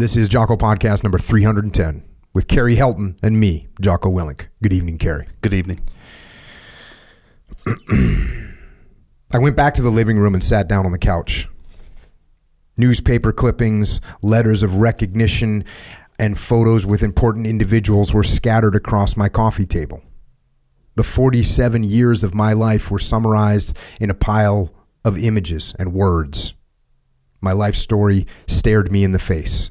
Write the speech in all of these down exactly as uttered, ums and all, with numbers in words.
This is Jocko Podcast number three hundred ten with Carrie Helton and me, Jocko Willink. Good evening, Carrie. Good evening. I went back to the living room and sat down on the couch. Newspaper clippings, letters of recognition, and photos with important individuals were scattered across my coffee table. The forty-seven years of my life were summarized in a pile of images and words. My life story stared me in the face.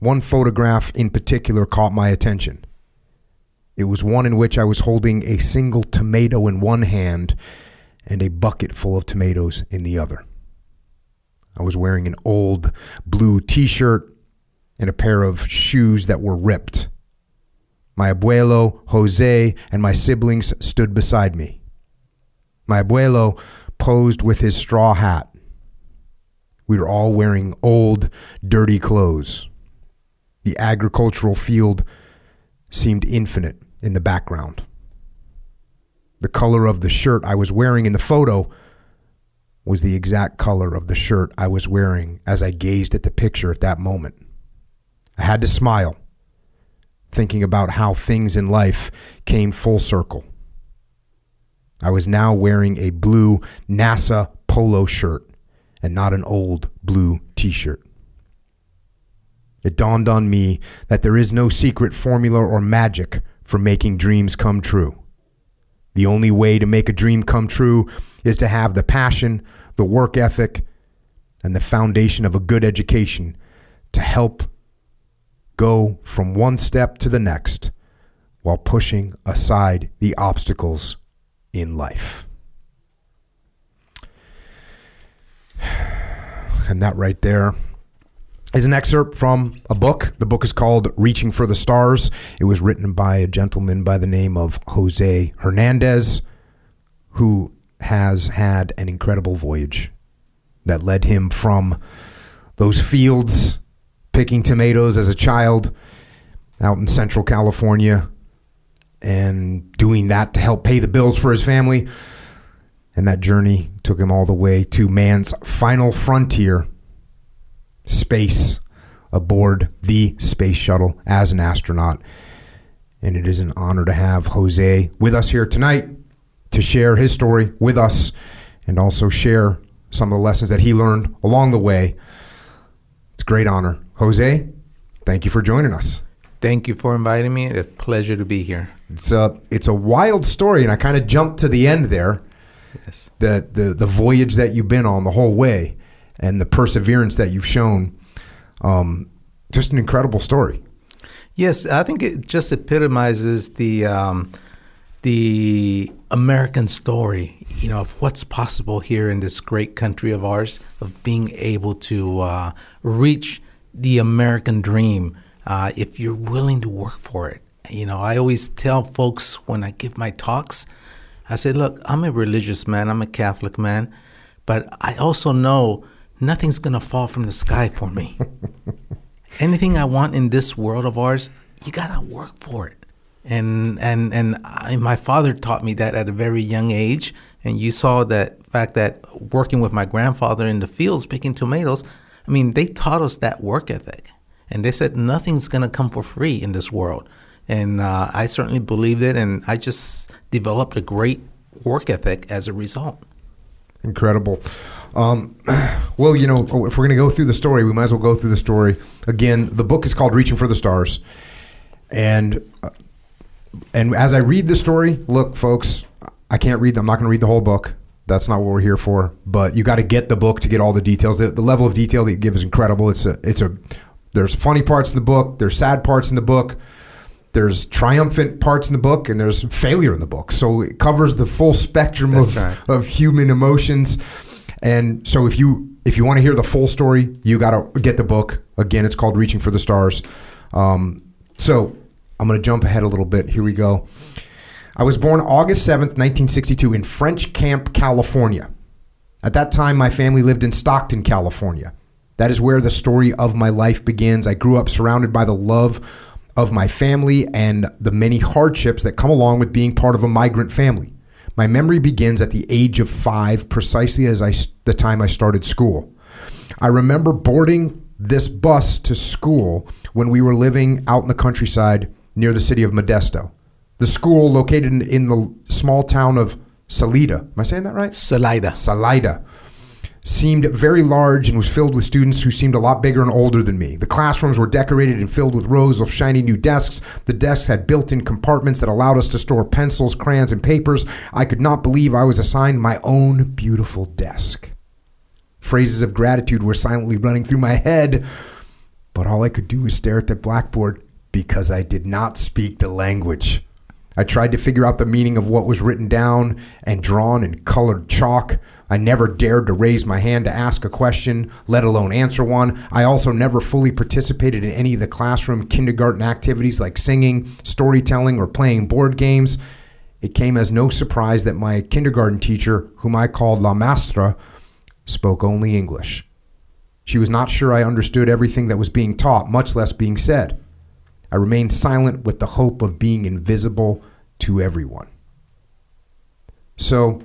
One photograph in particular caught my attention. It was one in which I was holding a single tomato in one hand and a bucket full of tomatoes in the other. I was wearing an old blue t-shirt and a pair of shoes that were ripped. My abuelo, Jose, and my siblings stood beside me. My abuelo posed with his straw hat. We were all wearing old, dirty clothes. The agricultural field seemed infinite in the background. The color of the shirt I was wearing in the photo was the exact color of the shirt I was wearing as I gazed at the picture at that moment. I had to smile, thinking about how things in life came full circle. I was now wearing a blue NASA polo shirt and not an old blue t-shirt. It dawned on me that there is no secret formula or magic for making dreams come true. The only way to make a dream come true is to have the passion, the work ethic, and the foundation of a good education to help go from one step to the next while pushing aside the obstacles in life. And that right there is an excerpt from a book. The book is called Reaching for the Stars. It was written by a gentleman by the name of Jose Hernandez, who has had an incredible voyage that led him from those fields picking tomatoes as a child out in Central California and doing that to help pay the bills for his family. And that journey took him all the way to man's final frontier, space, aboard the space shuttle as an astronaut. And it is an honor to have Jose with us here tonight to share his story with us and also share some of the lessons that he learned along the way. It's a great honor. Jose, thank you for joining us. Thank you for inviting me. It's a pleasure to be here. It's a, it's a wild story, and I kind of jumped to the end there. Yes. The, the, the voyage that you've been on the whole way, and the perseverance that you've shown, um, just an incredible story. Yes, I think it just epitomizes the um, the American story, you know, of what's possible here in this great country of ours, of being able to uh, reach the American dream uh, if you're willing to work for it. You know, I always tell folks when I give my talks, I say, look, I'm a religious man, I'm a Catholic man, but I also know nothing's going to fall from the sky for me. Anything I want in this world of ours, you got to work for it. And and, and I, my father taught me that at a very young age. And you saw that fact that working with my grandfather in the fields picking tomatoes, I mean, they taught us that work ethic. And they said nothing's going to come for free in this world. And uh, I certainly believed it. And I just developed a great work ethic as a result. Incredible. Um, well, you know, if we're going to go through the story, we might as well go through the story. Again, the book is called Reaching for the Stars. And and as I read the story, look, folks, I can't read. I'm not going to read the whole book. That's not what we're here for. But you got to get the book to get all the details. The, the level of detail that you give is incredible. It's a, it's a, there's funny parts in the book. There's sad parts in the book. There's triumphant parts in the book, and there's failure in the book. So it covers the full spectrum of, right. of human emotions. And so if you if you want to hear the full story, you got to get the book. Again, it's called Reaching for the Stars. Um, so I'm going to jump ahead a little bit. Here we go. I was born August seventh, nineteen sixty-two in French Camp, California. At that time, my family lived in Stockton, California. That is where the story of my life begins. I grew up surrounded by the love of my family and the many hardships that come along with being part of a migrant family. My memory begins at the age of five, precisely as I, the time I started school. I remember boarding this bus to school when we were living out in the countryside near the city of Modesto. The school located in, in the small town of Salida. Am I saying that right? Salida. Salida. Seemed very large and was filled with students who seemed a lot bigger and older than me. The classrooms were decorated and filled with rows of shiny new desks. The desks had built-in compartments that allowed us to store pencils, crayons, and papers. I could not believe I was assigned my own beautiful desk. Phrases of gratitude were silently running through my head, but all I could do was stare at the blackboard because I did not speak the language. I tried to figure out the meaning of what was written down and drawn in colored chalk. I never dared to raise my hand to ask a question, let alone answer one. I also never fully participated in any of the classroom kindergarten activities like singing, storytelling, or playing board games. It came as no surprise that my kindergarten teacher, whom I called La Maestra, spoke only English. She was not sure I understood everything that was being taught, much less being said. I remained silent with the hope of being invisible to everyone. So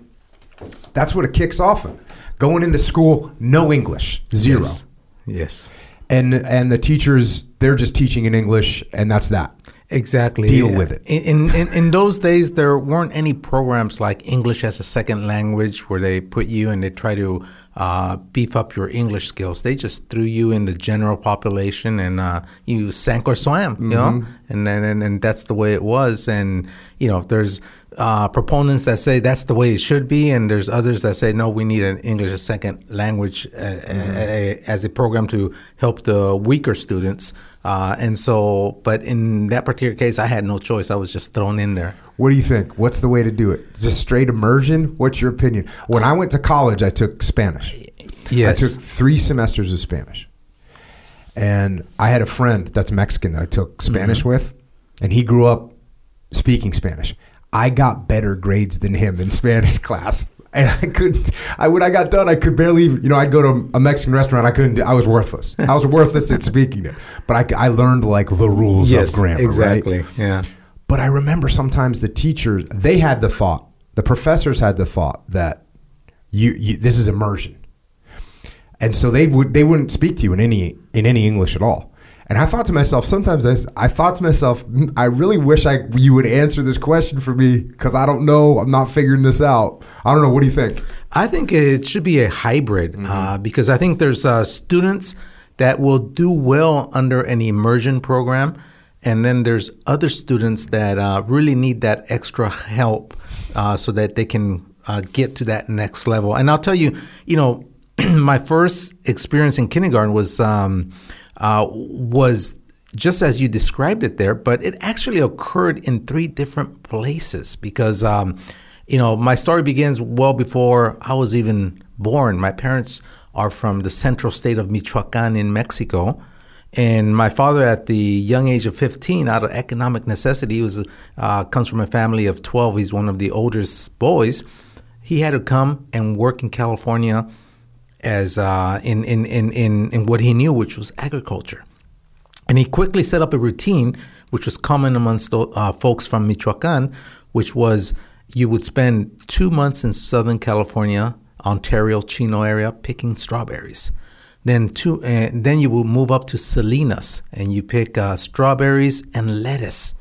that's what it kicks off in. Going into school, no English, zero. Yes. yes. And and the teachers, they're just teaching in English, and that's that. Exactly. Deal yeah. with it. In, in in those days, there weren't any programs like English as a second language where they put you and they try to uh, beef up your English skills. They just threw you in the general population and uh, you sank or swam, mm-hmm. you know, and, and, and that's the way it was. And, you know, there's uh, proponents that say that's the way it should be. And there's others that say, no, we need an English as a second language uh, mm-hmm. a, a, as a program to help the weaker students. Uh, and so, but in that particular case, I had no choice. I was just thrown in there. What do you think? What's the way to do it? Just straight immersion? What's your opinion? When I went to college, I took Spanish. Yes. I took three semesters of Spanish. And I had a friend that's Mexican that I took Spanish mm-hmm. with, and he grew up speaking Spanish. I got better grades than him in Spanish class. And I couldn't, I, when I got done, I could barely, you know, I'd go to a Mexican restaurant. I couldn't, I was worthless. I was worthless at speaking it. But I, I learned like the rules yes, of grammar, exactly. right? Exactly, yeah. But I remember sometimes the teachers, they had the thought, the professors had the thought that you, you this is immersion. And so they, would, they wouldn't speak to you in any, in any English at all. And I thought to myself, sometimes I, I thought to myself, I really wish I you would answer this question for me because I don't know. I'm not figuring this out. I don't know. What do you think? I think it should be a hybrid mm-hmm. uh, because I think there's uh, students that will do well under an immersion program. And then there's other students that uh, really need that extra help uh, so that they can uh, get to that next level. And I'll tell you, you know, my first experience in kindergarten was um, – Uh, was just as you described it there, but it actually occurred in three different places because, um, you know, my story begins well before I was even born. My parents are from the central state of Michoacan in Mexico, and my father, at the young age of fifteen, out of economic necessity, he was uh, comes from a family of twelve. He's one of the oldest boys. He had to come and work in California as uh, in, in, in, in, in what he knew, which was agriculture. And he quickly set up a routine, which was common amongst uh, folks from Michoacan, which was you would spend two months in Southern California, Ontario, Chino area, picking strawberries. Then two, uh, then you would move up to Salinas, and you pick uh, strawberries and lettuce.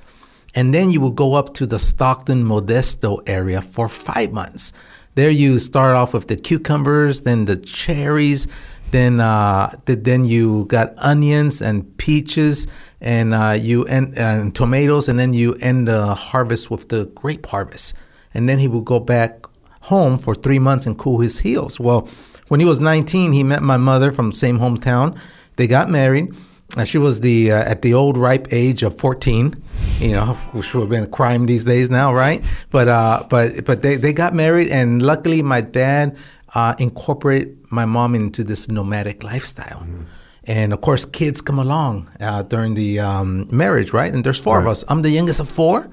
And then you would go up to the Stockton, Modesto area for five months. There you start off with the cucumbers, then the cherries, then uh, the, then you got onions and peaches and uh, you end, and tomatoes, and then you end the harvest with the grape harvest. And then he would go back home for three months and cool his heels. Well, when he was nineteen, he met my mother from the same hometown. They got married. Uh, she was the uh, at the old ripe age of fourteen, you know, which would have been a crime these days now, right? But uh, but but they, they got married, and luckily my dad uh, incorporated my mom into this nomadic lifestyle. Mm-hmm. And, of course, kids come along uh, during the um, marriage, right? And there's four right. of us. I'm the youngest of four.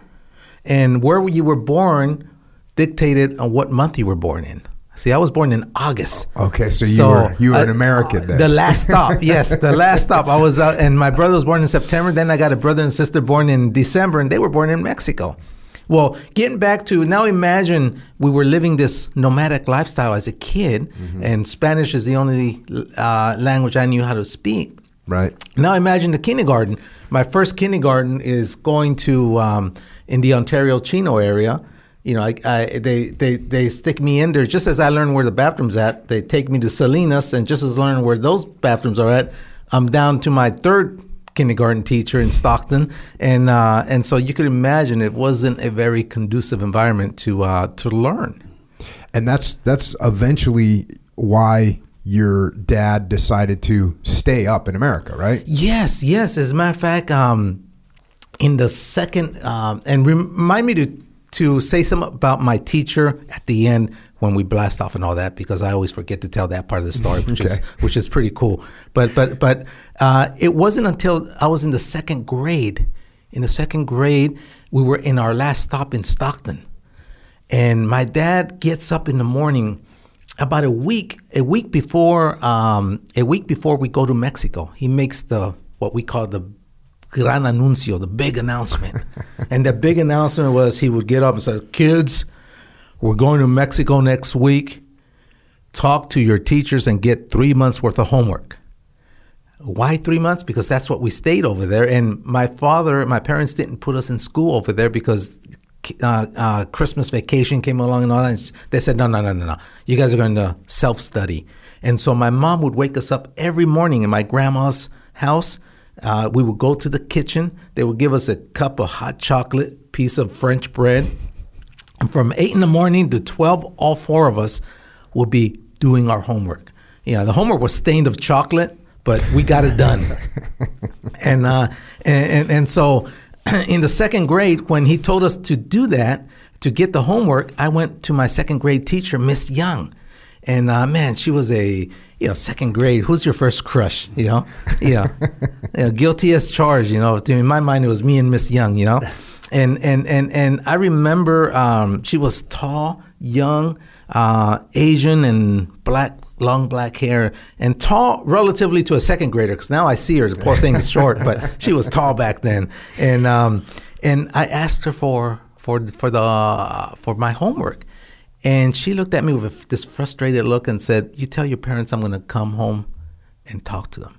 And where you were born dictated on what month you were born in. See, I was born in August. Okay, so you so, were you were uh, an American then. The last stop, yes, the last stop. I was, uh, and my brother was born in September. Then I got a brother and sister born in December, and they were born in Mexico. Well, getting back to now, imagine we were living this nomadic lifestyle as a kid, mm-hmm. and Spanish is the only uh, language I knew how to speak. Right. Now imagine the kindergarten. My first kindergarten is going to um, in the Ontario Chino area. You know, I, I, they, they, they stick me in there. Just as I learn where the bathroom's at, they take me to Salinas, and just as I learn where those bathrooms are at, I'm down to my third kindergarten teacher in Stockton. And uh, and so you could imagine it wasn't a very conducive environment to uh, to learn. And that's that's eventually why your dad decided to stay up in America, right? Yes, yes. As a matter of fact, um, in the second, um, and remind me to, to say something about my teacher at the end when we blast off and all that, because I always forget to tell that part of the story, which okay. is which is pretty cool. But but but uh, it wasn't until I was in the second grade. In the second grade, we were in our last stop in Stockton, and my dad gets up in the morning. About a week, a week before, um, a week before we go to Mexico, he makes the what we call the gran anuncio, the big announcement. And the big announcement was he would get up and say, "Kids, we're going to Mexico next week. Talk to your teachers and get three months worth of homework." Why three months? Because that's what we stayed over there. And my father, my parents didn't put us in school over there because. Uh, uh, Christmas vacation came along and all that. And they said, no, no, no, no, no. You guys are going to self-study. And so my mom would wake us up every morning in my grandma's house. Uh, we would go to the kitchen. They would give us a cup of hot chocolate, piece of French bread. And from eight in the morning to twelve, all four of us would be doing our homework. You know, the homework was stained of chocolate, but we got it done. and, uh, and, and, and so... In the second grade, when he told us to do that, to get the homework, I went to my second grade teacher, Miss Young. And, uh, man, she was a, you know, second grade, who's your first crush, you know? Yeah. You know, guilty as charged, you know. In my mind, it was me and Miss Young, you know. And and, and, and I remember um, she was tall, young, uh, Asian, and black, long black hair, and tall relatively to a second grader, because now I see her, the poor thing is short, but she was tall back then. And um, and I asked her for for for the uh, for my homework, and she looked at me with this frustrated look and said, "You tell your parents I'm going to come home and talk to them."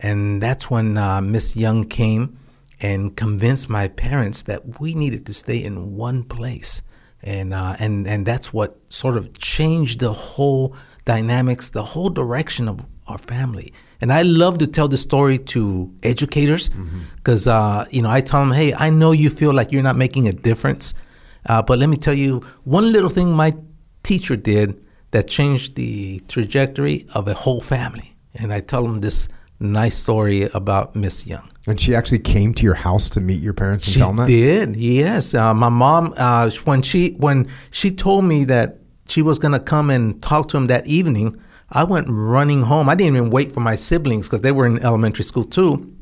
And that's when uh, Miss Young came and convinced my parents that we needed to stay in one place, and uh, and and that's what sort of changed the whole dynamics, the whole direction of our family. And I love to tell the story to educators because, mm-hmm. uh, you know, I tell them, hey, I know you feel like you're not making a difference, uh, but let me tell you one little thing my teacher did that changed the trajectory of a whole family. And I tell them this nice story about Miss Young. And she actually came to your house to meet your parents and she tell them that? She did, yes. Uh, my mom, uh, when she when she told me that she was going to come and talk to him that evening, I went running home. I didn't even wait for my siblings because they were in elementary school too.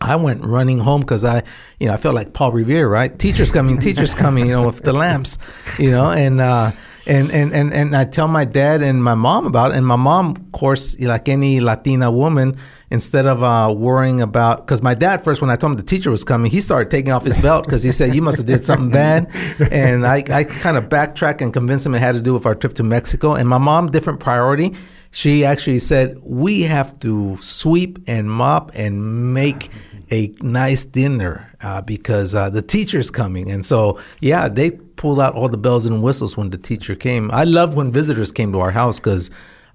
I went running home because I, you know, I felt like Paul Revere, right? Teachers coming, teachers coming, you know, with the lamps, you know. And uh, and, and, and and I tell my dad and my mom about it. And my mom, of course, like any Latina woman, instead of uh, worrying about, because my dad first, when I told him the teacher was coming, he started taking off his belt because he said, you must have did something bad. And I, I kind of backtracked and convinced him it had to do with our trip to Mexico. And my mom, different priority. She actually said, we have to sweep and mop and make a nice dinner uh, because uh, the teacher's coming. And so, yeah, they pulled out all the bells and whistles when the teacher came. I loved when visitors came to our house because,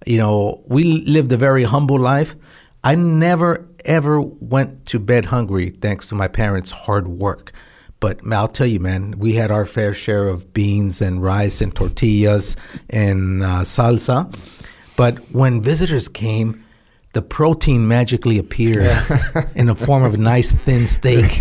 you know, we lived a very humble life. I never, ever went to bed hungry thanks to my parents' hard work. But I'll tell you, man, we had our fair share of beans and rice and tortillas and uh, salsa. But when visitors came, the protein magically appeared in the form of a nice thin steak,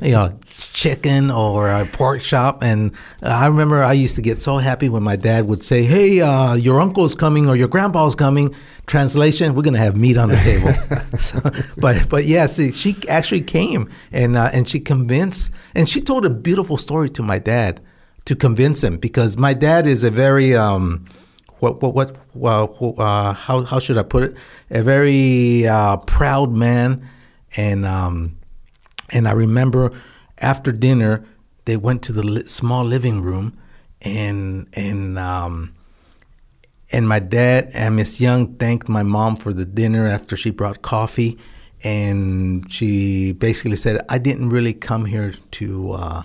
you know, chicken or a pork chop. And I remember I used to get so happy when my dad would say, hey, uh, your uncle's coming or your grandpa's coming. Translation, we're going to have meat on the table. so, but, but yeah, see, she actually came and, uh, and she convinced, and she told a beautiful story to my dad to convince him, because my dad is a very... Um, What what what? Uh, uh, how how should I put it? A very uh, proud man, and um, and I remember after dinner they went to the li- small living room, and and um, and my dad and Miss Young thanked my mom for the dinner after she brought coffee, and she basically said, "I didn't really come here to uh,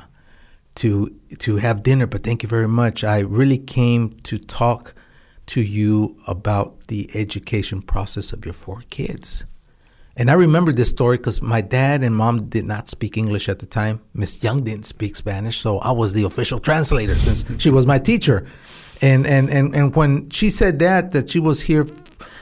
to to have dinner, but thank you very much. I really came to talk to you about the education process of your four kids." And I remember this story because my dad and mom did not speak English at the time. Miss Young didn't speak Spanish, so I was the official translator since she was my teacher. And and, and, and when she said that, that she was here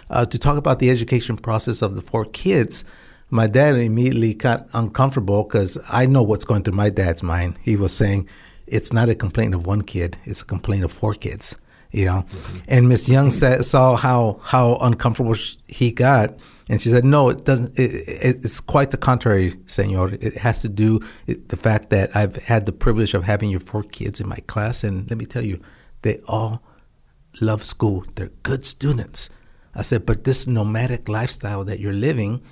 uh, to talk about the education process of the four kids, my dad immediately got uncomfortable because I know what's going through my dad's mind. He was saying, it's not a complaint of one kid, it's a complaint of four kids, you know. Mm-hmm. And Miss Young sa- saw how, how uncomfortable sh- he got. And she said, no, it doesn't. It, it, it's quite the contrary, senor. It has to do with the fact that I've had the privilege of having your four kids in my class. And let me tell you, they all love school. They're good students. I said, but this nomadic lifestyle that you're living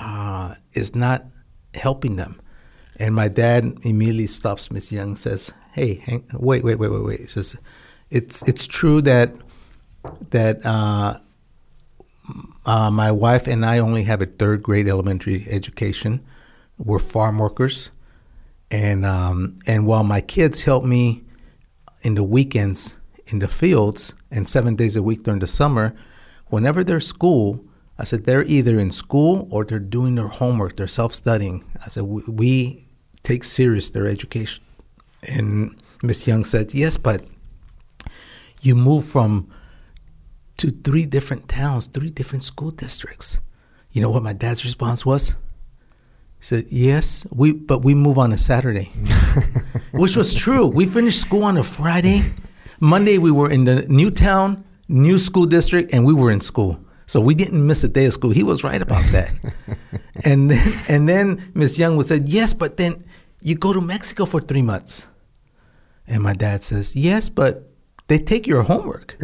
uh, is not helping them. And my dad immediately stops Miss Young and says, hey, hang, wait, wait, wait, wait, wait. He says, it's, it's true that that uh, – Uh, my wife and I only have a third grade elementary education. We're farm workers. And um, and while my kids help me in the weekends in the fields and seven days a week during the summer, whenever they're school, I said, they're either in school or they're doing their homework. They're self-studying. I said, we, we take serious their education. And Miss Young said, yes, but you move from to three different towns, three different school districts. You know what my dad's response was? He said, yes, we but we move on a Saturday, which was true. We finished school on a Friday. Monday, we were in the new town, new school district, and we were in school. So we didn't miss a day of school. He was right about that. and, and then Miss Young would say, yes, but then you go to Mexico for three months. And my dad says, yes, but they take your homework.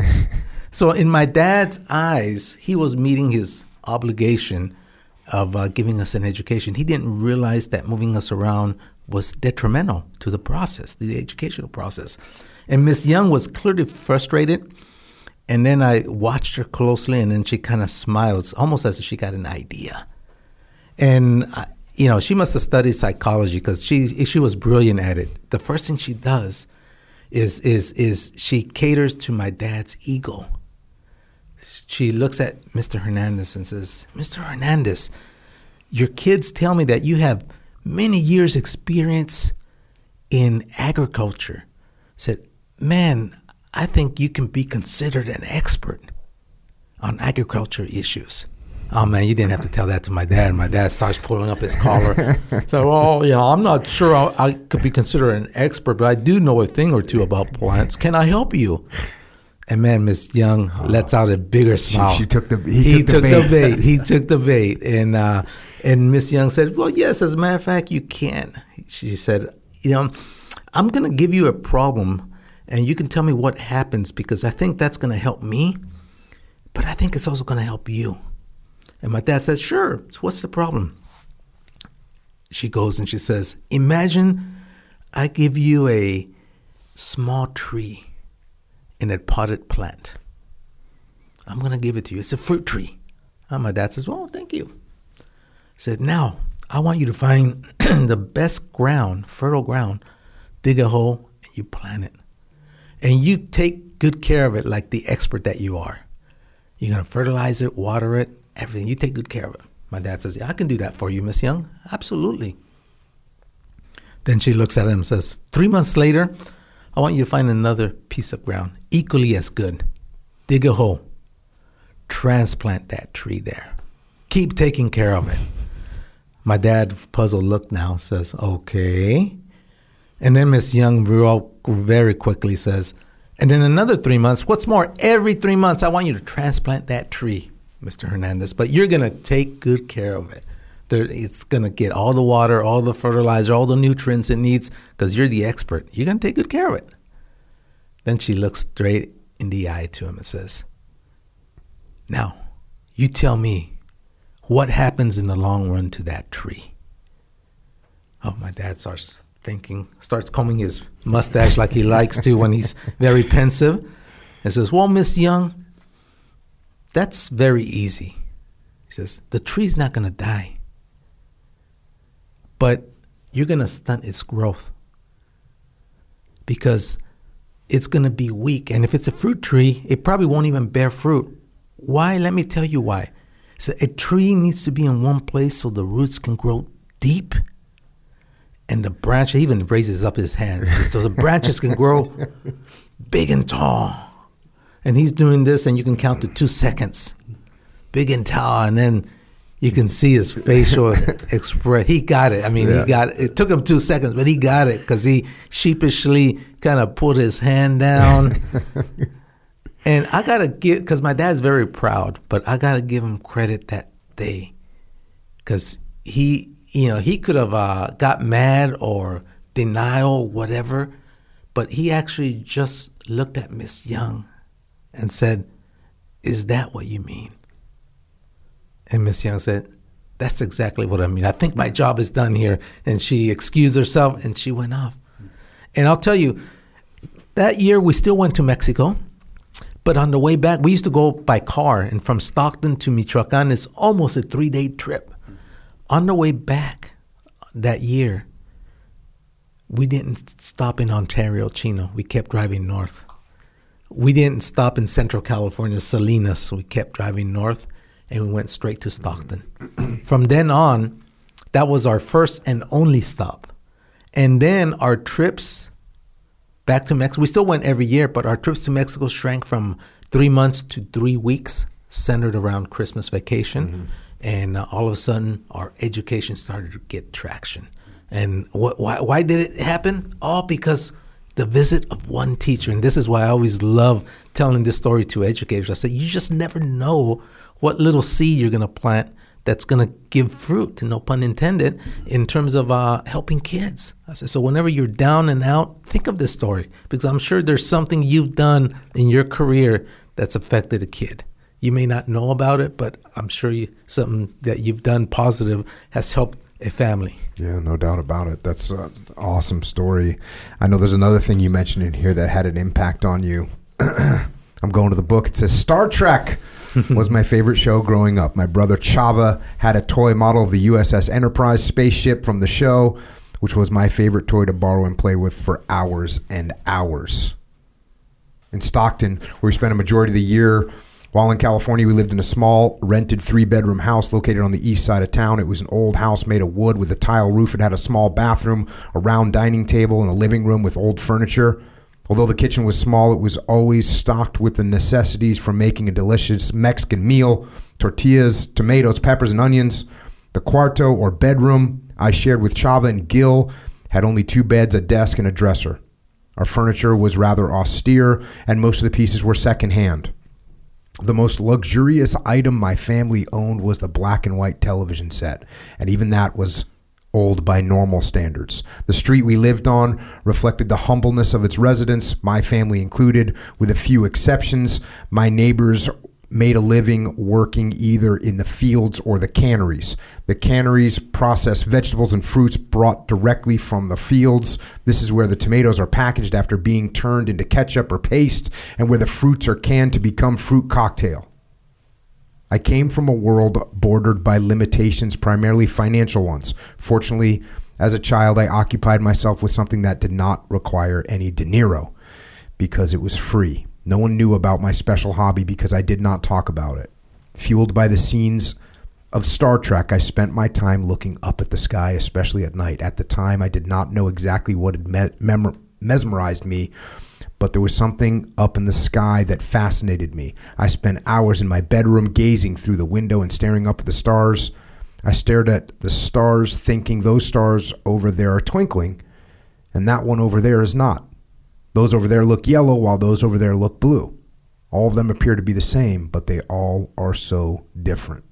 So in my dad's eyes, he was meeting his obligation of uh, giving us an education. He didn't realize that moving us around was detrimental to the process, the educational process. And Miss Young was clearly frustrated. And then I watched her closely, and then she kind of smiled, almost as if she got an idea. And, I, you know, she must have studied psychology because she she was brilliant at it. The first thing she does is is is she caters to my dad's ego. She looks at Mister Hernandez and says, Mister Hernandez, your kids tell me that you have many years experience in agriculture. I said, man, I think you can be considered an expert on agriculture issues. Oh, man, you didn't have to tell that to my dad. My dad starts pulling up his collar. So, well, you know, I'm not sure I, I could be considered an expert, but I do know a thing or two about plants. Can I help you? And man, Miss Young lets out a bigger smile. She, she took the he, he took, the, took bait. the bait. He took the bait, and uh, and Miss Young said, "Well, yes. As a matter of fact, you can." She said, "You know, I'm going to give you a problem, and you can tell me what happens because I think that's going to help me, but I think it's also going to help you." And my dad says, "Sure. So what's the problem?" She goes and she says, "Imagine I give you a small tree in a potted plant. I'm going to give it to you. It's a fruit tree." And my dad says, "Well, thank you." He said, "Now, I want you to find the best ground, fertile ground, dig a hole, and you plant it. And you take good care of it like the expert that you are. You're going to fertilize it, water it, everything. You take good care of it." My dad says, "Yeah, I can do that for you, Miss Young. Absolutely." Then she looks at him and says, three months later, "I want you to find another piece of ground, equally as good. Dig a hole. Transplant that tree there. Keep taking care of it." My dad, puzzled look now, says, "Okay." And then Miss Young real, very quickly says, "And then another three months. What's more, every three months, I want you to transplant that tree, Mister Hernandez, but you're going to take good care of it. There, it's going to get all the water, all the fertilizer, all the nutrients it needs because you're the expert. You're going to take good care of it." Then she looks straight in the eye to him and says, "Now, you tell me what happens in the long run to that tree." Oh, my dad starts thinking, starts combing his mustache like he likes to when he's very pensive and says, "Well, Miss Young, that's very easy." He says, "The tree's not going to die. but you're going to stunt its growth because it's going to be weak. And if it's a fruit tree, it probably won't even bear fruit. Why? Let me tell you why. So a tree needs to be in one place so the roots can grow deep and the branch, even raises up his hands, so the branches can grow big and tall. And he's doing this, and you can count to two seconds. Big and tall, and then you can see his facial expression. He got it. I mean, yeah. he got it. It took him two seconds, but he got it because he sheepishly kind of put his hand down. And I got to give, because my dad's very proud, but I got to give him credit that day because he, you know, he could have uh, got mad or denial, whatever, but he actually just looked at Miss Young and said, "Is that what you mean?" And Miss Young said, "That's exactly what I mean. I think my job is done here." And she excused herself and she went off. And I'll tell you, that year we still went to Mexico, but on the way back, we used to go by car, and from Stockton to Michoacan, it's almost a three-day trip. On the way back that year, we didn't stop in Ontario, Chino. We kept driving north. We didn't stop in Central California, Salinas. We kept driving north. And we went straight to Stockton. From then on, that was our first and only stop. And then our trips back to Mexico, we still went every year, but our trips to Mexico shrank from three months to three weeks, centered around Christmas vacation. Mm-hmm. And uh, all of a sudden, our education started to get traction. And wh- why, why did it happen? All because the visit of one teacher. And this is why I always love telling this story to educators. I say, you just never know what little seed you're going to plant that's going to give fruit, no pun intended, in terms of uh, helping kids. I said, so whenever you're down and out, think of this story, because I'm sure there's something you've done in your career that's affected a kid. You may not know about it, but I'm sure you, something that you've done positive has helped a family. Yeah, no doubt about it. That's an awesome story. I know there's another thing you mentioned in here that had an impact on you. I'm going to the book. It says, Star Trek was my favorite show growing up. My brother Chava had a toy model of the U S S Enterprise spaceship from the show, which was my favorite toy to borrow and play with for hours and hours. In Stockton, where we spent a majority of the year while in California, we lived in a small rented three-bedroom house located on the east side of town. It was an old house made of wood with a tile roof. It had a small bathroom, a round dining table, and a living room with old furniture. Although the kitchen was small, it was always stocked with the necessities for making a delicious Mexican meal: tortillas, tomatoes, peppers, and onions. The cuarto, or bedroom, I shared with Chava and Gil had only two beds, a desk, and a dresser. Our furniture was rather austere, and most of the pieces were secondhand. The most luxurious item my family owned was the black and white television set, and even that was old by normal standards. The street we lived on reflected the humbleness of its residents, my family included, with a few exceptions. My neighbors made a living working either in the fields or the canneries. The canneries process vegetables and fruits brought directly from the fields. This is where the tomatoes are packaged after being turned into ketchup or paste, and where the fruits are canned to become fruit cocktail. I came from a world bordered by limitations, primarily financial ones. Fortunately, as a child, I occupied myself with something that did not require any dinero because it was free. No one knew about my special hobby because I did not talk about it. Fueled by the scenes of Star Trek, I spent my time looking up at the sky, especially at night. At the time, I did not know exactly what had me- mem- mesmerized me, but there was something up in the sky that fascinated me. I spent hours in my bedroom gazing through the window and staring up at the stars. I stared at the stars thinking those stars over there are twinkling and that one over there is not. Those over there look yellow while those over there look blue. All of them appear to be the same, but they all are so different.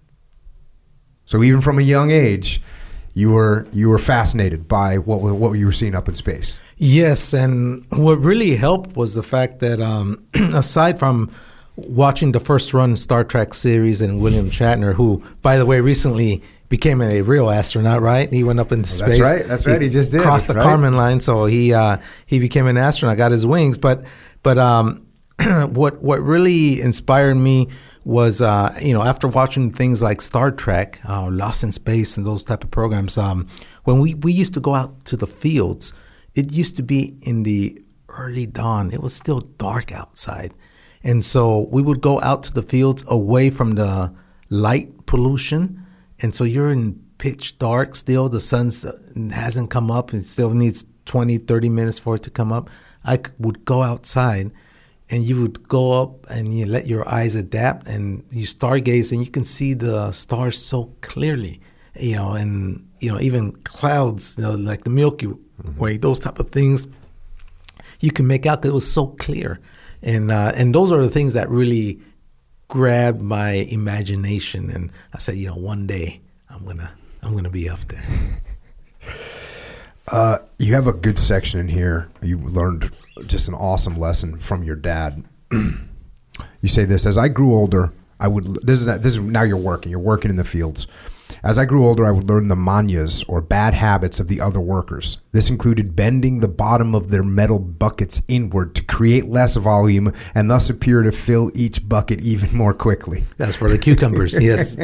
So even from a young age, You were you were fascinated by what what you were seeing up in space. Yes, and what really helped was the fact that um, aside from watching the first run Star Trek series and William Shatner, who, by the way, recently became a real astronaut, right? He went up into oh, space. That's right. That's right. He, he just did crossed the right? Kármán line, so he uh, he became an astronaut, got his wings. But but um, what what really inspired me was, uh, you know, after watching things like Star Trek, uh, Lost in Space, and those type of programs, um, when we, we used to go out to the fields, it used to be in the early dawn. It was still dark outside. And so we would go out to the fields away from the light pollution. And so you're in pitch dark still. The sun hasn't come up. It still needs twenty, thirty minutes for it to come up. I would go outside, and you would go up and you let your eyes adapt and you stargaze, and you can see the stars so clearly, you know, and, you know, even clouds, you know, like the Milky Way, mm-hmm. those type of things you can make out because it was so clear. And, uh, and those are the things that really grabbed my imagination. And I said, you know, one day I'm going to, I'm going to be up there. Uh, you have a good section in here. You learned just an awesome lesson from your dad. You say this: as I grew older, I would. This is this is now you're working. You're working in the fields. As I grew older, I would learn the mañas, or bad habits, of the other workers. This included bending the bottom of their metal buckets inward to create less volume and thus appear to fill each bucket even more quickly. That's for the cucumbers, yes.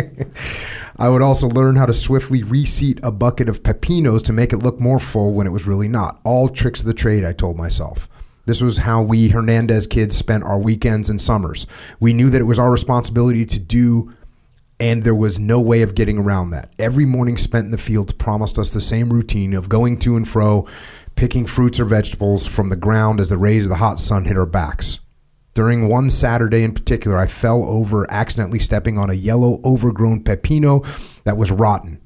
I would also learn how to swiftly reseat a bucket of pepinos to make it look more full when it was really not. All tricks of the trade, I told myself. This was how we Hernandez kids spent our weekends and summers. We knew that it was our responsibility to do, and there was no way of getting around that. Every morning spent in the fields promised us the same routine of going to and fro, picking fruits or vegetables from the ground as the rays of the hot sun hit our backs. During one Saturday in particular, I fell over, accidentally stepping on a yellow, overgrown pepino that was rotten.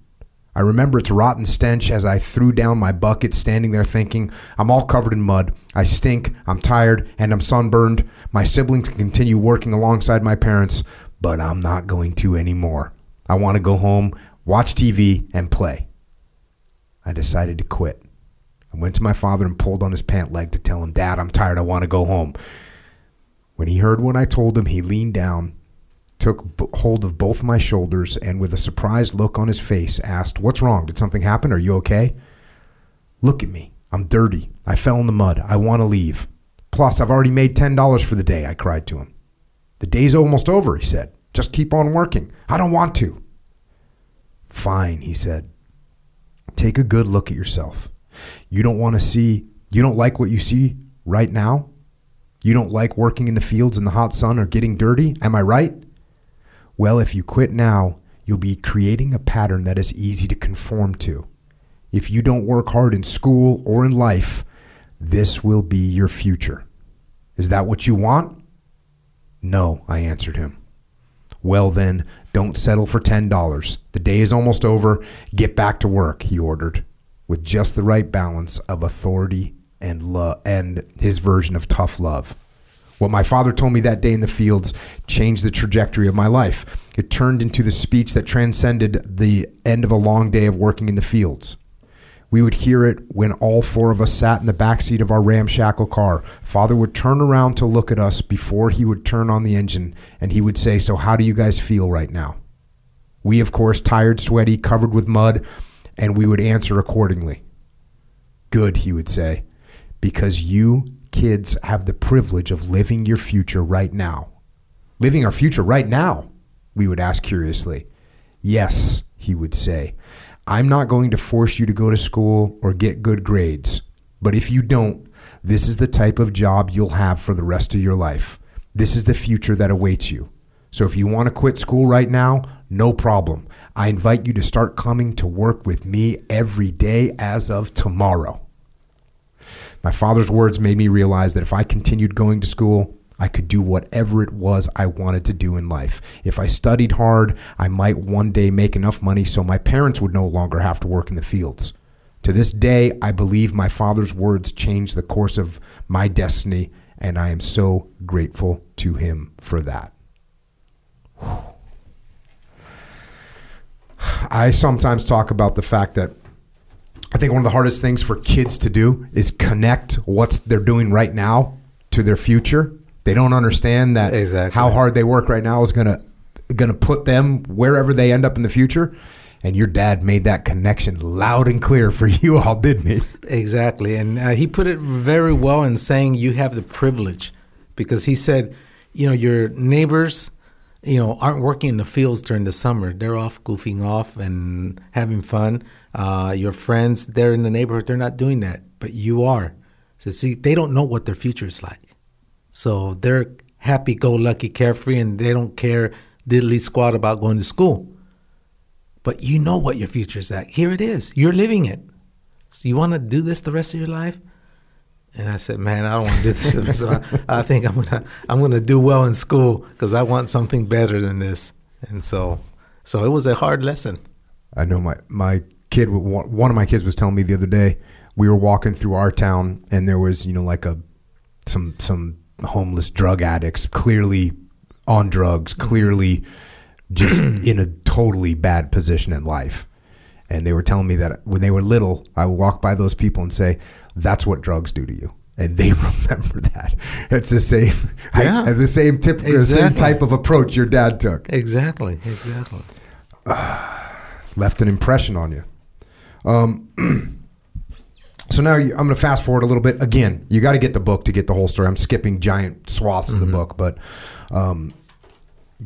I remember its rotten stench as I threw down my bucket, standing there thinking, I'm all covered in mud, I stink, I'm tired, and I'm sunburned. My siblings can continue working alongside my parents, but I'm not going to anymore. I want to go home, watch T V, and play. I decided to quit. I went to my father and pulled on his pant leg to tell him, Dad, I'm tired, I want to go home. When he heard what I told him, he leaned down, took b- hold of both my shoulders, and with a surprised look on his face asked, What's wrong? Did something happen? Are you okay? Look at me. I'm dirty. I fell in the mud. I want to leave. Plus, I've already made ten dollars for the day, I cried to him. The day's almost over, he said. Just keep on working. I don't want to. Fine, he said. Take a good look at yourself. You don't want to see, you don't like what you see right now? You don't like working in the fields in the hot sun or getting dirty? Am I right? Well, if you quit now, you'll be creating a pattern that is easy to conform to. If you don't work hard in school or in life, this will be your future. Is that what you want? No, I answered him. Well then, don't settle for ten dollars. The day is almost over. Get back to work, he ordered, with just the right balance of authority and love, and his version of tough love. What my father told me that day in the fields changed the trajectory of my life. It turned into the speech that transcended the end of a long day of working in the fields. We would hear it when all four of us sat in the backseat of our ramshackle car. Father would turn around to look at us before he would turn on the engine, and he would say, So how do you guys feel right now? We, of course, tired, sweaty, covered with mud, and we would answer accordingly. Good, he would say, because you kids have the privilege of living your future right now. Living our future right now, we would ask curiously. Yes, he would say. I'm not going to force you to go to school or get good grades, but if you don't, this is the type of job you'll have for the rest of your life. This is the future that awaits you. So if you want to quit school right now, no problem. I invite you to start coming to work with me every day as of tomorrow. My father's words made me realize that if I continued going to school, I could do whatever it was I wanted to do in life. If I studied hard, I might one day make enough money so my parents would no longer have to work in the fields. To this day, I believe my father's words changed the course of my destiny, and I am so grateful to him for that. Whew. I sometimes talk about the fact that I think one of the hardest things for kids to do is connect what they're doing right now to their future. They don't understand that exactly. How hard they work right now is going to going to put them wherever they end up in the future. And your dad made that connection loud and clear for you all, didn't he? Exactly. And uh, he put it very well in saying you have the privilege, because he said, you know, your neighbors, you know, aren't working in the fields during the summer. They're off goofing off and having fun. Uh, your friends, they're in the neighborhood. They're not doing that, but you are. So see, they don't know what their future is like. So they're happy-go-lucky, carefree, and they don't care diddly squat about going to school. But you know what your future is like. Here it is. You're living it. So you want to do this the rest of your life? And I said, man, I don't want to do this. So I, I think I'm gonna I'm gonna do well in school because I want something better than this. And so, so it was a hard lesson. I know my my kid, one of my kids was telling me the other day, we were walking through our town and there was, you know, like a some some homeless drug addicts, clearly on drugs, clearly just in a totally bad position in life. And they were telling me that when they were little, I would walk by those people and say, "That's what drugs do to you," and they remember that. It's the same, yeah. I, the same tip, exactly. The same type of approach your dad took. Exactly, exactly. Uh, left an impression on you. Um, so now you, I'm going to fast forward a little bit. Again, you got to get the book to get the whole story. I'm skipping giant swaths mm-hmm. of the book, but um,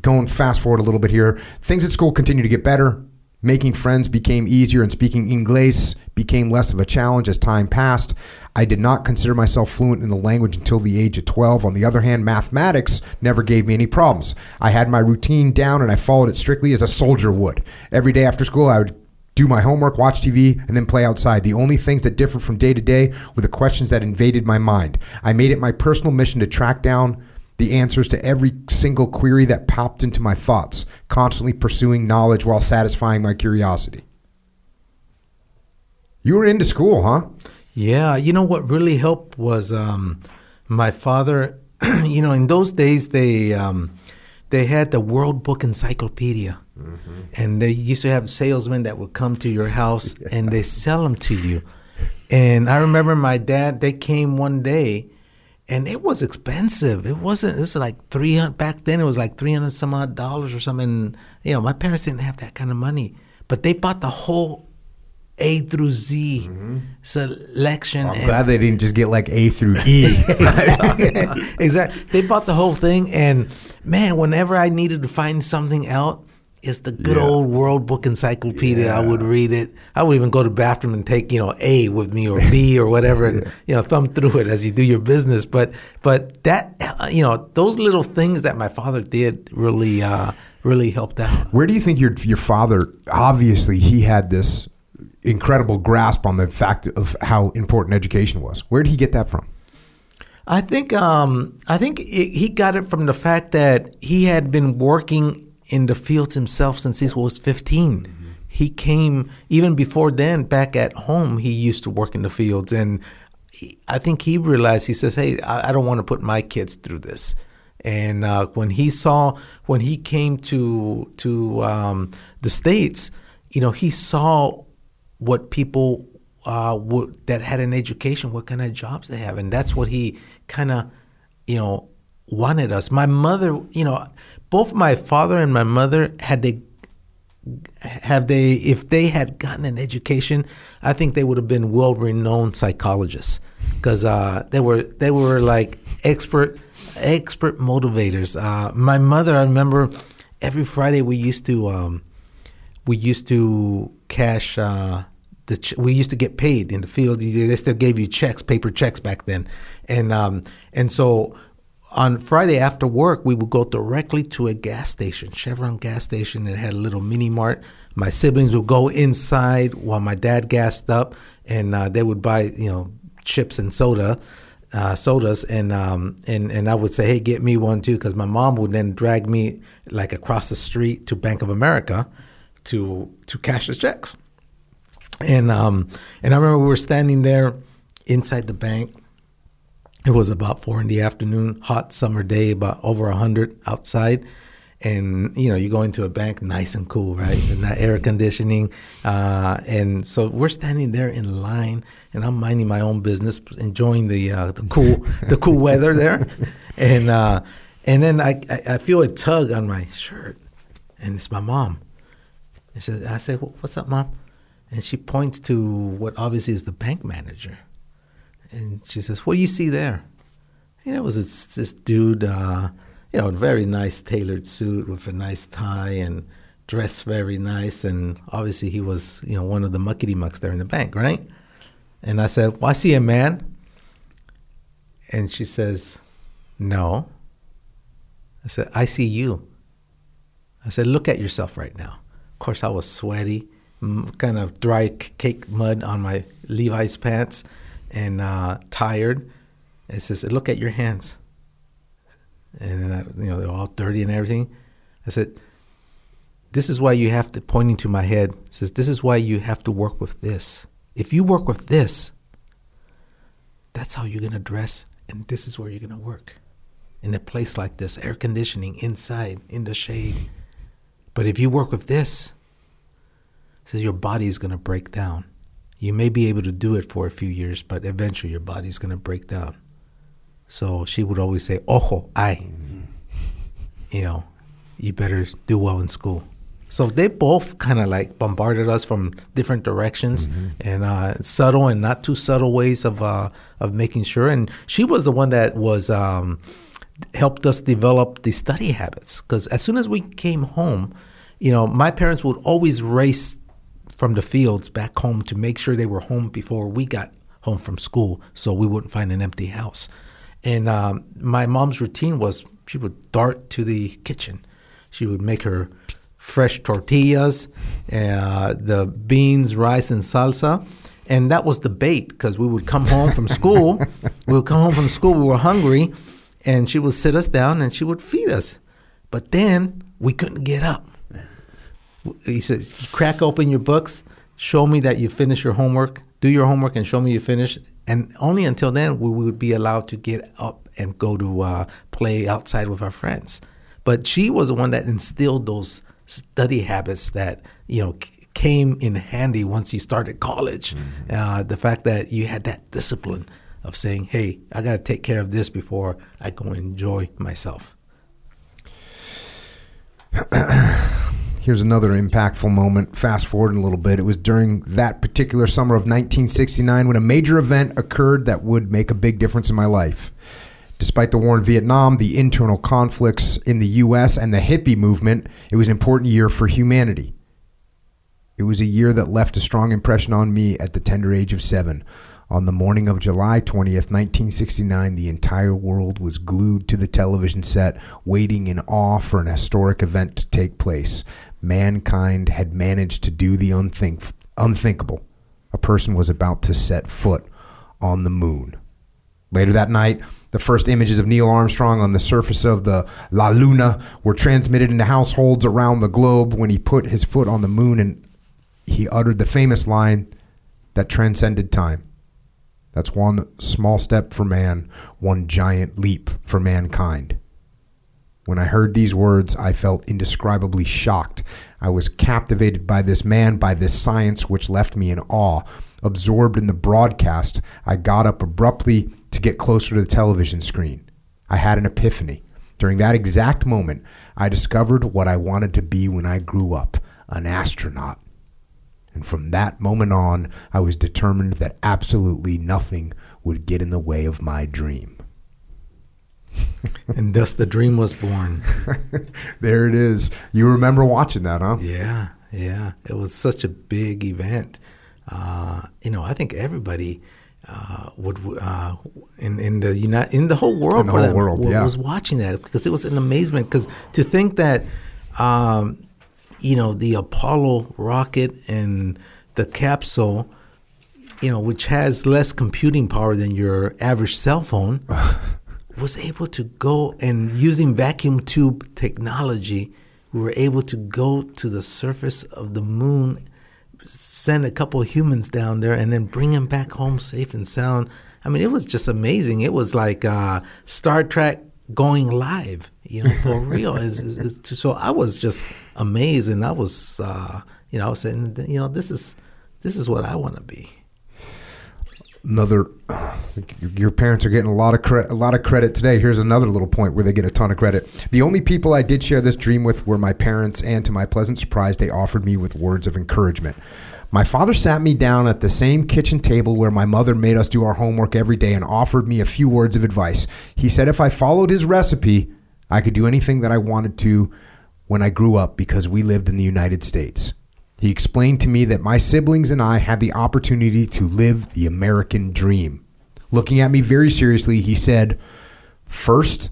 going fast forward a little bit here. Things at school continue to get better. Making friends became easier and speaking English became less of a challenge as time passed. I did not consider myself fluent in the language until the age of twelve. On the other hand, mathematics never gave me any problems. I had my routine down and I followed it strictly as a soldier would. Every day after school, I would do my homework, watch T V, and then play outside. The only things that differed from day to day were the questions that invaded my mind. I made it my personal mission to track down the answers to every single query that popped into my thoughts, constantly pursuing knowledge while satisfying my curiosity. You were into school, huh? Yeah. You know, what really helped was um, my father, you know, in those days, they um, they had the World Book Encyclopedia. Mm-hmm. And they used to have salesmen that would come to your house yeah. and they sell them to you. And I remember my dad, they came one day. And it was expensive. It wasn't, this was like three hundred, back then it was like three hundred some odd dollars or something. You know, my parents didn't have that kind of money. But they bought the whole A through Z mm-hmm. selection. Well, I'm and, glad they didn't just get like A through E. Exactly. They bought the whole thing. And man, whenever I needed to find something out, it's the good yeah. old World Book Encyclopedia. Yeah. I would read it. I would even go to the bathroom and take, you know, A with me or B or whatever and, yeah. you know, thumb through it as you do your business. But but that, you know, those little things that my father did really, uh, really helped out. Where do you think your your father, obviously he had this incredible grasp on the fact of how important education was. Where did he get that from? I think, um, I think it, he got it from the fact that he had been working in the fields himself since he was fifteen. Mm-hmm. He came, even before then, back at home, he used to work in the fields. And he, I think he realized, he says, hey, I, I don't want to put my kids through this. And uh, when he saw, when he came to to um, the States, you know, he saw what people uh, would, that had an education, what kind of jobs they have. And that's what he kind of, you know, wanted us. My mother, you know, both my father and my mother had they, have they, if they had gotten an education, I think they would have been well-renowned psychologists, because uh, they were they were like expert expert motivators. Uh, my mother, I remember, every Friday we used to um, we used to cash. Uh, the ch- we used to get paid in the field. They still gave you checks, paper checks back then, and um, and so. On Friday after work, we would go directly to a gas station, Chevron gas station, that had a little mini mart. My siblings would go inside while my dad gassed up, and uh, they would buy, you know, chips and soda, uh, sodas, and um, and and I would say, hey, get me one too, because my mom would then drag me like across the street to Bank of America to to cash the checks, and um, and I remember we were standing there inside the bank. It was about four in the afternoon, hot summer day, about over one hundred outside. And, you know, you go into a bank, nice and cool, right? And not air conditioning. Uh, and so we're standing there in line, and I'm minding my own business, enjoying the uh, the cool the cool weather there. And uh, and then I, I, I feel a tug on my shirt, and it's my mom. And so I said, what's up, Mom? And she points to what obviously is the bank manager. And she says, what do you see there? And it was this, this dude, uh, you know, a very nice tailored suit with a nice tie and dressed very nice. And obviously he was, you know, one of the muckety-mucks there in the bank, right? And I said, well, I see a man. And she says, no. I said, I see you. I said, look at yourself right now. Of course, I was sweaty, kind of dry cake mud on my Levi's pants and uh, tired. And it says, look at your hands. And, I, you know, they're all dirty and everything. I said, this is why you have to, pointing to my head, says, this is why you have to work with this. If you work with this, that's how you're going to dress, and this is where you're going to work. In a place like this, air conditioning, inside, in the shade. But if you work with this, it says your body is going to break down. You may be able to do it for a few years, but eventually your body is going to break down. So she would always say, ojo, ay. Mm-hmm. You know, you better do well in school. So they both kind of like bombarded us from different directions, mm-hmm. and uh, subtle and not too subtle ways of uh, of making sure. And she was the one that was um, helped us develop the study habits, because as soon as we came home, you know, my parents would always race from the fields back home to make sure they were home before we got home from school, so we wouldn't find an empty house. And um, my mom's routine was she would dart to the kitchen. She would make her fresh tortillas, uh, the beans, rice, and salsa. And that was the bait, because we would come home from school. we would come home from school. We were hungry. And she would sit us down, and she would feed us. But then we couldn't get up. He says, crack open your books, show me that you finish your homework, do your homework, and show me you finish. And only until then we would be allowed to get up and go to uh, play outside with our friends. But she was the one that instilled those study habits that, you know, c- came in handy once you started college. Mm-hmm. Uh, the fact that you had that discipline of saying, hey, I got to take care of this before I go enjoy myself. Here's another impactful moment. Fast forward a little bit. It was during that particular summer of nineteen sixty-nine when a major event occurred that would make a big difference in my life. Despite the war in Vietnam, the internal conflicts in the U S, and the hippie movement, it was an important year for humanity. It was a year that left a strong impression on me at the tender age of seven. On the morning of July twentieth, nineteen sixty-nine, the entire world was glued to the television set, waiting in awe for an historic event to take place. Mankind had managed to do the unthink- unthinkable. A person was about to set foot on the moon. Later that night, the first images of Neil Armstrong on the surface of the La Luna were transmitted into households around the globe when he put his foot on the moon and he uttered the famous line that transcended time. That's one small step for man, one giant leap for mankind. When I heard these words, I felt indescribably shocked. I was captivated by this man, by this science, which left me in awe. Absorbed in the broadcast, I got up abruptly to get closer to the television screen. I had an epiphany. During that exact moment, I discovered what I wanted to be when I grew up, an astronaut. And from that moment on, I was determined that absolutely nothing would get in the way of my dream. And thus the dream was born. There it is. You remember watching that, huh? Yeah, yeah. It was such a big event. Uh, you know, I think everybody uh, would uh, in in the United, in the whole world, in the whole that, world, w- yeah. was watching that, because it was an amazement. Because to think that, um, you know, the Apollo rocket and the capsule, you know, which has less computing power than your average cell phone. Was able to go, and using vacuum tube technology, we were able to go to the surface of the moon, send a couple of humans down there, and then bring them back home safe and sound. I mean, it was just amazing. It was like uh, Star Trek going live, you know, for real. It's, it's, it's, so I was just amazed, and I was, uh, you know, I was saying, you know, this is this is what I want to be. Another, your parents are getting a lot of cre- a lot of credit today. Here's another little point where they get a ton of credit. The only people I did share this dream with were my parents, and to my pleasant surprise, they offered me with words of encouragement. My father sat me down at the same kitchen table where my mother made us do our homework every day and offered me a few words of advice. He said if I followed his recipe, I could do anything that I wanted to when I grew up because we lived in the United States. He explained to me that my siblings and I had the opportunity to live the American dream. Looking at me very seriously, he said, first,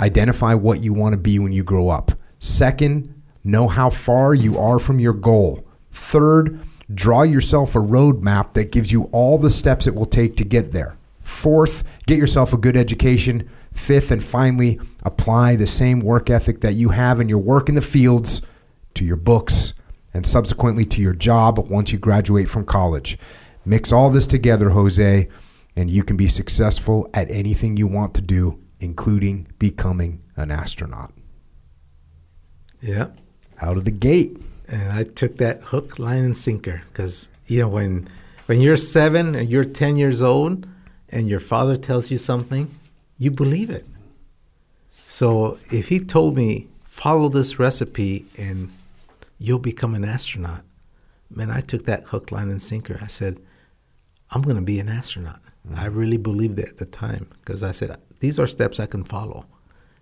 identify what you want to be when you grow up. Second, know how far you are from your goal. Third, draw yourself a roadmap that gives you all the steps it will take to get there. Fourth, get yourself a good education. Fifth, and finally, apply the same work ethic that you have in your work in the fields to your books and subsequently to your job once you graduate from college. Mix all this together, Jose, and you can be successful at anything you want to do, including becoming an astronaut. Yeah. Out of the gate. And I took that hook, line, and sinker because, you know, when when you're seven and you're ten years old and your father tells you something, you believe it. So if he told me, follow this recipe and you'll become an astronaut, man, I took that hook, line, and sinker. I said, I'm going to be an astronaut. Mm-hmm. I really believed it at the time because I said, these are steps I can follow.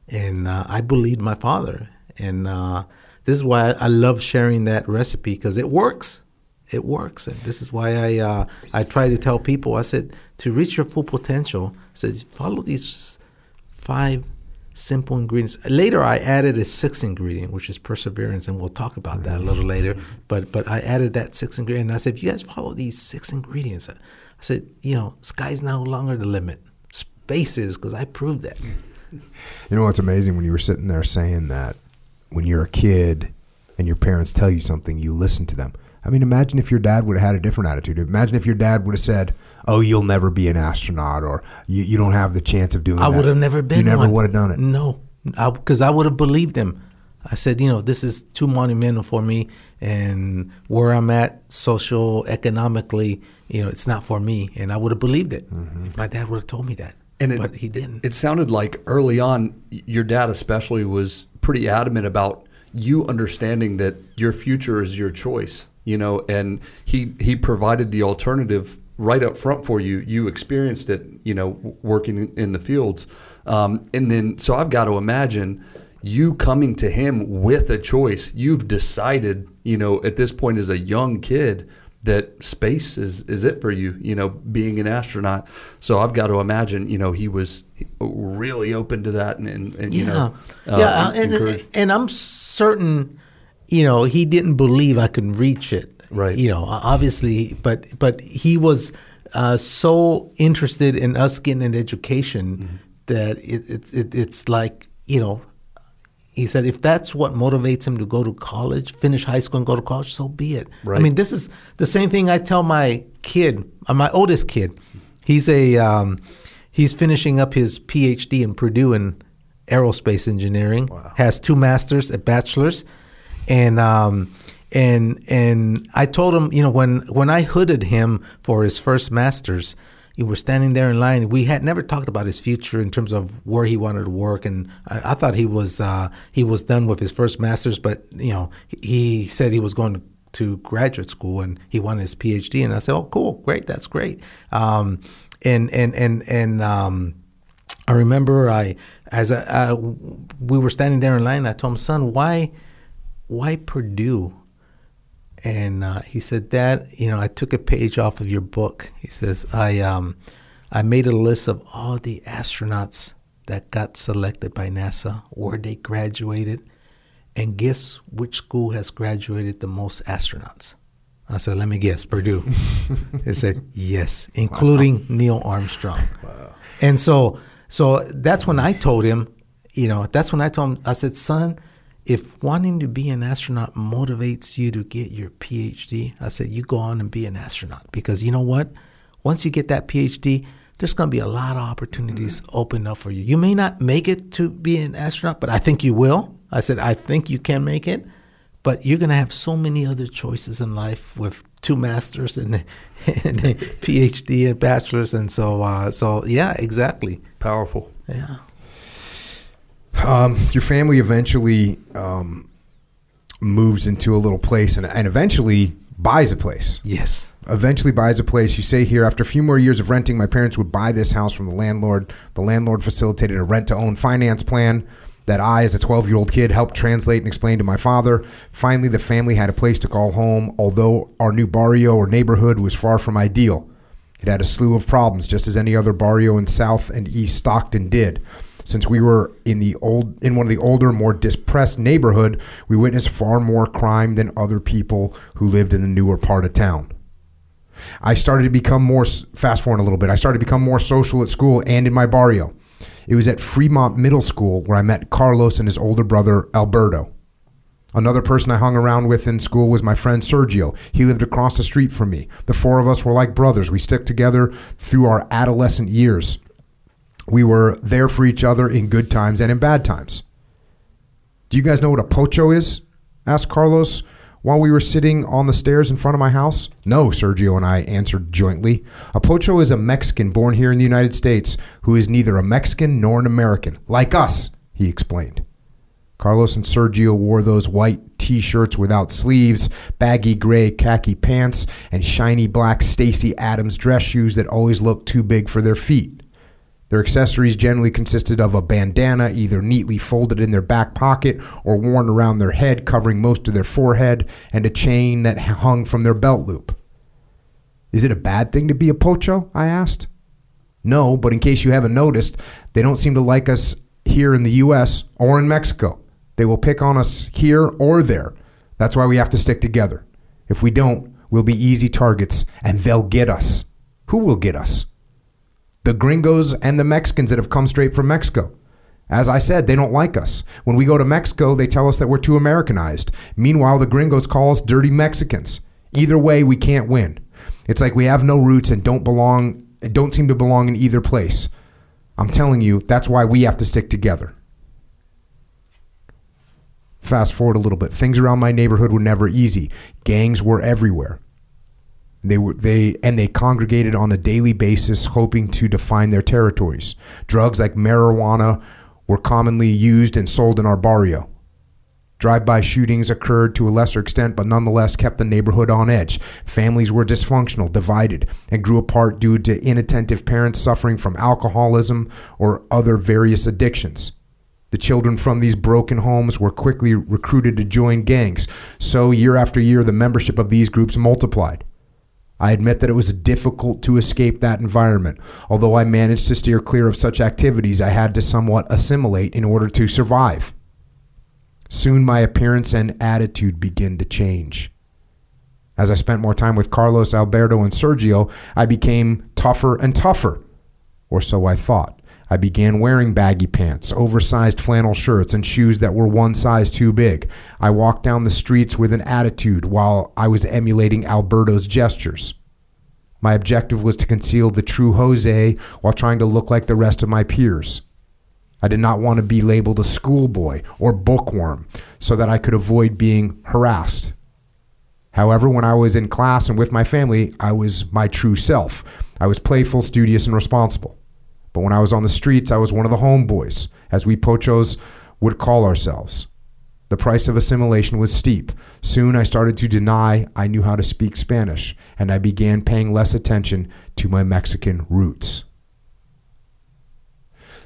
And uh, I believed my father. And uh, this is why I love sharing that recipe because it works. It works. And this is why I uh, I try to tell people, I said, to reach your full potential, I said, follow these five simple ingredients. Later, I added a sixth ingredient, which is perseverance, and we'll talk about that a little later. But but I added that sixth ingredient, and I said, if you guys follow these six ingredients, I said, you know, sky's no longer the limit. Space is, because I proved that. You know what's amazing? When you were sitting there saying that, when you're a kid and your parents tell you something, you listen to them. I mean, imagine if your dad would have had a different attitude. Imagine if your dad would have said, oh, you'll never be an astronaut or you, you don't have the chance of doing I that. I would have never been You never one. would have done it. No, because I, I would have believed him. I said, you know, this is too monumental for me and where I'm at social, economically, you know, it's not for me. And I would have believed it mm-hmm. if my dad would have told me that. And it, but he didn't. It sounded like early on, your dad especially was pretty adamant about you understanding that your future is your choice. You know, and he, he provided the alternative right up front for you. You experienced it, you know, working in the fields. Um, and then, so I've got to imagine you coming to him with a choice. You've decided, you know, at this point as a young kid that space is, is it for you, you know, being an astronaut. So I've got to imagine, you know, he was really open to that and, and, and yeah. you know, uh, yeah, and, and, and I'm certain you know, he didn't believe I could reach it, right? You know, obviously, but but he was uh, so interested in us getting an education mm-hmm. that it, it, it it's like, you know, he said if that's what motivates him to go to college, finish high school and go to college, so be it. Right. I mean, this is the same thing I tell my kid, uh, my oldest kid. He's a um, he's finishing up his P H D in Purdue in aerospace engineering. Wow. Has two masters, a bachelor's. And um, and and I told him, you know, when, when I hooded him for his first master's, we were standing there in line. We had never talked about his future in terms of where he wanted to work, and I, I thought he was uh, he was done with his first master's. But you know, he, he said he was going to, to graduate school and he wanted his P H D. And I said, oh, cool, great, that's great. Um, and and and and um, I remember I as I, I we were standing there in line. And I told him, son, why? Why Purdue? And uh, he said, Dad, you know, I took a page off of your book. He says, I um, I made a list of all the astronauts that got selected by NASA, where they graduated, and guess which school has graduated the most astronauts? I said, let me guess, Purdue. He said, yes, including wow. Neil Armstrong. Wow. And so, so that's nice. When I told him, you know, that's when I told him, I said, son, if wanting to be an astronaut motivates you to get your P H D, I said, you go on and be an astronaut. Because you know what? Once you get that P H D, there's going to be a lot of opportunities mm-hmm. open up for you. You may not make it to be an astronaut, but I think you will. I said, I think you can make it. But you're going to have so many other choices in life with two masters and, and a P H D and bachelor's. And so, uh, so yeah, exactly. Powerful. Yeah. Um, your family eventually um, moves into a little place and, and eventually buys a place. Yes. Eventually buys a place. You say here, after a few more years of renting, my parents would buy this house from the landlord. The landlord facilitated a rent-to-own finance plan. that I, as a twelve-year-old kid, helped translate and explain to my father. Finally, the family had a place to call home, although our new barrio or neighborhood was far from ideal. It had a slew of problems, just as any other barrio in South and East Stockton did. Since we were in the old, in one of the older, more depressed neighborhood, we witnessed far more crime than other people who lived in the newer part of town. I started to become more, fast forward a little bit, I started to become more social at school and in my barrio. It was at Fremont Middle School where I met Carlos and his older brother, Alberto. Another person I hung around with in school was my friend Sergio. He lived across the street from me. The four of us were like brothers. We stuck together through our adolescent years. We were there for each other in good times and in bad times. Do you guys know what a pocho is? Asked Carlos while we were sitting on the stairs in front of my house. No, Sergio and I answered jointly. A pocho is a Mexican born here in the United States who is neither a Mexican nor an American, like us, he explained. Carlos and Sergio wore those white t-shirts without sleeves, baggy gray khaki pants, and shiny black Stacy Adams dress shoes that always looked too big for their feet. Their accessories generally consisted of a bandana, either neatly folded in their back pocket or worn around their head, covering most of their forehead, and a chain that hung from their belt loop. Is it a bad thing to be a pocho? I asked. No, but in case you haven't noticed, they don't seem to like us here in the U S or in Mexico. They will pick on us here or there. That's why we have to stick together. If we don't, we'll be easy targets, and they'll get us. Who will get us? The gringos and the Mexicans that have come straight from Mexico. As I said, they don't like us. When we go to Mexico, they tell us that we're too Americanized. Meanwhile, the gringos call us dirty Mexicans. Either way, we can't win. It's like we have no roots and don't belong, don't seem to belong in either place. I'm telling you, that's why we have to stick together. Fast forward a little bit. Things around my neighborhood were never easy. Gangs were everywhere. They were they and they congregated on a daily basis, hoping to define their territories. Drugs like marijuana were commonly used and sold in our barrio. Drive-by shootings occurred to a lesser extent, but nonetheless kept the neighborhood on edge. Families were dysfunctional, divided, and grew apart due to inattentive parents suffering from alcoholism or other various addictions. The children from these broken homes were quickly recruited to join gangs, so year after year the membership of these groups multiplied. I admit that it was difficult to escape that environment. Although I managed to steer clear of such activities, I had to somewhat assimilate in order to survive. Soon my appearance and attitude began to change. As I spent more time with Carlos, Alberto, and Sergio, I became tougher and tougher, or so I thought. I began wearing baggy pants, oversized flannel shirts, and shoes that were one size too big. I walked down the streets with an attitude while I was emulating Alberto's gestures. My objective was to conceal the true Jose while trying to look like the rest of my peers. I did not want to be labeled a schoolboy or bookworm so that I could avoid being harassed. However, when I was in class and with my family, I was my true self. I was playful, studious, and responsible. But when I was on the streets, I was one of the homeboys, as we pochos would call ourselves. The price of assimilation was steep. Soon I started to deny I knew how to speak Spanish, and I began paying less attention to my Mexican roots.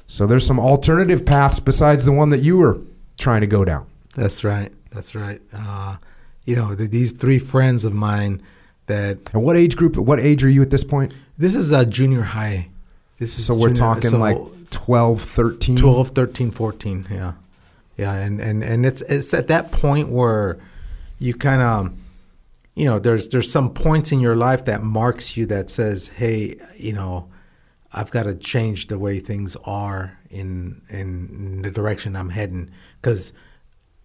So there's some alternative paths besides the one that you were trying to go down. That's right. That's right. Uh, you know, th- these three friends of mine that... And what age group, what age are you at this point? This is a junior high. This is so we're junior, talking so like twelve, thirteen? twelve, thirteen, fourteen, yeah. Yeah, and, and, and it's it's at that point where you kind of, you know, there's there's some points in your life that marks you that says, hey, you know, I've got to change the way things are in, in the direction I'm heading. Because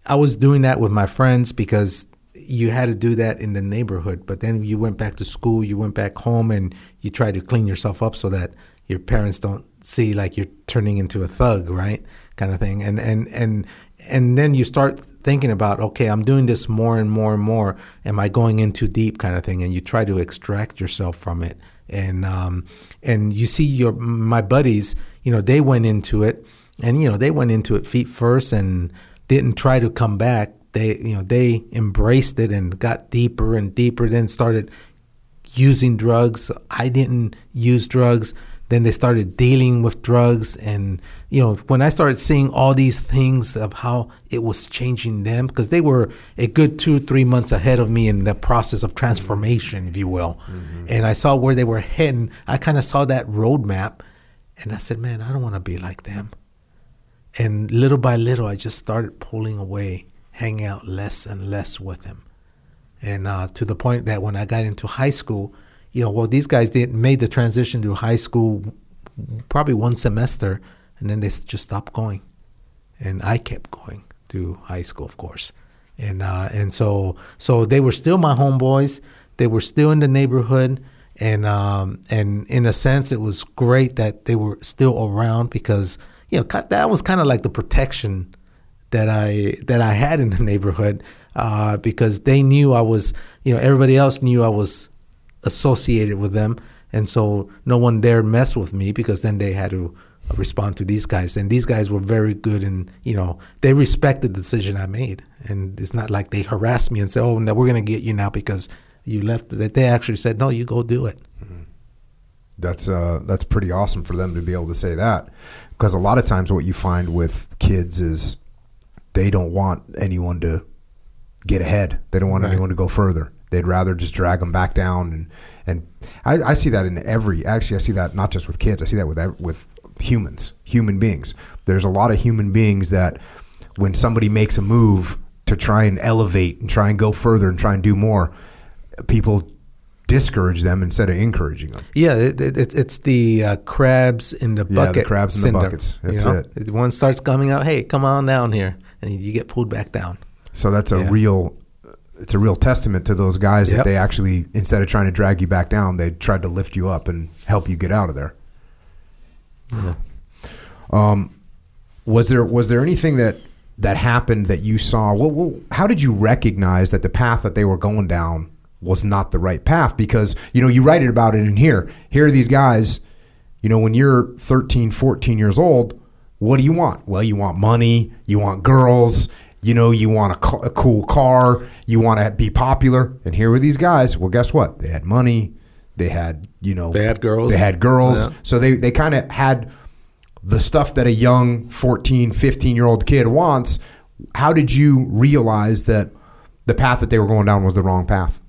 I was doing that with my friends because you had to do that in the neighborhood. But then you went back to school, you went back home, and you tried to clean yourself up so that your parents don't see like you're turning into a thug, right, kind of thing. And and and and then you start thinking about, okay, I'm doing this more and more and more. Am I going in too deep, kind of thing? And you try to extract yourself from it. And um, and you see your my buddies, you know, they went into it, and you know they went into it feet first and didn't try to come back. They you know they embraced it and got deeper and deeper. Then started using drugs. I didn't use drugs. Then they started dealing with drugs. And, you know, when I started seeing all these things of how it was changing them, because they were a good two, three months ahead of me in the process of transformation, if you will. Mm-hmm. And I saw where they were heading. I kind of saw that roadmap. And I said, man, I don't want to be like them. And little by little, I just started pulling away, hanging out less and less with them. And uh, to the point that when I got into high school, you know, well, these guys did made the transition to high school probably one semester, and then they just stopped going. And I kept going to high school, of course. And uh, and so so they were still my homeboys. They were still in the neighborhood. And um, and in a sense, it was great that they were still around because, you know, that was kind of like the protection that I that I had in the neighborhood uh, because they knew I was, you know, everybody else knew I was associated with them. And so no one dare mess with me because then they had to respond to these guys. And these guys were very good and, you know, they respected the decision I made. And it's not like they harassed me and said, oh, no, we're going to get you now because you left. That they actually said, no, you go do it. Mm-hmm. That's uh, that's pretty awesome for them to be able to say that, because a lot of times what you find with kids is they don't want anyone to get ahead. They don't want right. anyone to go further. They'd rather just drag them back down. And, and I, I see that in every, actually I see that not just with kids, I see that with with humans, human beings. There's a lot of human beings that when somebody makes a move to try and elevate and try and go further and try and do more, people discourage them instead of encouraging them. Yeah, it, it, it's the uh, crabs in the bucket. Yeah, the crabs in the buckets. That's you know? it. One starts coming out, hey, come on down here. And you get pulled back down. So that's a yeah. real... it's a real testament to those guys yep. that they actually, instead of trying to drag you back down, they tried to lift you up and help you get out of there. Yeah. Um, was there was there anything that, that happened that you saw? Well, well, how did you recognize that the path that they were going down was not the right path? Because, you know, you write it about it in here. Here are these guys, you know, when you're thirteen, fourteen years old, what do you want? Well, you want money, you want girls, you know, you want a, co- a cool car, you want to be popular. And here were these guys. Well, guess what? They had money. They had, you know. They had girls. They had girls. Yeah. So they, they kind of had the stuff that a young fourteen, fifteen-year-old kid wants. How did you realize that the path that they were going down was the wrong path?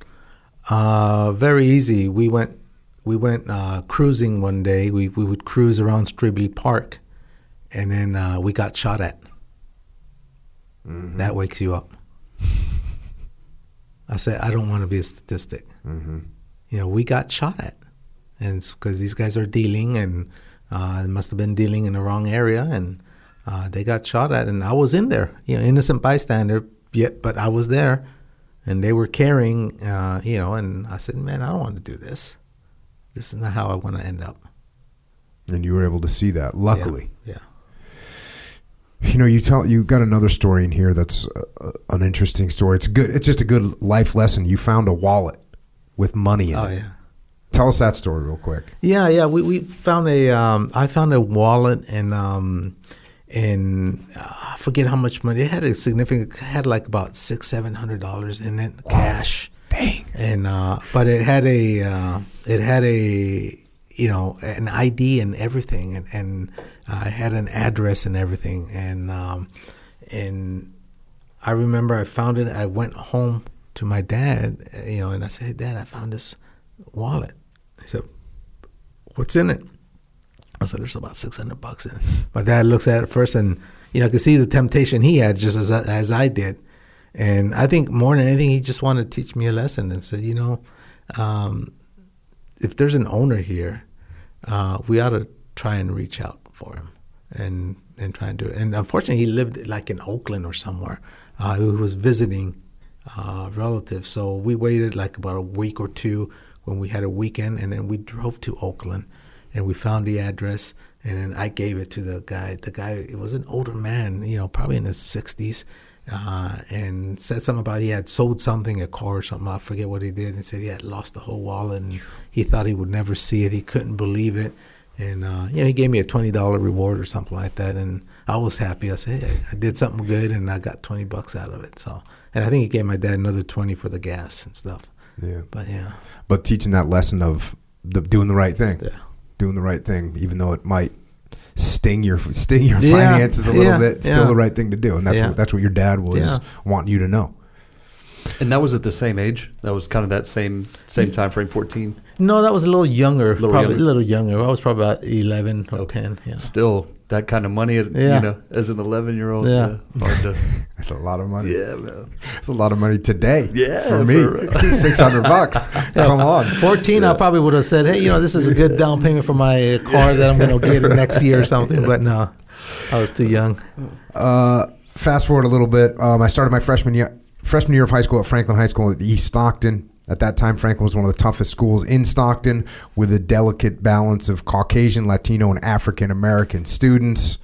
Uh, very easy. We went we went uh, cruising one day. We, we would cruise around Stribly Park, and then uh, we got shot at. Mm-hmm. That wakes you up. I said, I don't want to be a statistic. Mm-hmm. You know, we got shot at. And it's because these guys are dealing, and uh, they must have been dealing in the wrong area, and uh, they got shot at, and I was in there, you know, innocent bystander, yet, but I was there, and they were carrying, uh, you know, and I said, man, I don't want to do this. This is not how I want to end up. And you were able to see that, luckily. Yeah. yeah. You know, you tell you got another story in here that's uh, an interesting story. It's good. It's just a good life lesson. You found a wallet with money in oh, it. Oh yeah. Tell us that story real quick. Yeah, yeah. We we found a. Um, I found a wallet and um, and uh, I forget how much money. It had a significant. Had like about six, seven hundred dollars in it, wow. cash. Dang. And uh, but it had a. Uh, it had a. You know, an I D and everything, and and I had an address and everything, and um, and I remember I found it. I went home to my dad, you know, and I said, hey, Dad, I found this wallet. He said, what's in it? I said, there's about six hundred bucks in it. My dad looks at it first, and you know, I could see the temptation he had just as I, as I did, and I think more than anything, he just wanted to teach me a lesson and said, you know. Um, If there's an owner here, uh, we ought to try and reach out for him and, and try and do it. And unfortunately, he lived like in Oakland or somewhere. Uh, he was visiting uh, relatives. So we waited like about a week or two when we had a weekend, and then we drove to Oakland, and we found the address, and then I gave it to the guy. The guy, it was an older man, you know, probably in his sixties, uh, and said something about he had sold something, a car or something. I forget what he did. He said he had lost the whole wallet, and he thought he would never see it. He couldn't believe it. And, uh, you know, he gave me a twenty dollars reward or something like that, and I was happy. I said, hey, I did something good, and I got twenty bucks out of it. So, and I think he gave my dad another twenty for the gas and stuff. Yeah. But, yeah. But teaching that lesson of the, doing the right thing. Yeah. doing the right thing, even though it might sting your sting your yeah. finances a little yeah. bit. It's yeah. still the right thing to do, and that's yeah. what, that's what your dad was yeah. wanting you to know. And that was at the same age? That was kind of that same same time frame, fourteen? No, that was a little younger. Little probably younger. A little younger. I was probably about eleven or okay. ten. Yeah. Still, that kind of money, at, yeah. you know, as an eleven-year-old. Yeah. Uh, hard to, that's a lot of money. Yeah, man. That's a lot of money today. Yeah. For me, for, uh, six hundred bucks. Come on. fourteen, yeah. I probably would have said, hey, you know, this is a good down payment for my car that I'm going to get next year or something. But no, I was too young. Uh, fast forward a little bit. Um, I started my freshman year. Freshman year of high school at Franklin High School at East Stockton. At that time, Franklin was one of the toughest schools in Stockton, with a delicate balance of Caucasian, Latino, and African-American students.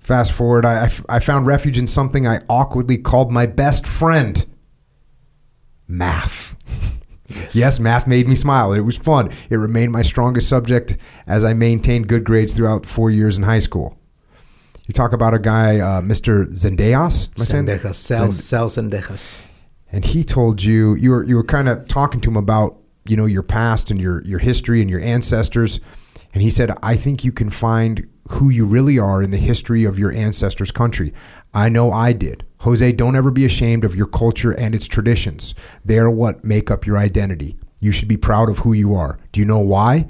Fast forward, I, I, I found refuge in something I awkwardly called my best friend, math. Yes. Yes, math made me smile. It was fun. It remained my strongest subject as I maintained good grades throughout four years in high school. You talk about a guy, uh, Mister Zendejas. Zendejas, Sal, Sal Zendejas. And he told you, you were you were kind of talking to him about, you know, your past and your, your history and your ancestors. And he said, I think you can find who you really are in the history of your ancestors' country. I know I did. Jose, don't ever be ashamed of your culture and its traditions. They are what make up your identity. You should be proud of who you are. Do you know why?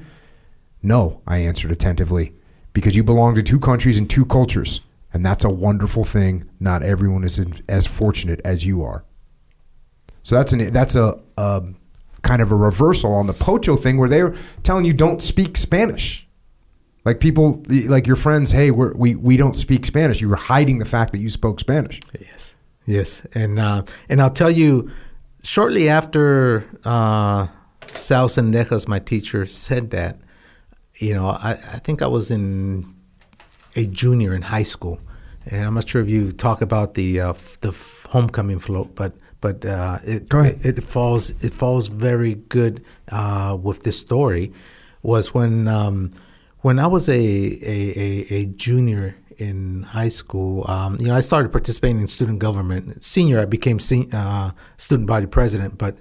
No, I answered attentively. Because you belong to two countries and two cultures, and that's a wonderful thing. Not everyone is as fortunate as you are. So that's an that's a, a kind of a reversal on the Pocho thing, where they're telling you don't speak Spanish. Like people, like your friends, hey, we're, we we don't speak Spanish. You were hiding the fact that you spoke Spanish. Yes, yes, and uh, and I'll tell you, shortly after uh, Sal Zendejas, my teacher, said that. You know, I, I think I was in a junior in high school, and I'm not sure if you talk about the uh, f- the f- homecoming float, but but uh, it, Go ahead. it it falls it falls very good uh, with this story. Was when um, when I was a, a, a, a junior in high school, um, you know, I started participating in student government. Senior, I became sen- uh, student body president, but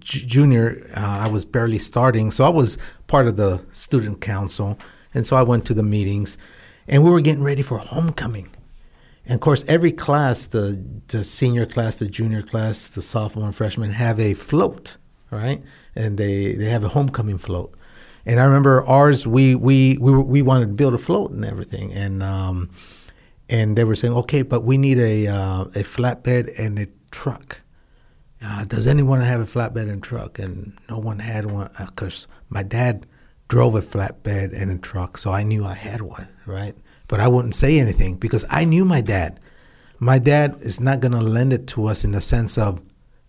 junior, uh, I was barely starting, so I was part of the student council, and so I went to the meetings, and we were getting ready for homecoming. And of course, every class, the the senior class, the junior class, the sophomore and freshman have a float, right? And they, they have a homecoming float. And I remember ours, we we we, were, we wanted to build a float and everything, and um, and they were saying, okay, but we need a uh, a flatbed and a truck. Uh, does anyone have a flatbed and truck? And no one had one, because uh, my dad drove a flatbed and a truck, so I knew I had one, right? But I wouldn't say anything because I knew my dad. My dad is not going to lend it to us in the sense of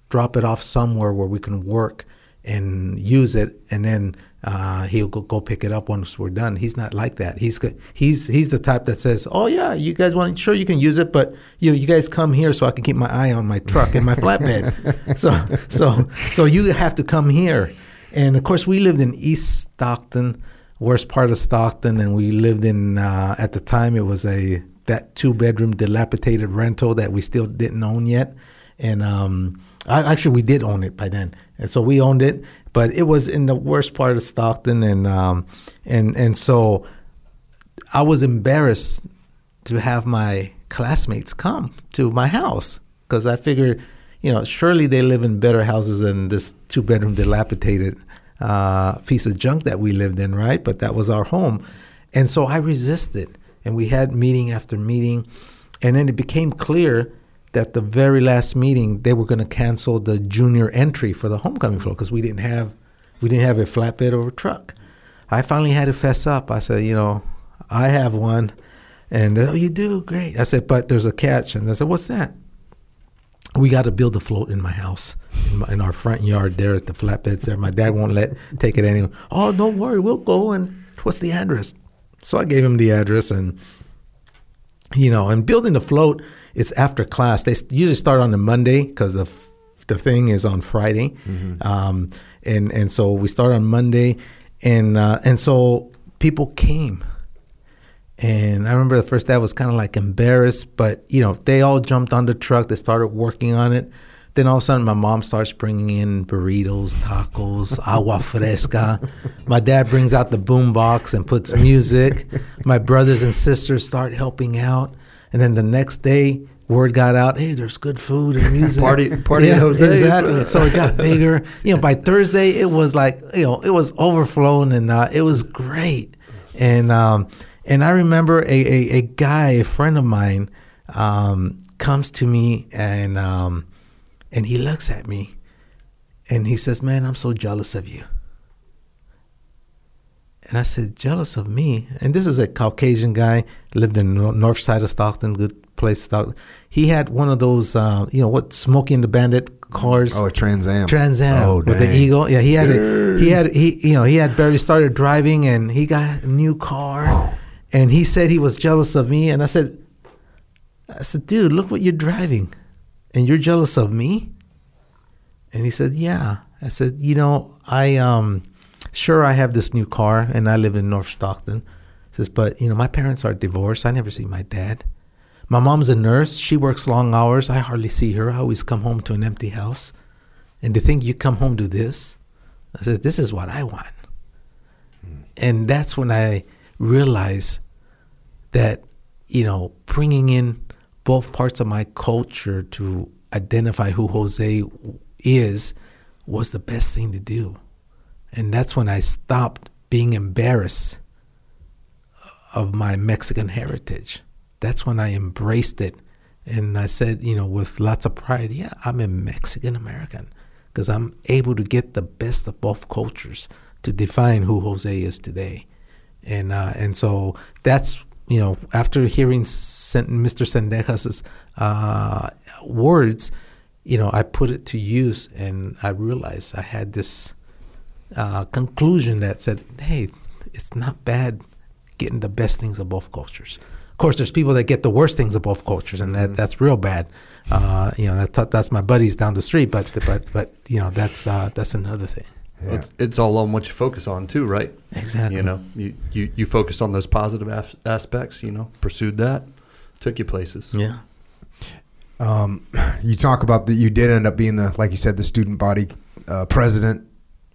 drop it off somewhere where we can work and use it, and then uh, he'll go, go pick it up once we're done. He's not like that. He's he's he's the type that says, "Oh yeah, you guys want? Sure, you can use it, but you know, you guys come here so I can keep my eye on my truck and my flatbed. So so so you have to come here." And of course, we lived in East Stockton, worst part of Stockton, and we lived in uh, at the time it was a that two bedroom dilapidated rental that we still didn't own yet, and um, I, actually we did own it by then. And so we owned it, but it was in the worst part of Stockton, and um, and and so I was embarrassed to have my classmates come to my house because I figured, you know, surely they live in better houses than this two-bedroom dilapidated uh, piece of junk that we lived in, right? But that was our home, and so I resisted, and we had meeting after meeting, and then it became clear that the very last meeting they were going to cancel the junior entry for the homecoming float because we didn't have we didn't have a flatbed or a truck. I finally had to fess up. I said, you know, I have one, and oh, you do, great. I said, but there's a catch, and I said, what's that? We got to build a float in my house, in, my, in our front yard there at the flatbeds there. My dad won't let take it anywhere. Oh, don't worry, we'll go. And what's the address? So I gave him the address, and you know, and building the float. It's after class. They usually start on a Monday because the, f- the thing is on Friday. Mm-hmm. Um, and, and so we start on Monday. And uh, and so people came. And I remember the first day I was kind of like embarrassed. But, you know, they all jumped on the truck. They started working on it. Then all of a sudden, my mom starts bringing in burritos, tacos, agua fresca. My dad brings out the boombox and puts music. My brothers and sisters start helping out. And then the next day, word got out, hey, there's good food and music. Party, party yeah, in Jose. Exactly. So it got bigger. You know, by Thursday, it was like, you know, it was overflowing, and uh, it was great. And um, and I remember a, a, a guy, a friend of mine, um, comes to me and um, and he looks at me and he says, man, I'm so jealous of you. And I said, jealous of me? And this is a Caucasian guy, lived in the north side of Stockton, good place. Stockton. He had one of those, uh, you know, what, Smokey and the Bandit cars. Oh, a Trans Am. Trans Am oh, with the Eagle. Yeah, he had a, he had he you know he had barely started driving and he got a new car. And he said he was jealous of me. And I said, I said, dude, look what you're driving. And you're jealous of me? And he said, yeah. I said, you know, I, um, sure, I have this new car, and I live in North Stockton. He says, but, you know, my parents are divorced. I never see my dad. My mom's a nurse. She works long hours. I hardly see her. I always come home to an empty house. And to think you come home to this, I said, this is what I want. Mm. And that's when I realized that, you know, bringing in both parts of my culture to identify who Jose is was the best thing to do. And that's when I stopped being embarrassed of my Mexican heritage. That's when I embraced it. And I said, you know, with lots of pride, yeah, I'm a Mexican-American because I'm able to get the best of both cultures to define who Jose is today. And uh, and so that's, you know, after hearing Mister Zendejas' uh, words, you know, I put it to use and I realized I had this uh, conclusion that said, hey, it's not bad getting the best things of both cultures. Of course, there's people that get the worst things of both cultures, and that, that's real bad. Uh, you know, that, that's my buddies down the street, but, but, but you know, that's uh, that's another thing. Yeah. It's it's all on what you focus on too, right? Exactly. You know, you, you, you focused on those positive af- aspects, you know, pursued that, took you places. Yeah. Um, you talk about that you did end up being the, like you said, the student body uh, president,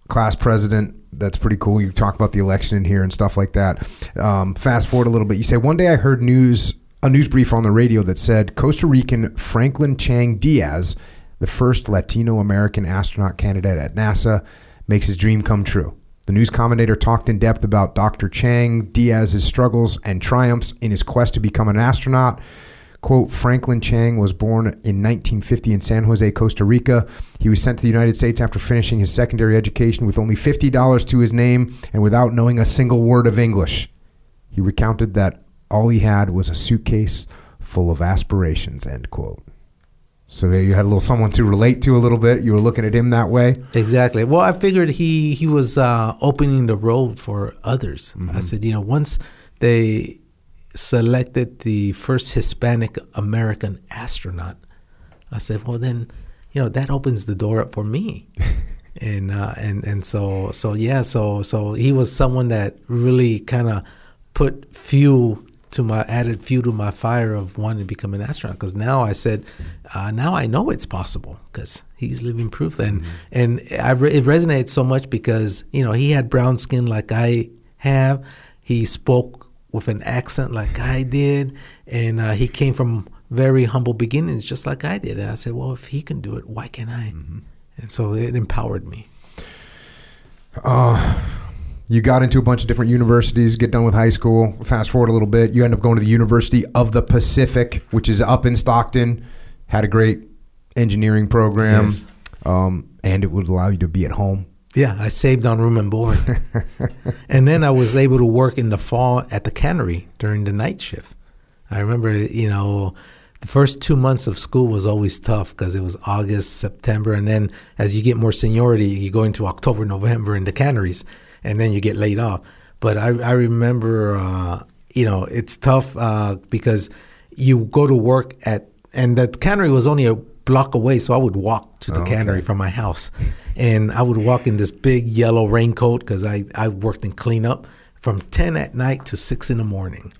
class president. That's pretty cool. You talk about the election in here and stuff like that. Um, fast forward a little bit. You say, one day I heard news, a news brief on the radio that said Costa Rican Franklin Chang Diaz, the first Latino American astronaut candidate at NASA, makes his dream come true. The news commentator talked in depth about Doctor Chang Diaz's struggles and triumphs in his quest to become an astronaut. Quote, Franklin Chang was born in nineteen fifty in San Jose, Costa Rica. He was sent to the United States after finishing his secondary education with only fifty dollars to his name and without knowing a single word of English. He recounted that all he had was a suitcase full of aspirations, end quote. So there you had a little someone to relate to a little bit. You were looking at him that way. Exactly. Well, I figured he he was uh, opening the road for others. Mm-hmm. I said, you know, once they selected the first Hispanic American astronaut, I said, well, then, you know, that opens the door up for me. and uh, and and so so yeah, so so he was someone that really kind of put fuel. To my added fuel to my fire of wanting to become an astronaut, because now I said, uh, now I know it's possible because he's living proof. And mm-hmm. and I re- it resonated so much because, you know, he had brown skin like I have. He spoke with an accent like I did, and uh, he came from very humble beginnings just like I did. And I said, well, if he can do it, why can't I? Mm-hmm. And so it empowered me. Uh You got into a bunch of different universities, get done with high school, fast forward a little bit. You end up going to the University of the Pacific, which is up in Stockton, had a great engineering program, yes. um, and it would allow you to be at home. Yeah, I saved on room and board. And then I was able to work in the fall at the cannery during the night shift. I remember, you know, the first two months of school was always tough because it was August, September, and then as you get more seniority, you go into October, November in the canneries. And then you get laid off. But I, I remember, uh, you know, it's tough uh, because you go to work at, and the cannery was only a block away, so I would walk to the oh, cannery okay. from my house. And I would walk in this big yellow raincoat because I, I worked in cleanup from ten at night to six in the morning.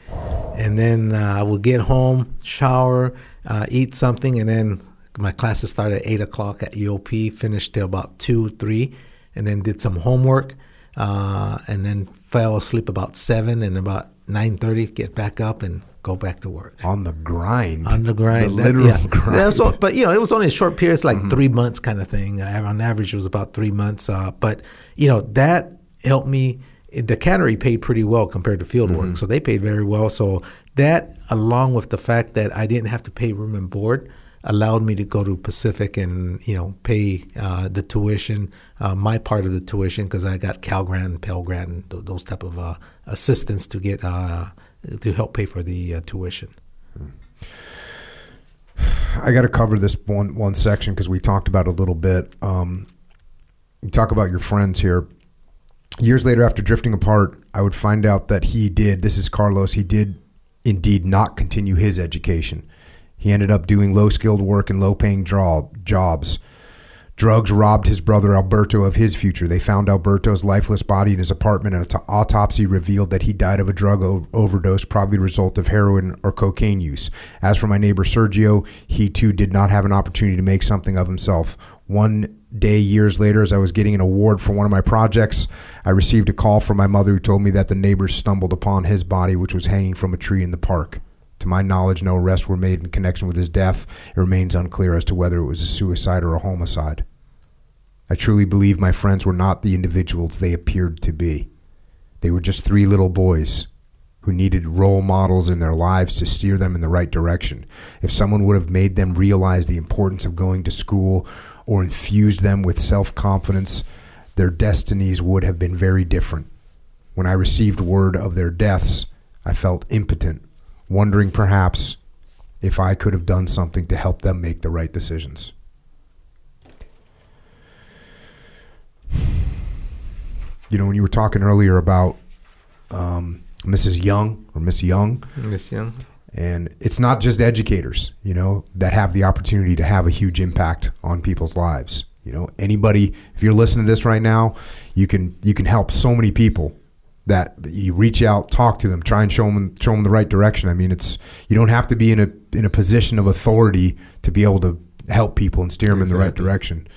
And then uh, I would get home, shower, uh, eat something, and then My classes started at eight o'clock at E O P, finished till about two, three, and then did some homework, uh, and then fell asleep about seven, and about nine thirty, get back up and go back to work. On the grind. On the grind. The that, literal yeah. grind. That was, but, you know, it was only a short period. It's like mm-hmm. three months kind of thing. Uh, on average, it was about three months. Uh, but, you know, that helped me. The cannery paid pretty well compared to field work. Mm-hmm. So they paid very well. So that, along with the fact that I didn't have to pay room and board, allowed me to go to Pacific and, you know, pay uh, the tuition, uh, my part of the tuition, because I got Cal Grant, Pell Grant, and th- those type of uh, assistance to get uh, to help pay for the uh, tuition. I got to cover this one one section because we talked about it a little bit. Um, you talk about your friends here. Years later, after drifting apart, I would find out that he did. This is Carlos. He did indeed not continue his education. He ended up doing low-skilled work and low-paying job, jobs. Drugs robbed his brother Alberto of his future. They found Alberto's lifeless body in his apartment, and an autopsy revealed that he died of a drug o- overdose, probably the result of heroin or cocaine use. As for my neighbor Sergio, he too did not have an opportunity to make something of himself. One day, years later, as I was getting an award for one of my projects, I received a call from my mother who told me that the neighbors stumbled upon his body, which was hanging from a tree in the park. To my knowledge, no arrests were made in connection with his death. It remains unclear as to whether it was a suicide or a homicide. I truly believe my friends were not the individuals they appeared to be. They were just three little boys who needed role models in their lives to steer them in the right direction. If someone would have made them realize the importance of going to school or infused them with self-confidence, their destinies would have been very different. When I received word of their deaths, I felt impotent, wondering perhaps if I could have done something to help them make the right decisions. You know, when you were talking earlier about um, Missus Young or Miss Young. Miss Young. And it's not just educators, you know, that have the opportunity to have a huge impact on people's lives. You know, anybody, if you're listening to this right now, you can you can help so many people. That you reach out, talk to them, try and show them, show them the right direction. I mean, it's you don't have to be in a in a position of authority to be able to help people and steer them exactly. in the right direction.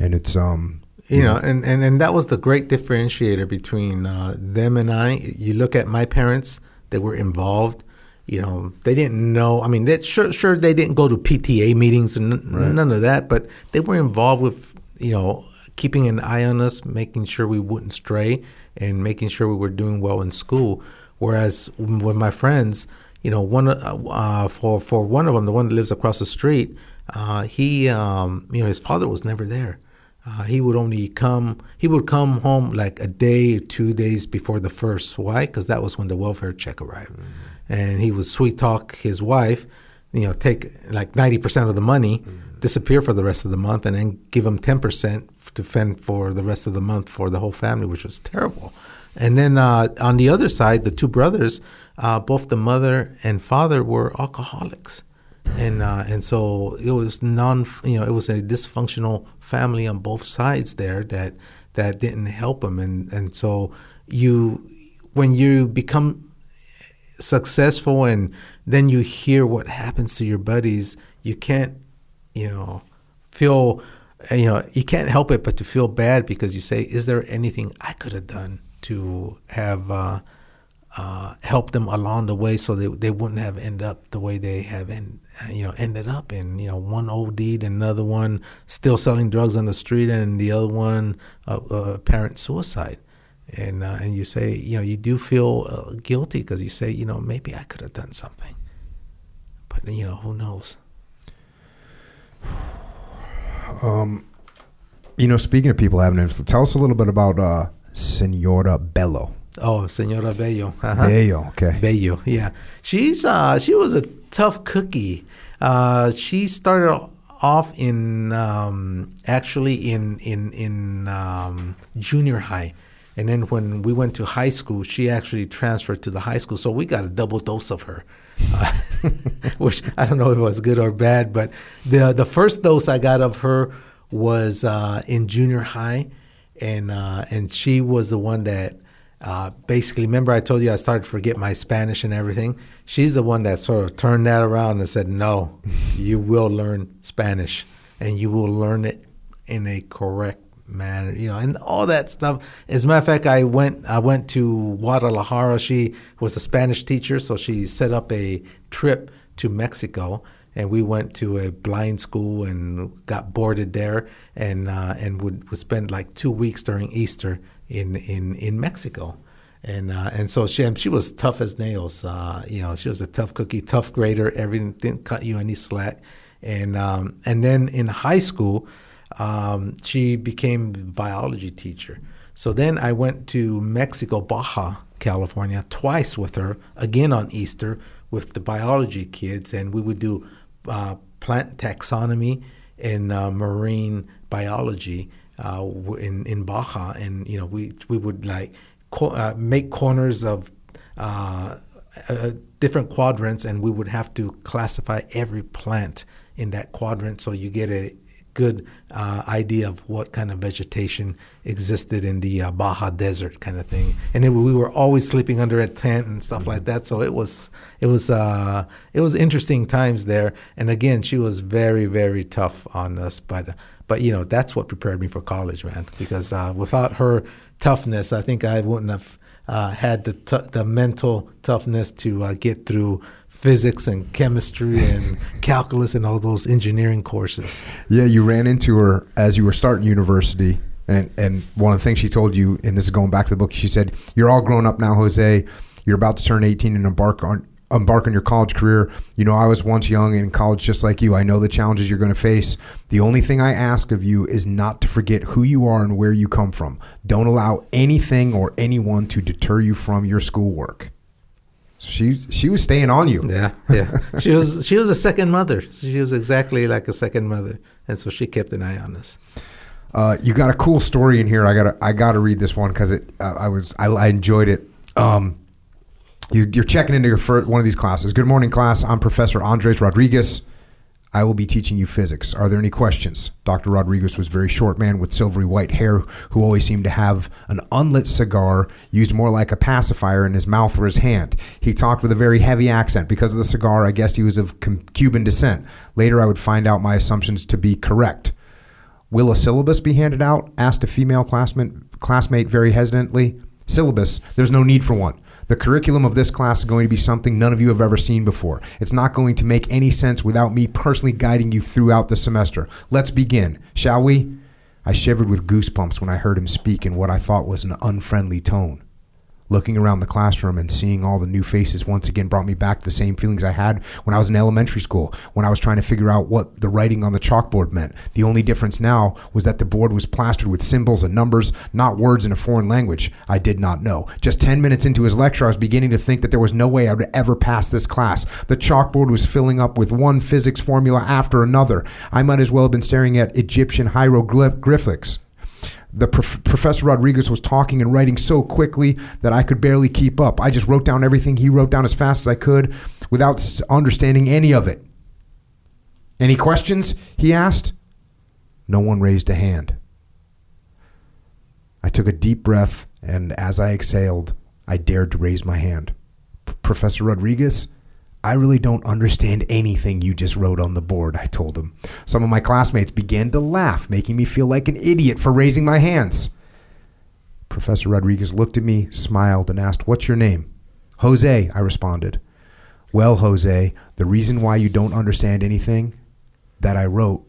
And it's um, you, you know, know, and and and that was the great differentiator between uh, them and I. You look at my parents; they were involved. You know, they didn't know. I mean, they, sure, sure, they didn't go to P T A meetings and n- right. none of that, but they were involved with you know. keeping an eye on us, making sure we wouldn't stray, and making sure we were doing well in school. Whereas with my friends, you know, one uh, for for one of them, the one that lives across the street, uh, he, um, you know, his father was never there. Uh, he would only come, he would come home like a day or two days before the first. Why? Because that was when the welfare check arrived. Mm-hmm. And he would sweet talk his wife, you know, take like ninety percent of the money, mm-hmm. disappear for the rest of the month, and then give him ten percent to fend for the rest of the month for the whole family, which was terrible. And then uh, on the other side, the two brothers, uh, both the mother and father were alcoholics, and uh, and so it was non, you know, it was a dysfunctional family on both sides there that that didn't help them. And and so you, when you become successful, and then you hear what happens to your buddies, you can't, you know, feel. You know, you can't help it but to feel bad because you say, is there anything I could have done to have uh, uh, helped them along the way so they, they wouldn't have ended up the way they have end, you know, ended up in, you know, one O D'd and another one still selling drugs on the street and the other one uh, uh, apparent suicide. And, uh, and you say, you know, you do feel uh, guilty because you say, you know, maybe I could have done something. But, you know, who knows? Um, you know, speaking of people having influence, tell us a little bit about uh, Señora Bello. Oh, Señora Bello. Uh-huh. Bello, okay. Bello, yeah. She's uh, she was a tough cookie. Uh, she started off in um, actually in in in um, junior high, and then when we went to high school, she actually transferred to the high school. So we got a double dose of her. Uh, which I don't know if it was good or bad, but the the first dose I got of her was uh, in junior high, and uh, and she was the one that Uh, basically, remember I told you I started to forget my Spanish and everything? She's the one that sort of turned that around and said, no, you will learn Spanish, and you will learn it in a correct manner, you know, and all that stuff. As a matter of fact, I went I went to Guadalajara. She was a Spanish teacher, so she set up a trip to Mexico, and we went to a blind school and got boarded there, and uh, and would, would spend like two weeks during Easter in in, in Mexico. And uh, and so she she was tough as nails. Uh, you know, she was a tough cookie, tough grader, everything, didn't cut you any slack. And um, and then in high school, um, she became a biology teacher. So then I went to Mexico, Baja California, twice with her, again on Easter, with the biology kids, and we would do uh, plant taxonomy and uh, marine biology uh, in in Baja, and you know we we would like co- uh, make corners of. Uh, Uh, different quadrants, and we would have to classify every plant in that quadrant so you get a good uh, idea of what kind of vegetation existed in the uh, Baja Desert kind of thing. And it, we were always sleeping under a tent and stuff like that, so it was it was uh, it was interesting times there. And again, she was very, very tough on us, but uh, but you know, that's what prepared me for college, man, because uh, without her toughness, I think I wouldn't have Uh, had the t- the mental toughness to uh, get through physics and chemistry and calculus and all those engineering courses. Yeah, you ran into her as you were starting university, and, and one of the things she told you, and this is going back to the book, she said, "You're all grown up now, Jose. You're about to turn eighteen and embark on embark on your college career. You know, I was once young in college just like you. I know the challenges you're going to face. The only thing I ask of you is not to forget who you are and where you come from. Don't allow anything or anyone to deter you from your schoolwork." She she was staying on you. Yeah, yeah. She was she was a second mother. She was exactly like a second mother, and so she kept an eye on us. Uh, you got a cool story in here. I gotta I gotta read this one because it uh, I was I, I enjoyed it. Um, You're checking into your first, one of these classes. "Good morning, class. I'm Professor Andres Rodriguez. I will be teaching you physics. Are there any questions?" Doctor Rodriguez was a very short man with silvery white hair who always seemed to have an unlit cigar used more like a pacifier in his mouth or his hand. He talked with a very heavy accent. Because of the cigar, I guessed he was of Cuban descent. Later, I would find out my assumptions to be correct. "Will a syllabus be handed out?" asked a female classmate, classmate very hesitantly. "Syllabus? There's no need for one. The curriculum of this class is going to be something none of you have ever seen before. It's not going to make any sense without me personally guiding you throughout the semester. Let's begin, shall we?" I shivered with goosebumps when I heard him speak in what I thought was an unfriendly tone. Looking around the classroom and seeing all the new faces once again brought me back to the same feelings I had when I was in elementary school, when I was trying to figure out what the writing on the chalkboard meant. The only difference now was that the board was plastered with symbols and numbers, not words in a foreign language I did not know. Just ten minutes into his lecture, I was beginning to think that there was no way I would ever pass this class. The chalkboard was filling up with one physics formula after another. I might as well have been staring at Egyptian hieroglyphics. The prof- Professor Rodriguez was talking and writing so quickly that I could barely keep up. I just wrote down everything he wrote down as fast as I could without understanding any of it. "Any questions?" he asked. No one raised a hand. I took a deep breath, and as I exhaled, I dared to raise my hand. P- Professor Rodriguez, "I really don't understand anything you just wrote on the board," I told him. Some of my classmates began to laugh, making me feel like an idiot for raising my hands. Professor Rodriguez looked at me, smiled, and asked, "What's your name?" "Jose," I responded. "Well, Jose, the reason why you don't understand anything that I wrote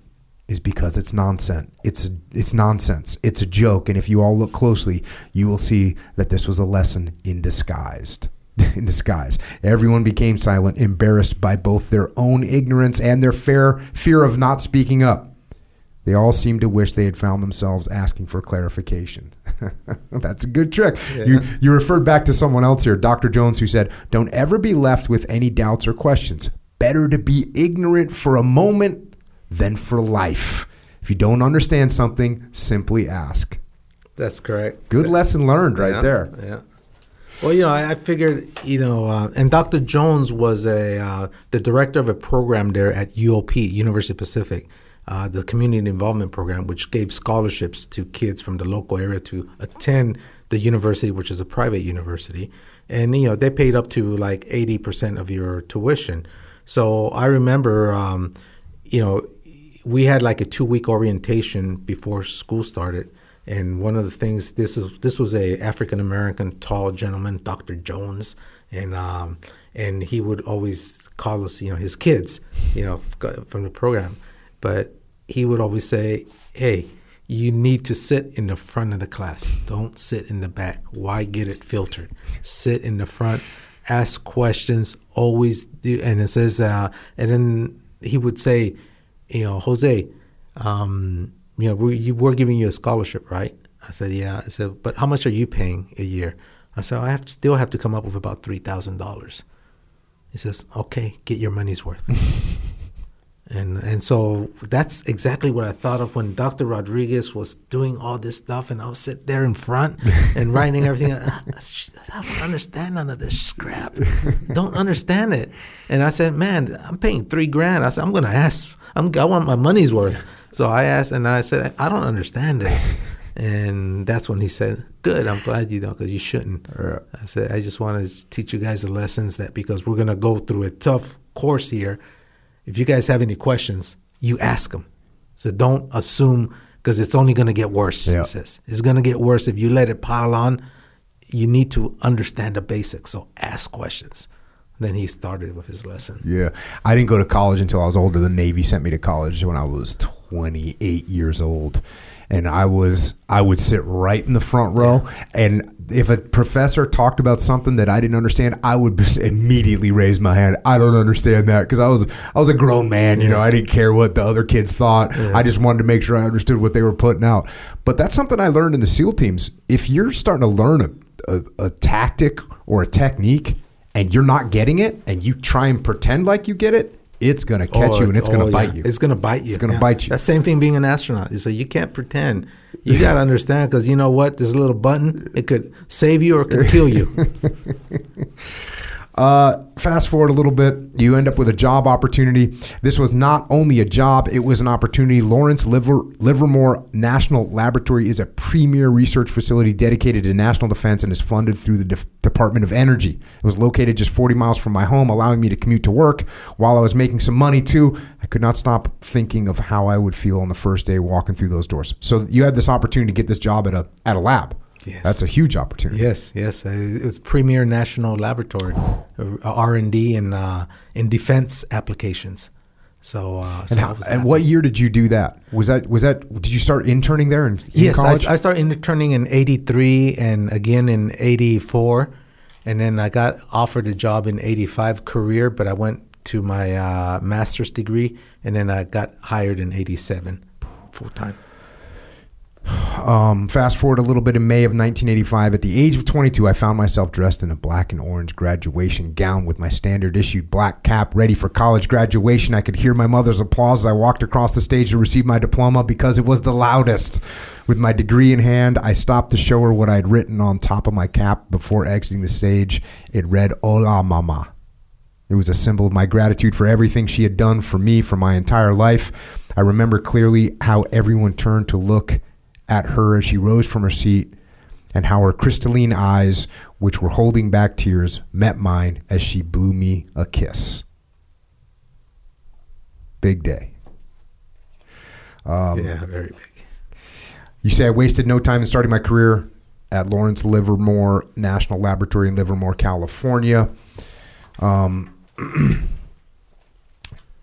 is because it's nonsense. It's it's nonsense. It's a joke, and if you all look closely, you will see that this was a lesson in disguise." In disguise. Everyone became silent, embarrassed by both their own ignorance and their fair fear of not speaking up. They all seemed to wish they had found themselves asking for clarification. That's a good trick. Yeah. You you referred back to someone else here, Doctor Jones, who said, "Don't ever be left with any doubts or questions. Better to be ignorant for a moment than for life. If you don't understand something, simply ask." That's correct. Good yeah. lesson learned right yeah. there. Yeah. Well, you know, I, I figured, you know, uh, and Doctor Jones was a uh, the director of a program there at U O P, University of the Pacific, uh, the Community Involvement Program, which gave scholarships to kids from the local area to attend the university, which is a private university. And, you know, they paid up to like eighty percent of your tuition. So I remember, um, you know, we had like a two-week orientation before school started. And one of the things, this was, this was a African-American tall gentleman, Doctor Jones, and um, and he would always call us, you know, his kids, you know, from the program. But he would always say, hey, you need to sit in the front of the class. Don't sit in the back. Why get it filtered? Sit in the front, ask questions, always do. And it says, uh, and then he would say, you know, Jose, um, you know, we, you, we're giving you a scholarship, right? I said, yeah. I said, but how much are you paying a year? I said, I have to, still have to come up with about three thousand dollars. He says, okay, get your money's worth. and and so that's exactly what I thought of when Doctor Rodriguez was doing all this stuff, and I'll sit there in front and writing everything. I, I don't understand none of this crap. Don't understand it. And I said, man, I'm paying three grand. I said, I'm going to ask. I'm, I want my money's worth. So I asked, and I said, I don't understand this. And that's when he said, good, I'm glad you don't, because you shouldn't. Yeah. I said, I just want to teach you guys the lessons that because we're going to go through a tough course here. If you guys have any questions, you ask them. So don't assume, because it's only going to get worse, yeah. He says. It's going to get worse if you let it pile on. You need to understand the basics, so ask questions. Then he started with his lesson. Yeah. I didn't go to college until I was older. The Navy sent me to college when I was twenty-eight years old. And I was, I would sit right in the front row. And if a professor talked about something that I didn't understand, I would immediately raise my hand. I don't understand that, because I was, I was a grown man. You know, I didn't care what the other kids thought. Yeah. I just wanted to make sure I understood what they were putting out. But that's something I learned in the SEAL teams. If you're starting to learn a, a, a tactic or a technique, and you're not getting it, and you try and pretend like you get it, it's going to catch oh, you, and it's oh, going to bite yeah. you. It's going to bite you. It's going to yeah. bite you. That same thing being an astronaut. You say, you can't pretend. You got to understand, because you know what? This little button, it could save you or it could kill you. Uh, fast forward a little bit, you end up with a job opportunity. This was not only a job, it was an opportunity. Lawrence Liver- Livermore National Laboratory is a premier research facility dedicated to national defense and is funded through the De- Department of Energy. It was located just forty miles from my home, allowing me to commute to work while I was making some money too. I could not stop thinking of how I would feel on the first day walking through those doors. So you had this opportunity to get this job at a at a lab. Yes. That's a huge opportunity. Yes, yes. It's premier national laboratory, R and D and uh, in defense applications. So, uh, so and, how, and what year did you do that? Was that was that? Did you start interning there in, in yes, college? Yes, I, I started interning in eighty-three and again in eighty-four, and then I got offered a job in eighty-five career, but I went to my uh, master's degree, and then I got hired in eighty-seven full time. Um, fast forward a little bit, in May of nineteen eighty-five, at the age of twenty-two, I found myself dressed in a black and orange graduation gown with my standard issued black cap, ready for college graduation. I could hear my mother's applause as I walked across the stage to receive my diploma, because it was the loudest. With my degree in hand, I stopped to show her what I'd written on top of my cap before exiting the stage. It read, "Hola, Mama." It was a symbol of my gratitude for everything she had done for me for my entire life. I remember clearly how everyone turned to look at her as she rose from her seat, and how her crystalline eyes, which were holding back tears, met mine as she blew me a kiss. Big day. Um, yeah, very big. You say I wasted no time in starting my career at Lawrence Livermore National Laboratory in Livermore, California. Um,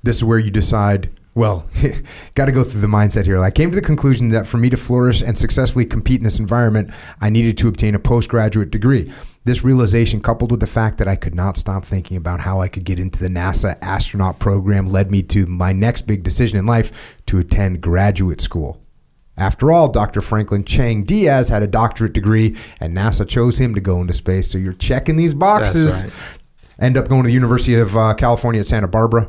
this is where you decide... Well, got to go through the mindset here. I came to the conclusion that for me to flourish and successfully compete in this environment, I needed to obtain a postgraduate degree. This realization, coupled with the fact that I could not stop thinking about how I could get into the NASA astronaut program, led me to my next big decision in life: to attend graduate school. After all, Doctor Franklin Chang Diaz had a doctorate degree, and NASA chose him to go into space. So you're checking these boxes. That's right. End up going to the University of uh, California at Santa Barbara.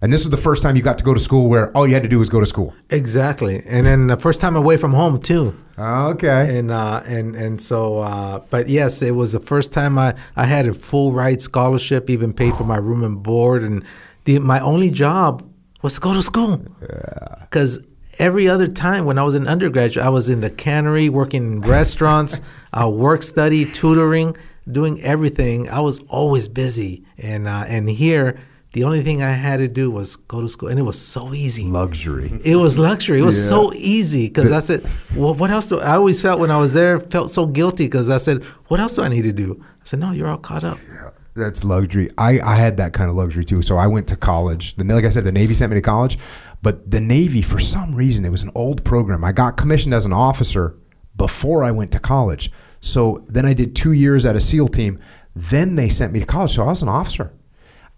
And this was the first time you got to go to school where all you had to do was go to school. Exactly. And then the first time away from home, too. Okay. And uh, and and so, uh, but yes, it was the first time I, I had a full ride scholarship, even paid for my room and board. And the, my only job was to go to school. Yeah. Because Every other time when I was an undergraduate, I was in the cannery, working in restaurants, uh, work study, tutoring, doing everything. I was always busy. And uh, and here, the only thing I had to do was go to school. And it was so easy. Luxury. It was luxury. It was yeah. so easy because I said, well, what else do I always felt when I was there, felt so guilty because I said, what else do I need to do? I said, no, you're all caught up. Yeah. That's luxury. I, I had that kind of luxury too. So I went to college. The, like I said, the Navy sent me to college. But the Navy, for some reason, it was an old program. I got commissioned as an officer before I went to college. So then I did two years at a SEAL team. Then they sent me to college. So I was an officer.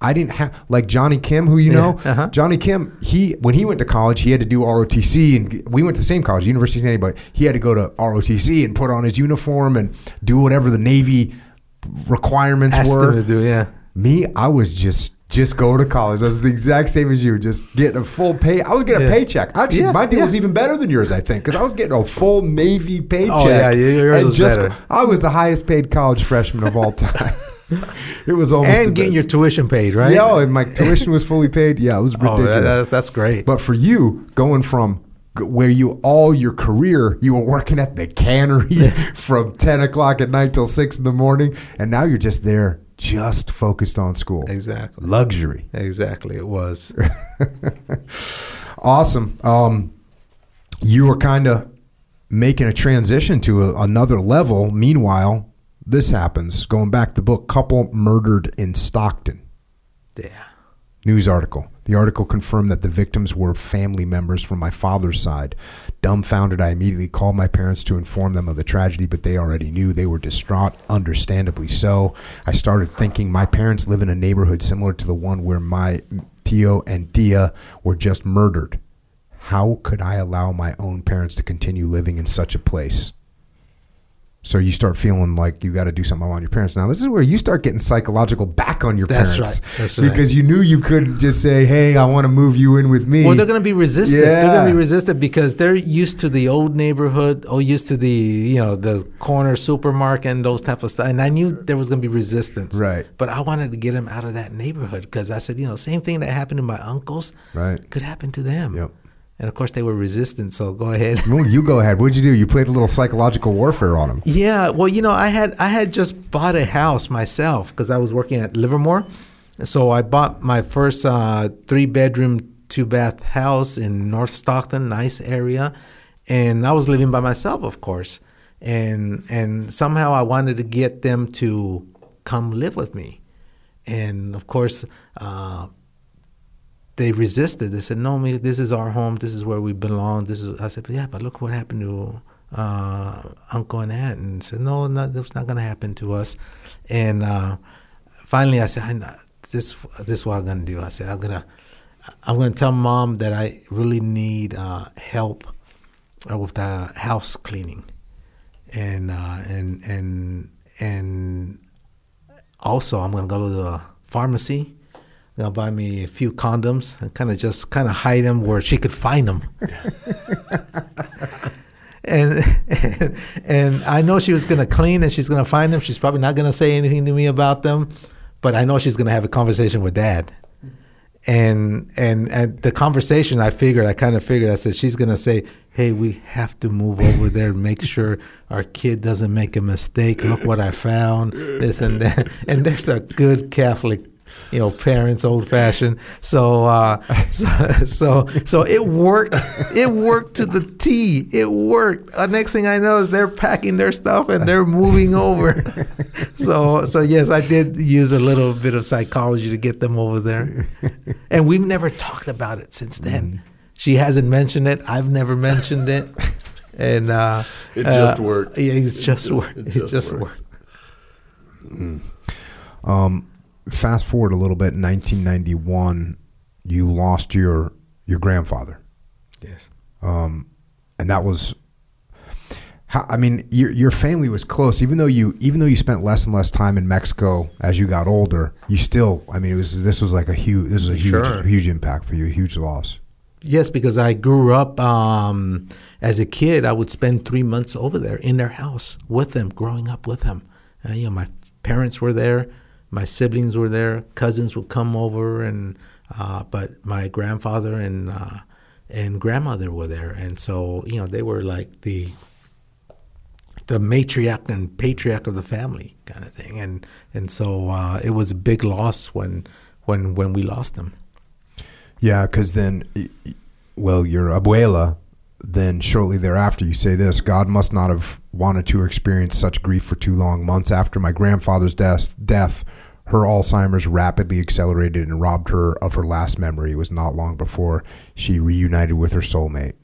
I didn't have, like Johnny Kim, who you know, yeah, uh-huh. Johnny Kim, he when he went to college, he had to do R O T C, and we went to the same college, University of Santa Barbara, but he had to go to R O T C and put on his uniform and do whatever the Navy requirements asked were. To do, yeah. Me, I was just just go to college. I was the exact same as you, just getting a full pay. I was getting yeah. a paycheck. Actually, yeah, my deal yeah. was even better than yours, I think, because I was getting a full Navy paycheck. Oh yeah, yours and was just, better. I was the highest paid college freshman of all time. It was almost and getting best. Your tuition paid, right? Yeah, and my tuition was fully paid. Yeah, it was ridiculous. Oh, that's, that's great. But for you, going from where you all your career you were working at the cannery from ten o'clock at night till six in the morning, and now you're just there, just focused on school. Exactly. Luxury. Exactly. It was awesome. Um, you were kind of making a transition to a, another level. Meanwhile. This happens. Going back to the book, couple murdered in Stockton. Yeah. News article. The article confirmed that the victims were family members from my father's side. Dumbfounded, I immediately called my parents to inform them of the tragedy, but they already knew. They were distraught, understandably so. I started thinking my parents live in a neighborhood similar to the one where my tío and tía were just murdered. How could I allow my own parents to continue living in such a place? So you start feeling like you got to do something on your parents. Now, this is where you start getting psychological back on your That's parents. Right. That's right. Because you knew you couldn't just say, hey, I want to move you in with me. Well, they're going to be resistant. Yeah. They're going to be resistant because they're used to the old neighborhood or used to the, you know, the corner supermarket and those type of stuff. And I knew there was going to be resistance. Right. But I wanted to get them out of that neighborhood because I said, you know, same thing that happened to my uncles right. could happen to them. Yep. And, of course, they were resistant, so go ahead. Well, you go ahead. What did you do? You played a little psychological warfare on them. Yeah. Well, you know, I had I had just bought a house myself because I was working at Livermore. So I bought my first uh, three-bedroom, two-bath house in North Stockton, nice area. And I was living by myself, of course. And and somehow I wanted to get them to come live with me. And, of course, uh they resisted. They said, no, this is our home. This is where we belong. This is. I said, yeah, but look what happened to uh, Uncle and Aunt. And said, no, no that's not going to happen to us. And uh, finally, I said, I'm not, this, this is what I'm going to do. I said, I'm going to I'm gonna tell Mom that I really need uh, help with the house cleaning. And, uh, and, and, and also, I'm going to go to the pharmacy. I'll buy me a few condoms and kind of just kind of hide them where she could find them. and, and and I know she was going to clean and she's going to find them. She's probably not going to say anything to me about them, but I know she's going to have a conversation with Dad. And and and the conversation, I figured, I kind of figured, I said, she's going to say, hey, we have to move over there and make sure our kid doesn't make a mistake. Look what I found, this and that. And there's a good Catholic you know, parents, old-fashioned. So, uh, so, so, so it worked. It worked to the T. It worked. Uh, next thing I know is they're packing their stuff and they're moving over. So, so yes, I did use a little bit of psychology to get them over there, and we've never talked about it since then. Mm. She hasn't mentioned it. I've never mentioned it, and uh, it just uh, worked. Yeah, it's just it, worked. It just, it just worked. worked. Mm. Um. Fast forward a little bit, nineteen ninety-one, you lost your your grandfather. Yes. Um, and that was, I mean, your your family was close. Even though you even though you spent less and less time in Mexico as you got older, you still, I mean, it was this was like a huge this was a huge sure. huge impact for you, a huge loss. Yes, because I grew up um, as a kid. I would spend three months over there in their house with them, growing up with them. Uh, you know, my parents were there. My siblings were there. Cousins would come over, and uh, but my grandfather and uh, and grandmother were there. And so, you know, they were like the the matriarch and patriarch of the family kind of thing. And and so uh, it was a big loss when when when we lost them. Yeah, because then, well, your abuela, then shortly thereafter you say this: God must not have wanted to experience such grief for too long. Months after my grandfather's death, death, her Alzheimer's rapidly accelerated and robbed her of her last memory. It was not long before she reunited with her soulmate.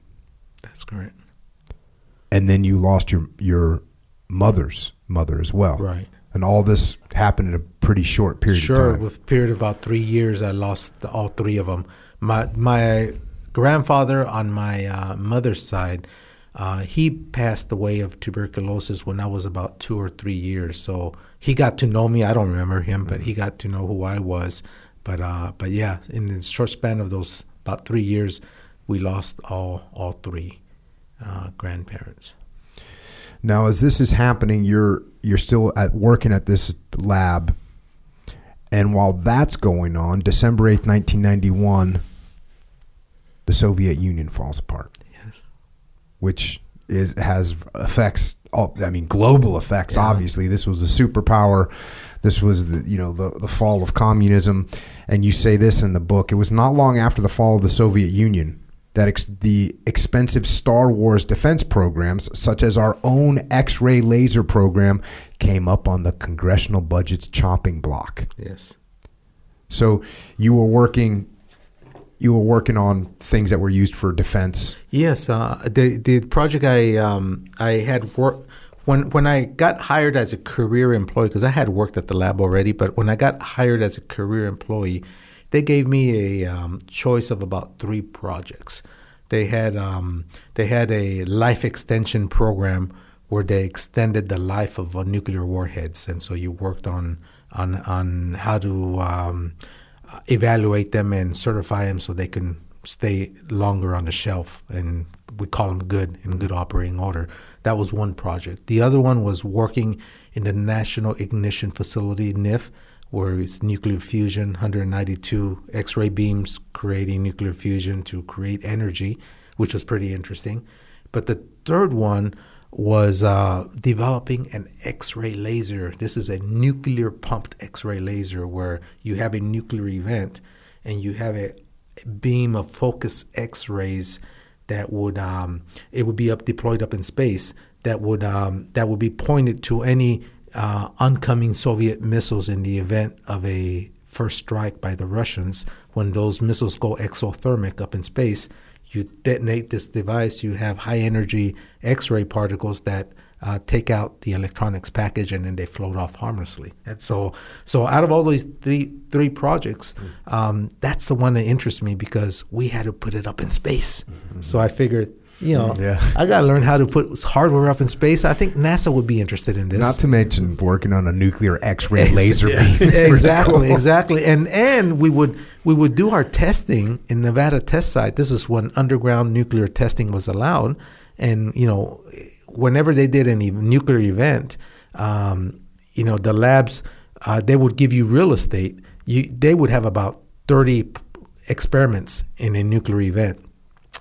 That's correct. And then you lost your your mother's mother as well. Right. And all this happened in a pretty short period sure, of time. Sure, with a period of about three years, I lost all three of them. My my. grandfather on my uh, mother's side, uh, he passed away of tuberculosis when I was about two or three years. So he got to know me. I don't remember him, but he got to know who I was. But uh, but yeah, in the short span of those about three years, we lost all all three uh, grandparents. Now, as this is happening, you're you're still at working at this lab, and while that's going on, December eighth, nineteen ninety-one. The Soviet Union falls apart, yes, which is, has effects. All, I mean, global effects. Yeah. Obviously, this was a superpower. This was the you know the the fall of communism, and you say this in the book. It was not long after the fall of the Soviet Union that ex- the expensive Star Wars defense programs, such as our own X-ray laser program, came up on the congressional budget's chopping block. Yes. So you were working. You were working on things that were used for defense. Yes, uh, the the project I um, I had worked when when I got hired as a career employee, because I had worked at the lab already. But when I got hired as a career employee, they gave me a um, choice of about three projects. They had um, they had a life extension program where they extended the life of uh, nuclear warheads, and so you worked on on on how to. Um, evaluate them and certify them so they can stay longer on the shelf, and we call them good, in good operating order. That was one project. The other one was working in the National Ignition Facility, N I F, where it's nuclear fusion, one hundred ninety-two X-ray beams creating nuclear fusion to create energy, which was pretty interesting. But the third one was uh, developing an X-ray laser. This is a nuclear pumped X-ray laser where you have a nuclear event and you have a beam of focused X-rays that would um, it would be up deployed up in space that would um, that would be pointed to any uh, oncoming Soviet missiles in the event of a first strike by the Russians. When those missiles go exothermic up in space, you detonate this device, you have high-energy X-ray particles that uh, take out the electronics package, and then they float off harmlessly. And so so out of all these three three projects, mm-hmm. um, that's the one that interests me because we had to put it up in space. Mm-hmm. So I figured, you know, yeah. I got to learn how to put hardware up in space. I think NASA would be interested in this. Not to mention working on a nuclear X-ray laser beam. Exactly, exactly. And and we would we would do our testing in Nevada test site. This is when underground nuclear testing was allowed. And, you know, whenever they did any nuclear event, um, you know, the labs, uh, they would give you real estate. You, they would have about thirty experiments in a nuclear event.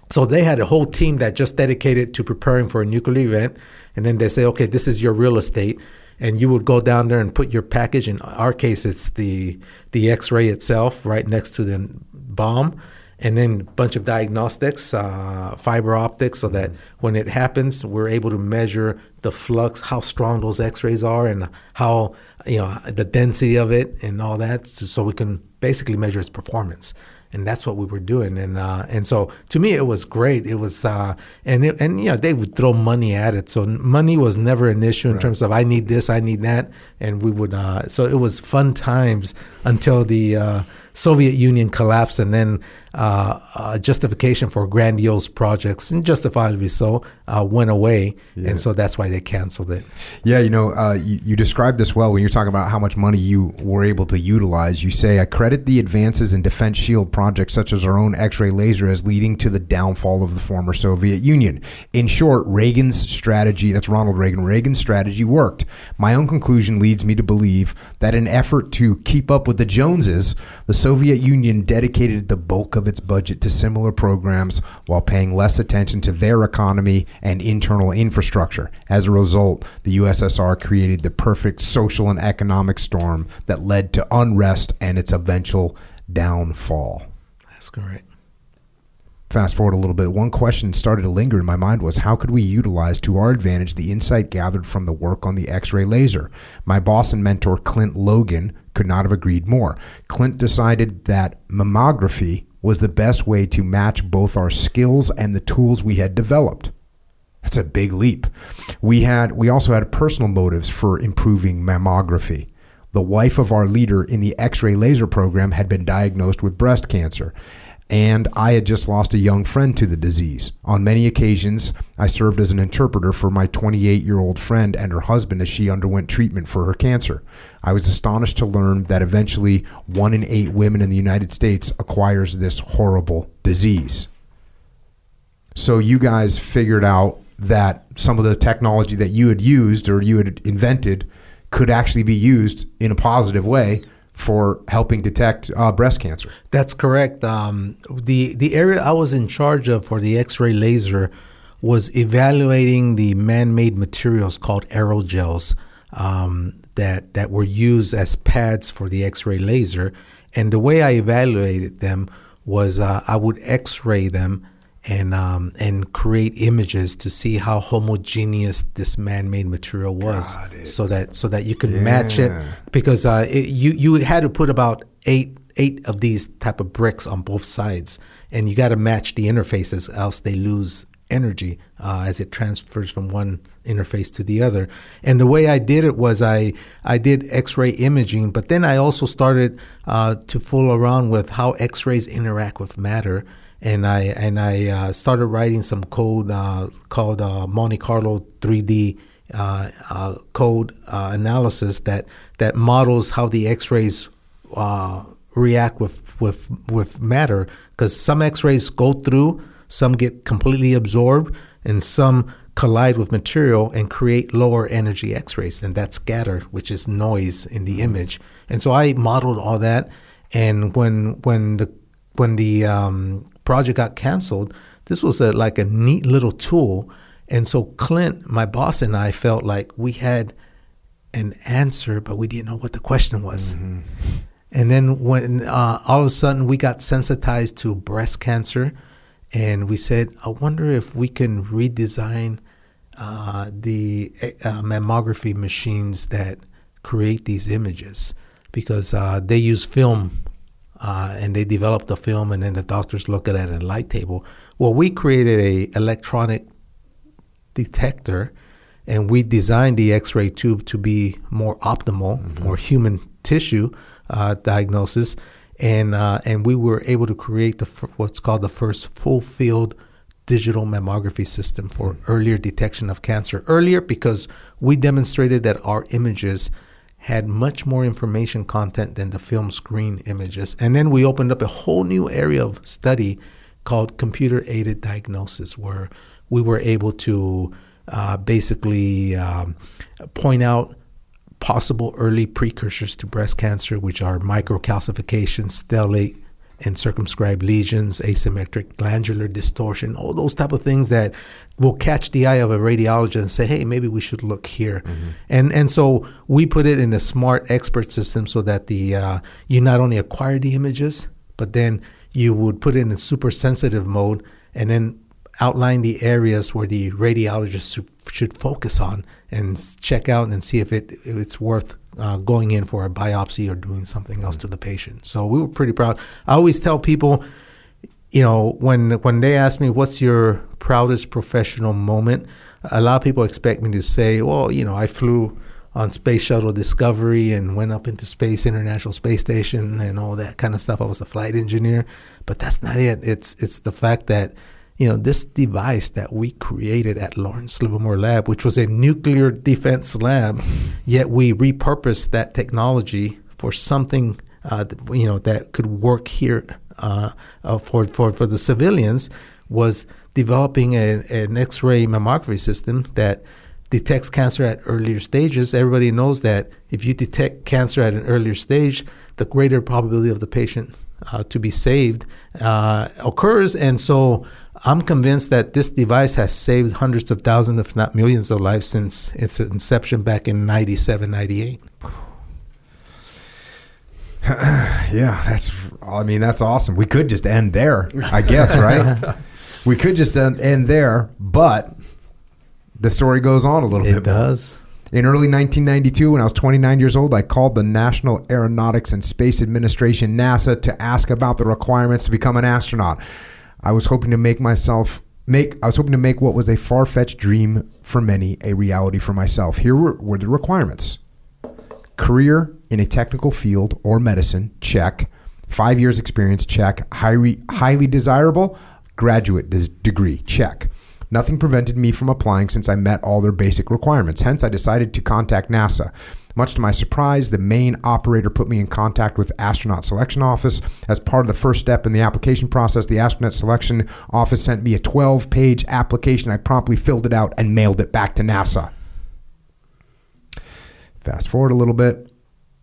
So they had a whole team that just dedicated to preparing for a nuclear event. And then they say, okay, this is your real estate. And you would go down there and put your package. In our case, it's the the X-ray itself right next to the bomb. And then a bunch of diagnostics, uh, fiber optics, so that when it happens, we're able to measure the flux, how strong those X-rays are and how, you know, the density of it and all that. So we can basically measure its performance. And that's what we were doing, and uh, and so to me it was great. It was uh, and it, and you know, they would throw money at it, so money was never an issue in right. terms of I need this, I need that, and we would. Uh, so it was fun times until the uh, Soviet Union collapsed, and then uh, uh, justification for grandiose projects, and justifiably so, uh, went away, yeah. and so that's why they canceled it. Yeah, you know, uh, you, you described this well when you're talking about how much money you were able to utilize. You say, I credit the advances in defense shield projects. Projects such as our own X-ray laser as leading to the downfall of the former Soviet Union. In short, Reagan's strategy, that's Ronald Reagan, Reagan's strategy worked. My own conclusion leads me to believe that in effort to keep up with the Joneses, the Soviet Union dedicated the bulk of its budget to similar programs while paying less attention to their economy and internal infrastructure. As a result, the U S S R created the perfect social and economic storm that led to unrest and its eventual downfall. That's correct. Fast forward a little bit. One question started to linger in my mind was, how could we utilize to our advantage the insight gathered from the work on the X-ray laser? My boss and mentor, Clint Logan, could not have agreed more. Clint decided that mammography was the best way to match both our skills and the tools we had developed. That's a big leap. We had, we also had personal motives for improving mammography. The wife of our leader in the X-ray laser program had been diagnosed with breast cancer, and I had just lost a young friend to the disease. On many occasions, I served as an interpreter for my twenty-eight-year-old friend and her husband as she underwent treatment for her cancer. I was astonished to learn that eventually one in eight women in the United States acquires this horrible disease. So you guys figured out that some of the technology that you had used or you had invented could actually be used in a positive way for helping detect uh, breast cancer. That's correct. Um, the the area I was in charge of for the X-ray laser was evaluating the man-made materials called aerogels um, that that were used as pads for the X-ray laser. And the way I evaluated them was uh, I would X-ray them and um, and create images to see how homogeneous this man-made material was, so that so that you could yeah. match it, because uh, it, you you had to put about eight eight of these type of bricks on both sides, and you got to match the interfaces, else they lose energy uh, as it transfers from one interface to the other. And the way I did it was I I did X-ray imaging, but then I also started uh, to fool around with how X-rays interact with matter. And I and I uh, started writing some code uh, called uh, Monte Carlo three D uh, uh, code uh, analysis that that models how the X-rays uh, react with with with matter, because some X-rays go through, some get completely absorbed, and some collide with material and create lower energy X-rays, and that scatter, which is noise in the image. And so I modeled all that, and when when the when the um, project got canceled, this was a, like a neat little tool. And so Clint, my boss, and I felt like we had an answer, but we didn't know what the question was. Mm-hmm. And then when uh, all of a sudden we got sensitized to breast cancer, and we said, I wonder if we can redesign uh, the uh, mammography machines that create these images, because uh, they use film. Uh, and they developed the film, and then the doctors look at it at a light table. Well, we created a electronic detector, and we designed the X-ray tube to be more optimal mm-hmm. for human tissue uh, diagnosis, and uh, and we were able to create the f- what's called the first full-field digital mammography system for mm-hmm. earlier detection of cancer. Earlier, because we demonstrated that our images had much more information content than the film screen images. And then we opened up a whole new area of study called computer-aided diagnosis, where we were able to uh, basically um, point out possible early precursors to breast cancer, which are microcalcifications, stellate and circumscribed lesions, asymmetric glandular distortion, all those type of things that will catch the eye of a radiologist and say, hey, maybe we should look here. Mm-hmm. And and so we put it in a smart expert system so that the uh, you not only acquire the images, but then you would put it in a super sensitive mode and then outline the areas where the radiologist should focus on and check out and see if it if it's worth Uh, going in for a biopsy or doing something else mm-hmm. to the patient. So we were pretty proud. I always tell people, you know, when when they ask me, what's your proudest professional moment? A lot of people expect me to say, well, you know, I flew on Space Shuttle Discovery and went up into space, International Space Station, and all that kind of stuff. I was a flight engineer, but that's not it. It's it's the fact that, you know, this device that we created at Lawrence Livermore Lab, which was a nuclear defense lab, yet we repurposed that technology for something, uh, you know, that could work here uh, uh, for, for, for the civilians, was developing a, an X-ray mammography system that detects cancer at earlier stages. Everybody knows that if you detect cancer at an earlier stage, the greater probability of the patient uh, to be saved uh, occurs. And so I'm convinced that this device has saved hundreds of thousands, if not millions of lives since its inception back in ninety-seven, ninety-eight. Yeah, that's, I mean, that's awesome. We could just end there, I guess, right? We could just end, end there, but the story goes on a little it bit. It does. More. In early nineteen ninety-two, when I was twenty-nine years old, I called the National Aeronautics and Space Administration, NASA, to ask about the requirements to become an astronaut. I was hoping to make myself make I was hoping to make what was a far-fetched dream for many a reality for myself. Here were, were the requirements. Career in a technical field or medicine, check. Five years experience, check. Highly, highly desirable, graduate des- degree, check. Nothing prevented me from applying since I met all their basic requirements. Hence, I decided to contact NASA. Much to my surprise, the main operator put me in contact with Astronaut Selection Office. As part of the first step in the application process, the Astronaut Selection Office sent me a twelve-page application. I promptly filled it out and mailed it back to NASA. Fast forward a little bit.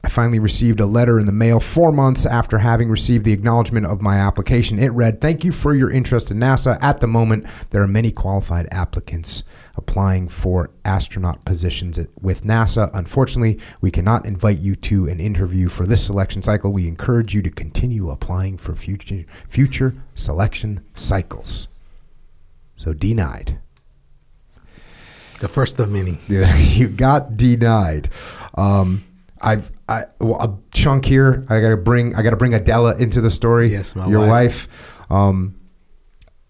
I finally received a letter in the mail four months after having received the acknowledgement of my application. It read, "Thank you for your interest in NASA. At the moment, there are many qualified applicants applying for astronaut positions with NASA. Unfortunately, we cannot invite you to an interview for this selection cycle. We encourage you to continue applying for future future selection cycles." So denied. The first of many. Yeah, you got denied. Um, I've I, well, a chunk here. I gotta bring I gotta bring Adela into the story. Yes, my your wife. wife. Um,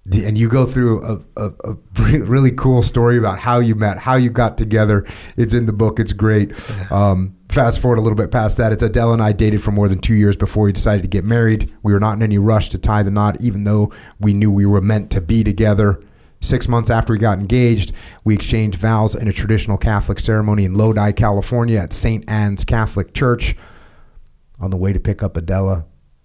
the, and you go through a, a, a really cool story about how you met, how you got together. It's in the book. It's great. Um, fast forward a little bit past that. It's Adela and I dated for more than two years before we decided to get married. We were not in any rush to tie the knot, even though we knew we were meant to be together. Six months after we got engaged, we exchanged vows in a traditional Catholic ceremony in Lodi, California at Saint Anne's Catholic Church. On the way to pick up Adela,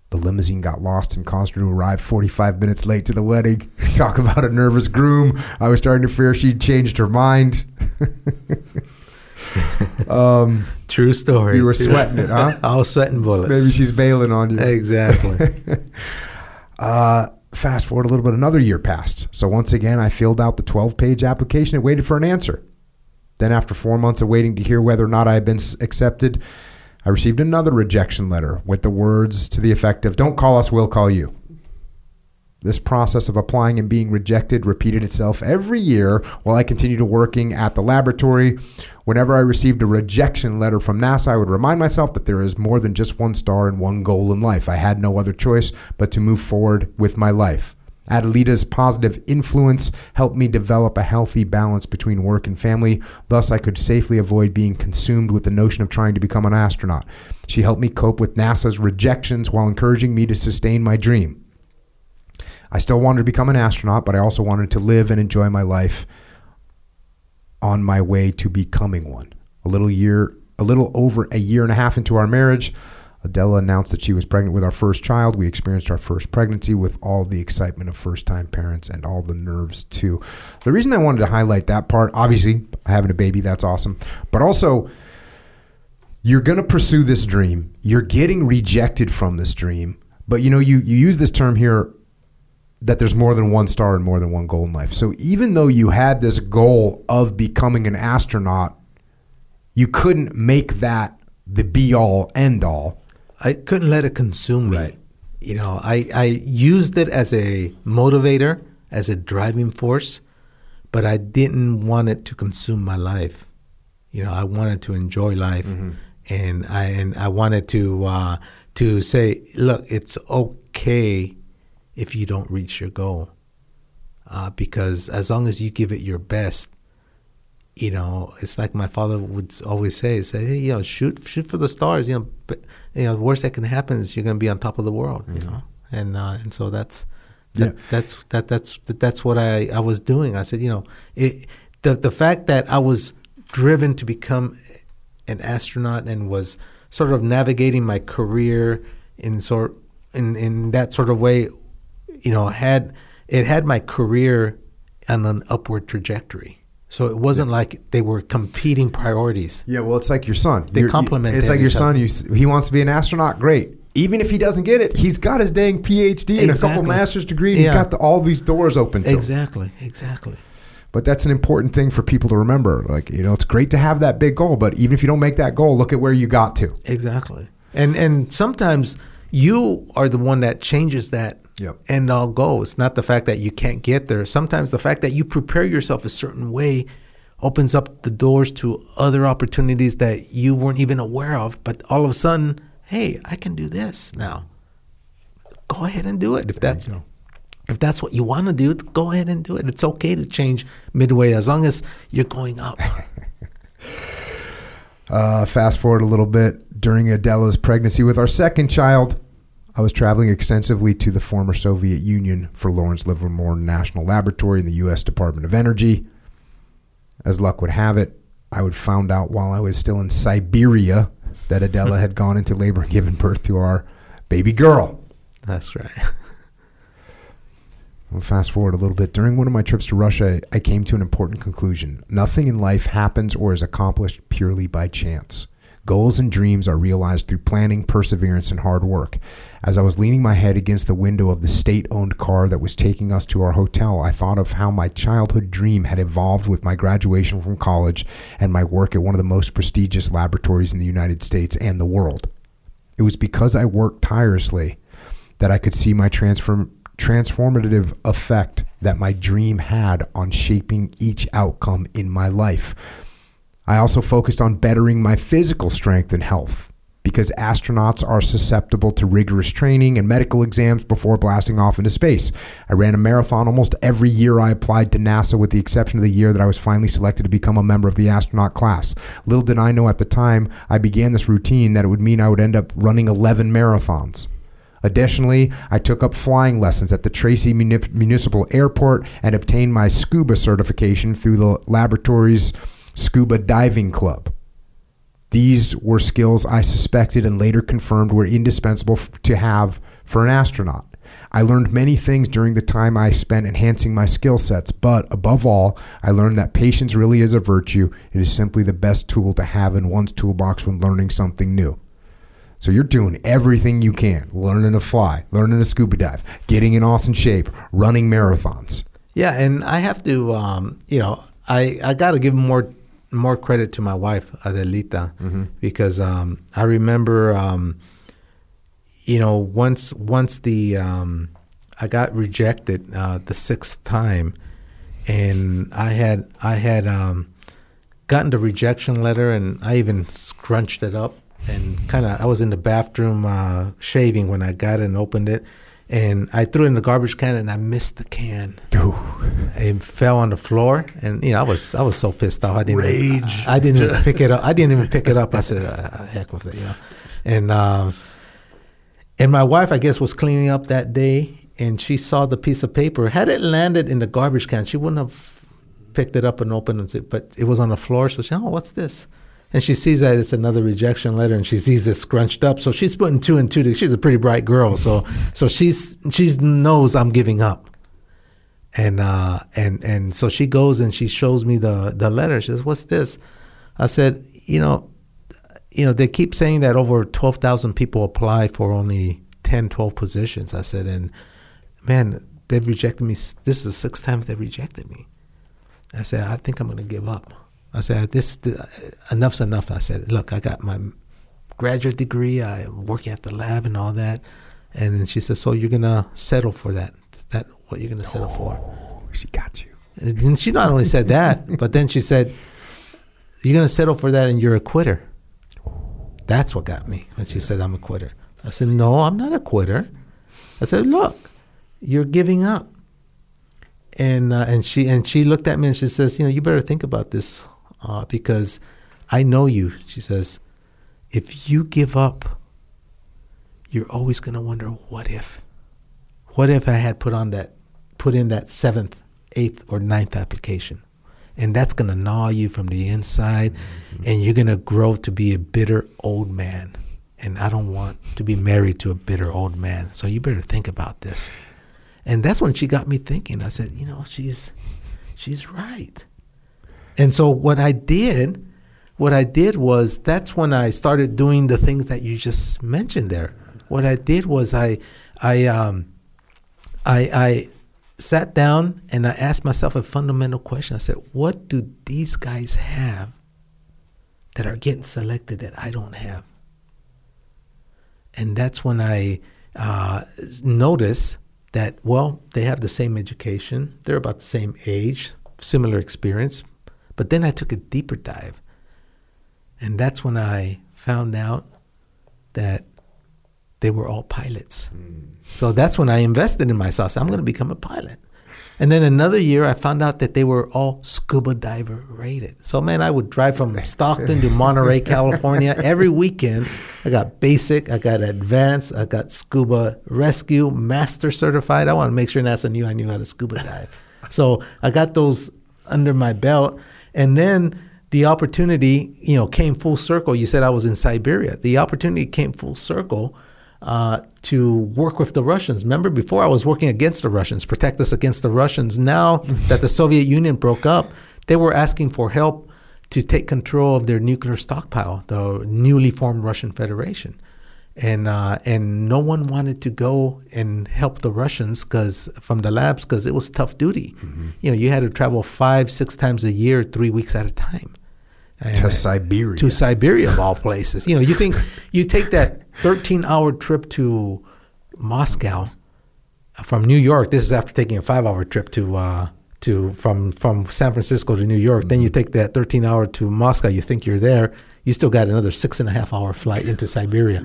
the limousine got lost and caused her to arrive forty-five minutes late to the wedding. Talk about a nervous groom. I was starting to fear she'd changed her mind. um, True story. You were sweating it, huh? I was sweating bullets. Maybe she's bailing on you. Exactly. uh Fast forward a little bit, another year passed. So once again, I filled out the twelve-page application and waited for an answer. Then after four months of waiting to hear whether or not I had been accepted, I received another rejection letter with the words to the effect of, "Don't call us, we'll call you." This process of applying and being rejected repeated itself every year while I continued working at the laboratory. Whenever I received a rejection letter from NASA, I would remind myself that there is more than just one star and one goal in life. I had no other choice but to move forward with my life. Adelita's positive influence helped me develop a healthy balance between work and family. Thus, I could safely avoid being consumed with the notion of trying to become an astronaut. She helped me cope with NASA's rejections while encouraging me to sustain my dream. I still wanted to become an astronaut, but I also wanted to live and enjoy my life on my way to becoming one. A little year, a little over a year and a half into our marriage, Adela announced that she was pregnant with our first child. We experienced our first pregnancy with all the excitement of first-time parents and all the nerves, too. The reason I wanted to highlight that part, obviously, having a baby, that's awesome. But also, you're going to pursue this dream. You're getting rejected from this dream. But, you know, you, you use this term here, that there's more than one star and more than one goal in life. So even though you had this goal of becoming an astronaut, you couldn't make that the be-all, end-all. I couldn't let it consume me. Right. You know, I, I used it as a motivator, as a driving force, but I didn't want it to consume my life. You know, I wanted to enjoy life, mm-hmm. and I and I wanted to uh, to say, look, it's okay if you don't reach your goal, uh, because as long as you give it your best, you know, it's like my father would always say, say, hey, you know, shoot, shoot for the stars. You know, but, you know, the worst that can happen is you're going to be on top of the world. Mm-hmm. You know, and uh, and so that's that, yeah. that's that that's that, that's what I, I was doing. I said, you know, it, the the fact that I was driven to become an astronaut and was sort of navigating my career in sort in in that sort of way. You know, had it had my career on an upward trajectory. So it wasn't yeah. like they were competing priorities. Yeah, well, it's like your son. They complement each other. It's like your son. You, he wants to be an astronaut. Great. Even if he doesn't get it, he's got his dang P H D exactly. and a couple master's degree. And yeah. He's got the, all these doors open to exactly. him. Exactly. Exactly. But that's an important thing for people to remember. Like, you know, it's great to have that big goal, but even if you don't make that goal, look at where you got to. Exactly. And and sometimes you are the one that changes that yep. end all goal. It's not the fact that you can't get there. Sometimes the fact that you prepare yourself a certain way opens up the doors to other opportunities that you weren't even aware of. But all of a sudden, hey, I can do this now. Go ahead and do it if that's. If that's what you want to do, go ahead and do it. It's okay to change midway as long as you're going up. uh, fast forward a little bit. During Adela's pregnancy with our second child, I was traveling extensively to the former Soviet Union for Lawrence Livermore National Laboratory in the U S Department of Energy. As luck would have it, I would find out while I was still in Siberia that Adela had gone into labor and given birth to our baby girl. That's right. Well, fast forward a little bit. During one of my trips to Russia, I came to an important conclusion. Nothing in life happens or is accomplished purely by chance. Goals and dreams are realized through planning, perseverance, and hard work. As I was leaning my head against the window of the state-owned car that was taking us to our hotel, I thought of how my childhood dream had evolved with my graduation from college and my work at one of the most prestigious laboratories in the United States and the world. It was because I worked tirelessly that I could see my transformation transformative effect that my dream had on shaping each outcome in my life. I also focused on bettering my physical strength and health because astronauts are susceptible to rigorous training and medical exams before blasting off into space. I ran a marathon almost every year I applied to NASA, with the exception of the year that I was finally selected to become a member of the astronaut class. Little did I know at the time I began this routine that it would mean I would end up running eleven marathons. Additionally, I took up flying lessons at the Tracy Muni- Municipal Airport and obtained my scuba certification through the laboratory's scuba diving club. These were skills I suspected and later confirmed were indispensable f- to have for an astronaut. I learned many things during the time I spent enhancing my skill sets, but above all, I learned that patience really is a virtue. It is simply the best tool to have in one's toolbox when learning something new. So you're doing everything you can, learning to fly, learning to scuba dive, getting in awesome shape, running marathons. Yeah, and I have to, um, you know, I, I got to give more more credit to my wife, Adelita, mm-hmm. because um, I remember, um, you know, once once the um, I got rejected uh, the sixth time, and I had I had um, gotten the rejection letter, and I even scrunched it up. And kind of, I was in the bathroom uh, shaving when I got it and opened it. And I threw it in the garbage can, and I missed the can. Ooh. It fell on the floor, and you know I was I was so pissed off. I didn't rage. I, I didn't even pick it up. I didn't even pick it up. I said, uh, "Heck with it," you know. And uh, and my wife, I guess, was cleaning up that day, and she saw the piece of paper. Had it landed in the garbage can, she wouldn't have picked it up and opened it. But it was on the floor, so she, "Oh, what's this?" And she sees that it's another rejection letter, and she sees it scrunched up. So she's putting two and two together. She's a pretty bright girl, so so she's she knows I'm giving up. And uh, and and so she goes and she shows me the the letter. She says, "What's this?" I said, "You know, you know, they keep saying that over twelve thousand people apply for only ten, twelve positions." I said, "And man, they've rejected me. This is the sixth time they rejected me." I said, "I think I'm going to give up." I said, this, this, enough's enough. I said, look, I got my graduate degree. I'm working at the lab and all that. And then she said, so you're going to settle for that? Is that what you're going to settle oh, for? She got you. And she not only said that, but then she said, you're going to settle for that and you're a quitter. That's what got me when she yeah. said, I'm a quitter. I said, no, I'm not a quitter. I said, look, you're giving up. And uh, and she and she looked at me and she says, you know, you better think about this. Uh, because I know you, she says, if you give up, you're always going to wonder, what if? What if I had put on that, put in that seventh, eighth, or ninth application? And that's going to gnaw you from the inside, mm-hmm. and you're going to grow to be a bitter old man. And I don't want to be married to a bitter old man, so you better think about this. And that's when she got me thinking. I said, you know, she's she's right. And so what I did, what I did was, that's when I started doing the things that you just mentioned there. What I did was I, I, um, I, I sat down and I asked myself a fundamental question. I said, what do these guys have that are getting selected that I don't have? And that's when I uh, noticed that, well, they have the same education, they're about the same age, similar experience. But then I took a deeper dive. And that's when I found out that they were all pilots. Mm. So that's when I invested in myself. So I'm going to become a pilot. And then another year, I found out that they were all scuba diver rated. So, man, I would drive from Stockton to Monterey, California. Every weekend, I got basic, I got advanced, I got scuba rescue, master certified. I want to make sure NASA knew I knew how to scuba dive. So I got those under my belt. And then the opportunity, you know, came full circle. You said I was in Siberia. The opportunity came full circle Uh, to work with the Russians. Remember, before I was working against the Russians, protect us against the Russians. Now that the Soviet Union broke up, they were asking for help to take control of their nuclear stockpile, the newly formed Russian Federation. And uh, and no one wanted to go and help the Russians cause, from the labs because it was tough duty. Mm-hmm. You know, you had to travel five, six times a year, three weeks at a time. And to Siberia. To Siberia, of all places. You know, you think you take that thirteen-hour trip to Moscow from New York. This is after taking a five-hour trip to uh, to from from San Francisco to New York. Mm-hmm. Then you take that thirteen-hour to Moscow. You think you're there. You still got another six and a half hour flight into Siberia.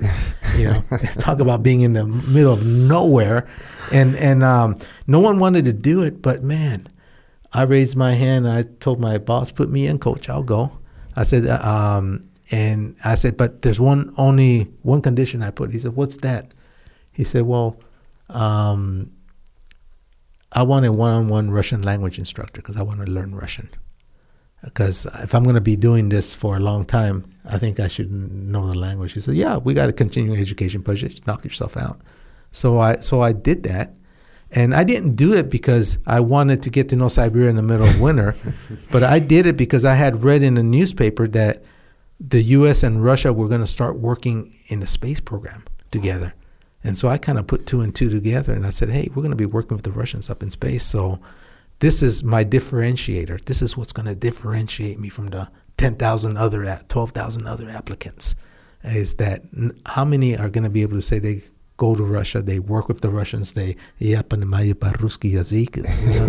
You know, talk about being in the middle of nowhere, and and um, no one wanted to do it. But man, I raised my hand. I told my boss, "Put me in, Coach. I'll go." I said, um, and I said, but there's one only one condition I put. He said, "What's that?" He said, "Well, um, I want a one-on-one Russian language instructor because I want to learn Russian. Because if I'm going to be doing this for a long time, I think I should know the language." He said, "Yeah, we got a continuing education budget. Knock yourself out." So I, so I did that. And I didn't do it because I wanted to get to know Siberia in the middle of winter, but I did it because I had read in the newspaper that the U S and Russia were going to start working in the space program together. And so I kind of put two and two together, and I said, hey, we're going to be working with the Russians up in space, so this is my differentiator. This is what's going to differentiate me from the ten thousand other, twelve thousand other applicants, is that how many are going to be able to say they go to Russia, they work with the Russians, they you know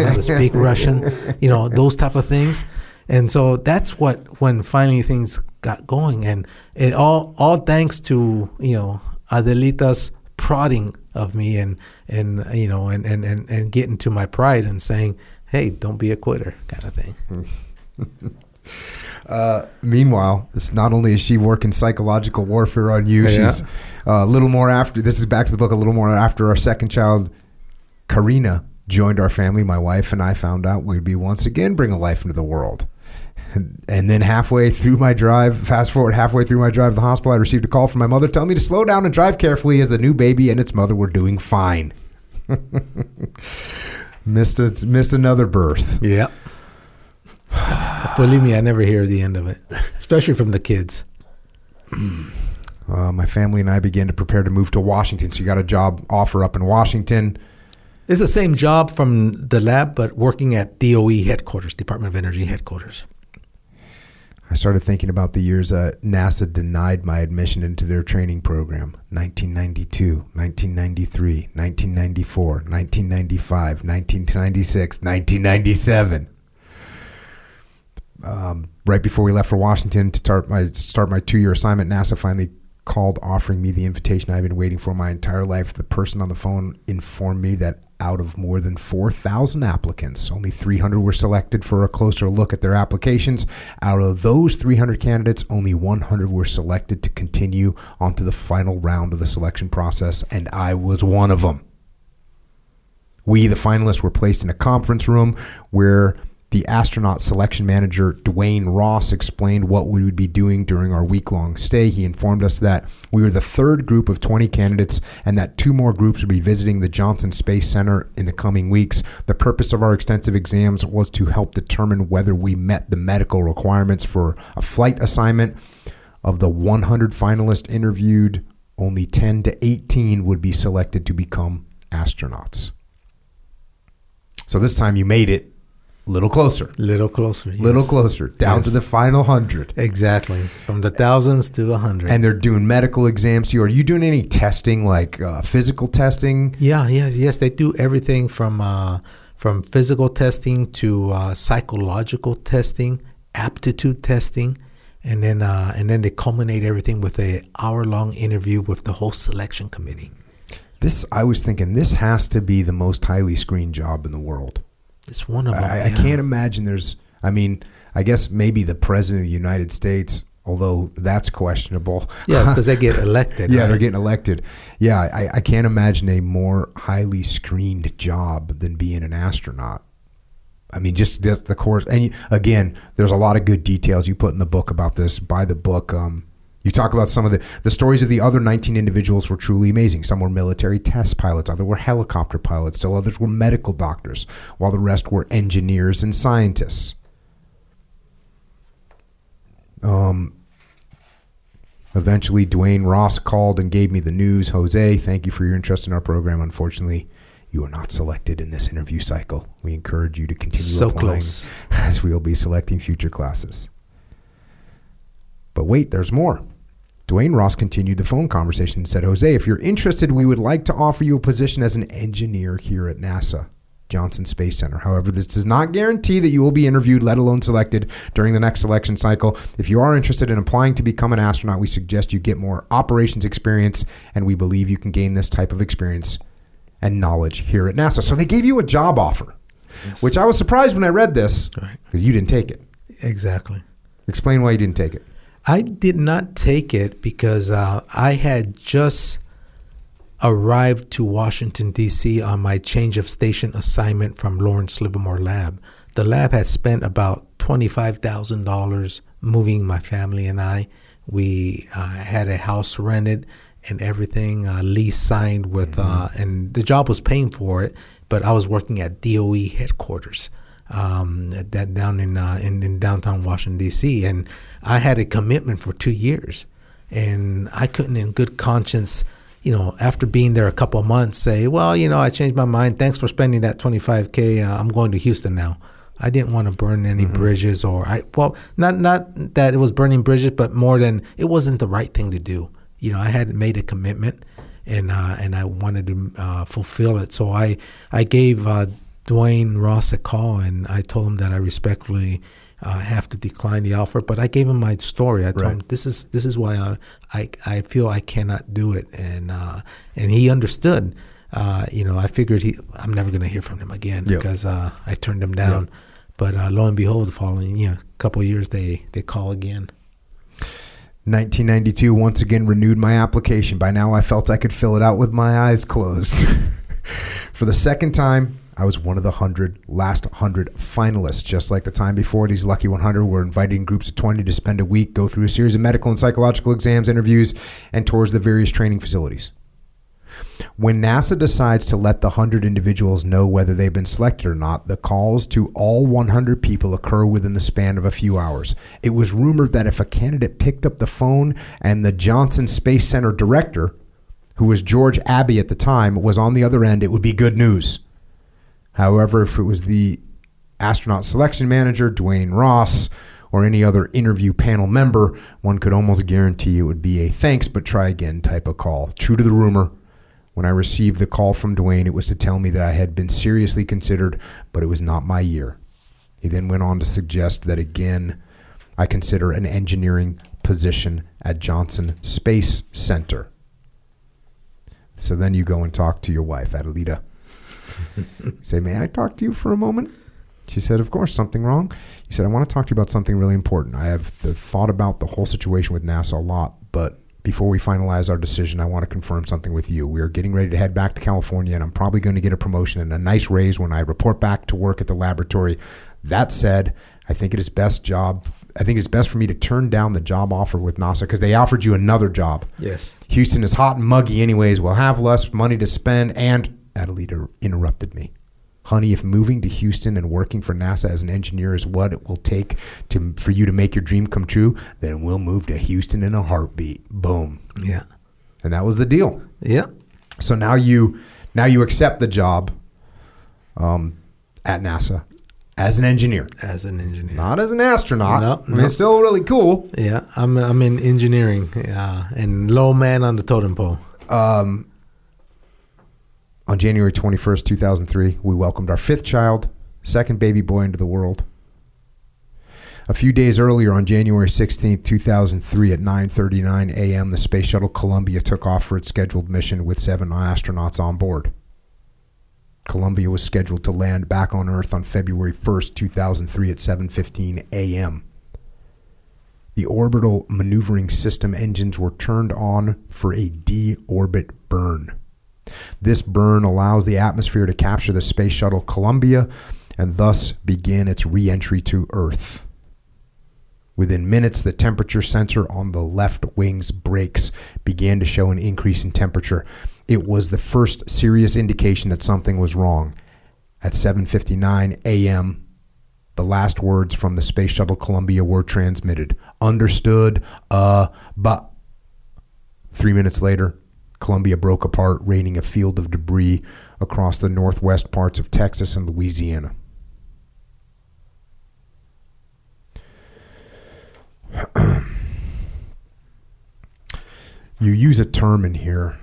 how to speak Russian, you know, those type of things. And so that's what, when finally things got going, and it all, all thanks to, you know, Adelita's prodding of me and, and you know, and, and, and, and getting to my pride and saying, hey, don't be a quitter kind of thing. Uh, meanwhile, it's not only is she working psychological warfare on you, yeah. she's uh, a little more after, this is back to the book, a little more after our second child, Karina, joined our family. My wife and I found out we'd be once again bring a life into the world. And, and then halfway through my drive, fast forward halfway through my drive to the hospital, I received a call from my mother telling me to slow down and drive carefully as the new baby and its mother were doing fine. missed, a, missed another birth. Yep. Believe me, I never hear the end of it, especially from the kids. Uh, my family and I began to prepare to move to Washington. So you got a job offer up in Washington. It's the same job from the lab, but working at D O E headquarters, Department of Energy headquarters. I started thinking about the years uh, NASA denied my admission into their training program, nineteen ninety-two, nineteen ninety-three, nineteen ninety-four, nineteen ninety-five, nineteen ninety-six, nineteen ninety-seven. Um, right before we left for Washington to start my start my two-year assignment, NASA finally called offering me the invitation I've been waiting for my entire life. The person on the phone informed me that out of more than four thousand applicants, only three hundred were selected for a closer look at their applications. Out of those three hundred candidates, only one hundred were selected to continue onto the final round of the selection process, and I was one of them. We, the finalists, were placed in a conference room where The astronaut selection manager, Duane Ross, explained what we would be doing during our week-long stay. He informed us that we were the third group of twenty candidates and that two more groups would be visiting the Johnson Space Center in the coming weeks. The purpose of our extensive exams was to help determine whether we met the medical requirements for a flight assignment. Of the one hundred finalists interviewed, only ten to eighteen would be selected to become astronauts. So this time you made it a little closer. Little closer. Yes. Little closer. Down yes. to the final one hundred. Exactly. From the thousands to one hundred. And they're doing medical exams to you. Are you doing any testing, like uh, physical testing? Yeah, yes, yes. They do everything from, uh, from physical testing to uh, psychological testing, aptitude testing. And then, uh, and then they culminate everything with a hour-long interview with the whole selection committee. This, I was thinking, this has to be the most highly screened job in the world. It's one of them. I, yeah. I can't imagine there's. I mean, I guess maybe the president of the United States, although that's questionable. Yeah, because they get elected. yeah, right? They're getting elected. Yeah, I, I can't imagine a more highly screened job than being an astronaut. I mean, just the course. And you, again, there's a lot of good details you put in the book about this. By the book, um, you talk about some of the, the stories of the other nineteen individuals were truly amazing. Some were military test pilots. Others were helicopter pilots. Still others were medical doctors, while the rest were engineers and scientists. Um, eventually, Duane Ross called and gave me the news. Jose, thank you for your interest in our program. Unfortunately, you are not selected in this interview cycle. We encourage you to continue so applying close. As we will be selecting future classes. But wait, there's more. Duane Ross continued the phone conversation and said, Jose, if you're interested, we would like to offer you a position as an engineer here at NASA, Johnson Space Center. However, this does not guarantee that you will be interviewed, let alone selected, during the next selection cycle. If you are interested in applying to become an astronaut, we suggest you get more operations experience, and we believe you can gain this type of experience and knowledge here at NASA. So they gave you a job offer, yes. which I was surprised when I read this, right. because you didn't take it. Exactly. Explain why you didn't take it. I did not take it because uh, I had just arrived to Washington, D C on my change of station assignment from Lawrence Livermore Lab. The lab had spent about twenty-five thousand dollars moving my family and I. We uh, had a house rented and everything, uh, lease signed with, uh, and the job was paying for it, but I was working at D O E headquarters um, at that down in, uh, in in downtown Washington, D C, and I had a commitment for two years, and I couldn't in good conscience, you know, after being there a couple of months, say, well, you know, I changed my mind. Thanks for spending that twenty-five K. Uh, I'm going to Houston now. I didn't want to burn any mm-hmm. bridges, or I well, not not that it was burning bridges, but more than it wasn't the right thing to do. You know, I had made a commitment, and uh, and I wanted to uh, fulfill it. So I I gave uh, Duane Ross a call, and I told him that I respectfully uh, have to decline the offer. But I gave him my story. I told right. him this is this is why I I, I feel I cannot do it, and uh, and he understood. Uh, you know, I figured he I'm never going to hear from him again yep. because uh, I turned him down. Yep. But uh, lo and behold, the following you know couple of years they they call again. nineteen ninety-two once again renewed my application. By now I felt I could fill it out with my eyes closed. For the second time, I was one of the hundred, last hundred finalists. Just like the time before, these lucky one hundred were invited in groups of twenty to spend a week, go through a series of medical and psychological exams, interviews, and tours of the various training facilities. When NASA decides to let the one hundred individuals know whether they've been selected or not, the calls to all one hundred people occur within the span of a few hours. It was rumored that if a candidate picked up the phone and the Johnson Space Center director, who was George Abbey at the time, was on the other end, it would be good news. However, if it was the astronaut selection manager, Duane Ross, or any other interview panel member, one could almost guarantee it would be a thanks but try again type of call. True to the rumor, when I received the call from Duane, it was to tell me that I had been seriously considered, but it was not my year. He then went on to suggest that again, I consider an engineering position at Johnson Space Center. So then you go and talk to your wife, Adelita. Say, may I talk to you for a moment? She said, of course, something wrong? He said, I want to talk to you about something really important. I have thought about the whole situation with NASA a lot, but Before we finalize our decision, I want to confirm something with you. We are getting ready to head back to California, and I'm probably going to get a promotion and a nice raise when I report back to work at the laboratory. That said, I think it is best job. I think it's best for me to turn down the job offer with NASA because they offered you another job. Yes. Houston is hot and muggy anyways. We'll have less money to spend. And Adelita interrupted me. Honey, if moving to Houston and working for NASA as an engineer is what it will take to for you to make your dream come true, then we'll move to Houston in a heartbeat. Boom. Yeah. And that was the deal. Yeah. So now you now you accept the job um, at NASA as an engineer. As an engineer. Not as an astronaut. No, no. I mean, it's still really cool. Yeah. I'm I'm in engineering uh, and low man on the totem pole. Um. On January twenty-first, two thousand three, we welcomed our fifth child, second baby boy into the world. A few days earlier, on January sixteenth, two thousand three, at nine thirty-nine a.m., the Space Shuttle Columbia took off for its scheduled mission with seven astronauts on board. Columbia was scheduled to land back on Earth on February first, two thousand three, at seven fifteen a.m. The orbital maneuvering system engines were turned on for a deorbit burn. This burn allows the atmosphere to capture the Space Shuttle Columbia and thus begin its re-entry to Earth. Within minutes, the temperature sensor on the left wing's brakes began to show an increase in temperature. It was the first serious indication that something was wrong. At seven fifty-nine a.m., the last words from the Space Shuttle Columbia were transmitted. Understood, uh, but... Three minutes later, Columbia broke apart, raining a field of debris across the northwest parts of Texas and Louisiana. You use a term in here.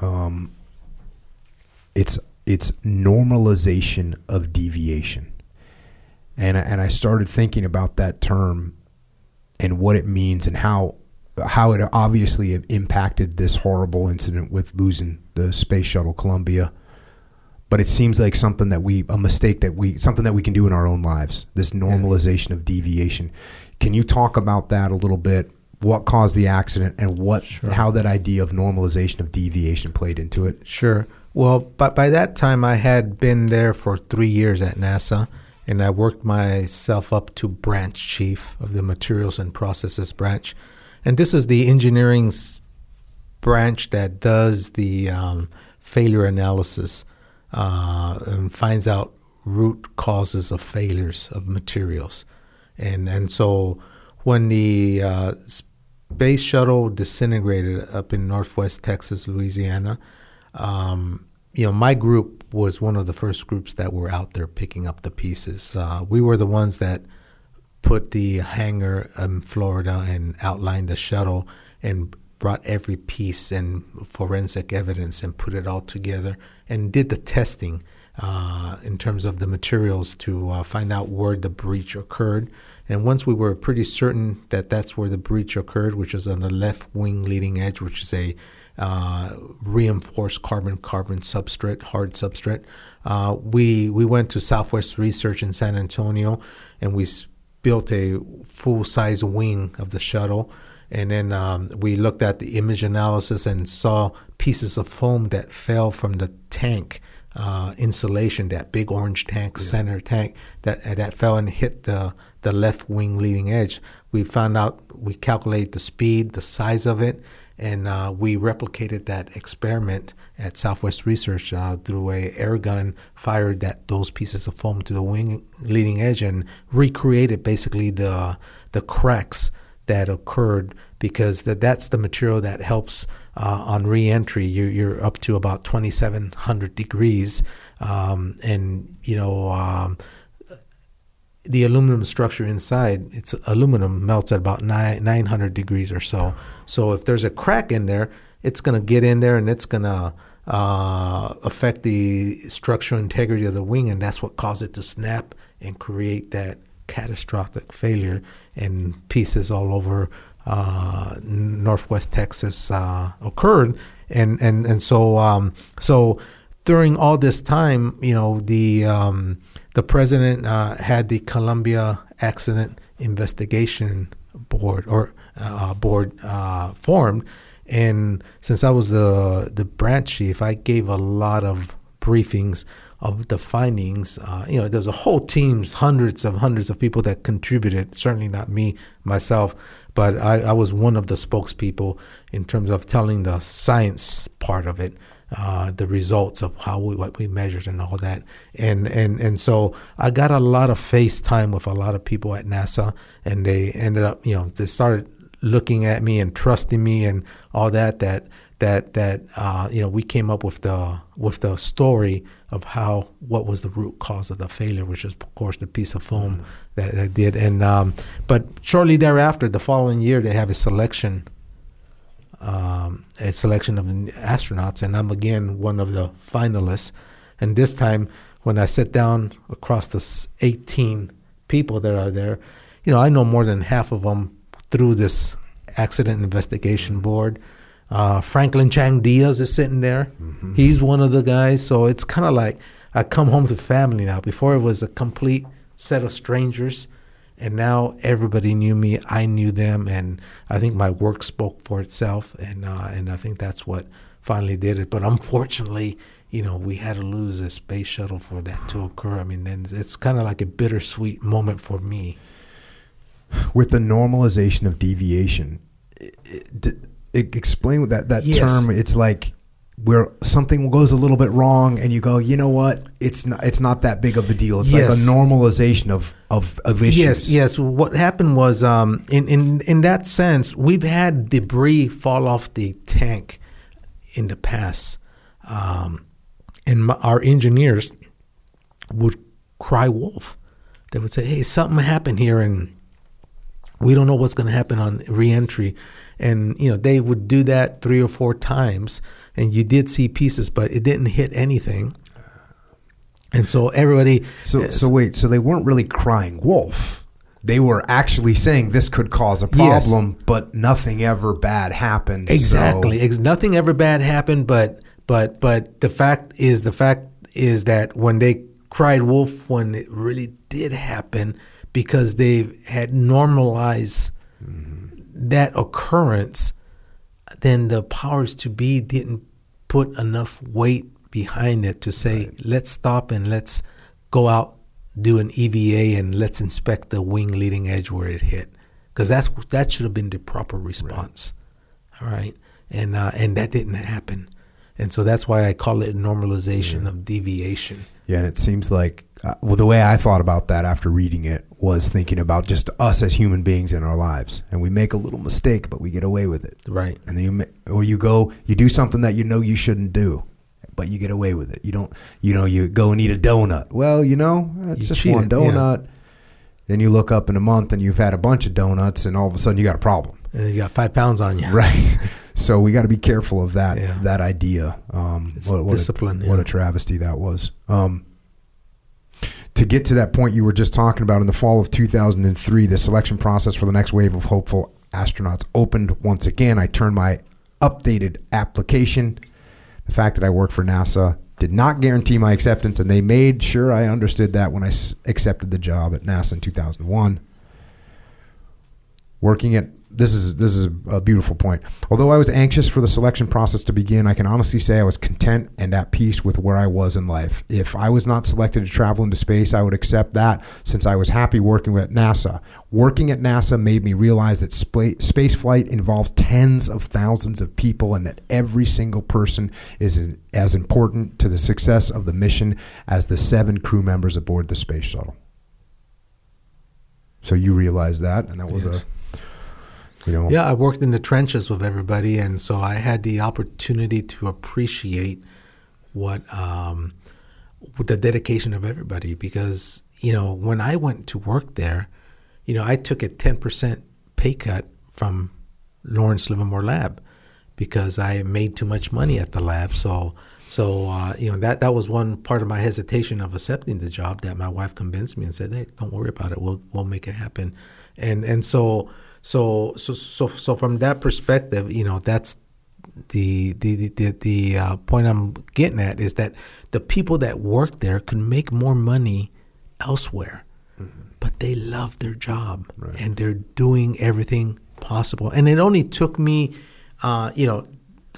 Um, it's it's normalization of deviation, and I, and I started thinking about that term and what it means and how. how it obviously impacted this horrible incident with losing the Space Shuttle Columbia. But it seems like something that we, a mistake that we, something that we can do in our own lives, this normalization of deviation. Can you talk about that a little bit? What caused the accident and what, sure. how that idea of normalization of deviation played into it? Sure. Well, but by that time I had been there for three years at NASA, and I worked myself up to branch chief of the materials and processes branch. And this is the engineering branch that does the um, failure analysis uh, and finds out root causes of failures of materials. And and so when the uh, space shuttle disintegrated up in northwest Texas, Louisiana, um, you know, my group was one of the first groups that were out there picking up the pieces. Uh, we were the ones that put the hangar in Florida and outlined the shuttle and brought every piece and forensic evidence and put it all together and did the testing uh, in terms of the materials to uh, find out where the breach occurred. And once we were pretty certain that that's where the breach occurred, which is on the left wing leading edge, which is a uh, reinforced carbon-carbon substrate, hard substrate, uh, we, we went to Southwest Research in San Antonio and we built a full-size wing of the shuttle, and then um, we looked at the image analysis and saw pieces of foam that fell from the tank uh, insulation, that big orange tank, yeah. center tank, that that fell and hit the, the left wing leading edge. We found out, we calculated the speed, the size of it, and uh, we replicated that experiment at Southwest Research uh, through a air gun, fired that those pieces of foam to the wing leading edge and recreated basically the the cracks that occurred, because that that's the material that helps uh, on re-entry. You, you're up to about twenty-seven hundred degrees, um, and you know um, the aluminum structure inside, it's aluminum melts at about nine hundred degrees or so. So if there's a crack in there, it's going to get in there and it's going to uh, affect the structural integrity of the wing, and that's what caused it to snap and create that catastrophic failure and pieces all over uh, northwest Texas uh, occurred. And, and, and so um, so during all this time, you know, the um, the president uh, had the Columbia Accident Investigation Board or uh, board uh, formed. And since I was the the branch chief, I gave a lot of briefings of the findings. Uh, you know, there's a whole teams, hundreds of hundreds of people that contributed, certainly not me, myself, but I, I was one of the spokespeople in terms of telling the science part of it, uh, the results of how we, what we measured and all that. And, and, and so I got a lot of face time with a lot of people at NASA, and they ended up, you know, they started looking at me and trusting me and all that, that, that, that, uh, you know, we came up with the, with the story of how, what was the root cause of the failure, which is of course the piece of foam that, that did. And, um, but shortly thereafter, the following year, they have a selection, um, a selection of astronauts. And I'm again, one of the finalists. And this time when I sit down across the eighteen people that are there, you know, I know more than half of them through this accident investigation board. Uh, Franklin Chang Diaz is sitting there. Mm-hmm. He's one of the guys. So it's kind of like I come home to family now. Before it was a complete set of strangers, and now everybody knew me. I knew them, and I think my work spoke for itself, and uh, and I think that's what finally did it. But unfortunately, you know, we had to lose a space shuttle for that to occur. I mean, then it's kind of like a bittersweet moment for me. With the normalization of deviation, it, it, it, explain that that yes. term. It's like where something goes a little bit wrong, and you go, you know what? It's not. It's not that big of a deal. It's yes. like a normalization of, of of issues. Yes, yes. What happened was, um, in in in that sense, we've had debris fall off the tank in the past, um, and my, our engineers would cry wolf. They would say, "Hey, something happened here," and we don't know what's going to happen on reentry. And, you know, they would do that three or four times, and you did see pieces, but it didn't hit anything. And so everybody. So, uh, so wait, so they weren't really crying wolf. They were actually saying this could cause a problem, yes. but nothing ever bad happened. Exactly. So. Ex- nothing ever bad happened. But, but, but the fact is, the fact is that when they cried wolf, when it really did happen, because they had normalized mm-hmm. that occurrence, then the powers to be didn't put enough weight behind it to say, right. let's stop and let's go out, do an E V A, and let's inspect the wing leading edge where it hit. Because that's that should have been the proper response. Right. All right. And, uh, and that didn't happen. And so that's why I call it normalization yeah. of deviation. Yeah, and it seems like, Uh, well, the way I thought about that after reading it was thinking about just us as human beings in our lives, and we make a little mistake, but we get away with it, right? And then you, ma- or you go, you do something that you know you shouldn't do, but you get away with it. You don't, you know, you go and eat a donut. Well, you know, it's you just cheated, one donut. Yeah. Then you look up in a month, and you've had a bunch of donuts, and all of a sudden you got a problem. And you got five pounds on you, right? So we got to be careful of that yeah. that idea. Um, what, what discipline. A, yeah. What a travesty that was. Um, To get to that point you were just talking about, in the fall of two thousand three, the selection process for the next wave of hopeful astronauts opened once again. I turned my updated application. The fact that I worked for NASA did not guarantee my acceptance, and they made sure I understood that when I accepted the job at NASA in two thousand one. Working at This is this is a beautiful point. Although I was anxious for the selection process to begin, I can honestly say I was content and at peace with where I was in life. If I was not selected to travel into space, I would accept that, since I was happy working at NASA. Working at NASA made me realize that sp- space flight involves tens of thousands of people, and that every single person is in, as important to the success of the mission as the seven crew members aboard the space shuttle. So you realized that, and that was yes. a... You know. Yeah, I worked in the trenches with everybody, and so I had the opportunity to appreciate what um, the dedication of everybody. Because, you know, when I went to work there, you know, I took a ten percent pay cut from Lawrence Livermore Lab because I made too much money at the lab. So, so uh, you know, that, that was one part of my hesitation of accepting the job, that my wife convinced me and said, hey, don't worry about it. We'll we'll make it happen. And and so... So, so, so, so from that perspective, you know, that's the the the, the uh, point I'm getting at, is that the people that work there can make more money elsewhere, mm-hmm. but they love their job right. and they're doing everything possible. And it only took me, uh, you know,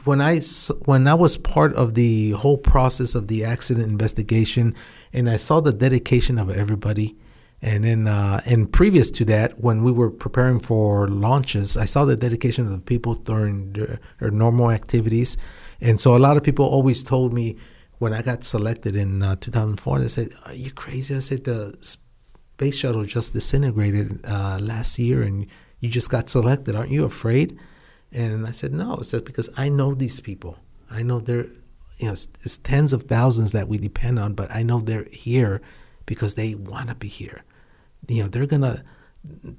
when I, when I was part of the whole process of the accident investigation, and I saw the dedication of everybody. And then, uh, and previous to that, when we were preparing for launches, I saw the dedication of the people during their, their normal activities. And so a lot of people always told me when I got selected in uh, two thousand four, they said, "Are you crazy?" I said, "The space shuttle just disintegrated uh, last year and you just got selected. Aren't you afraid?" And I said, "No." I said, "Because I know these people. I know they're, you know, it's, it's tens of thousands that we depend on, but I know they're here because they want to be here. You know, they're going to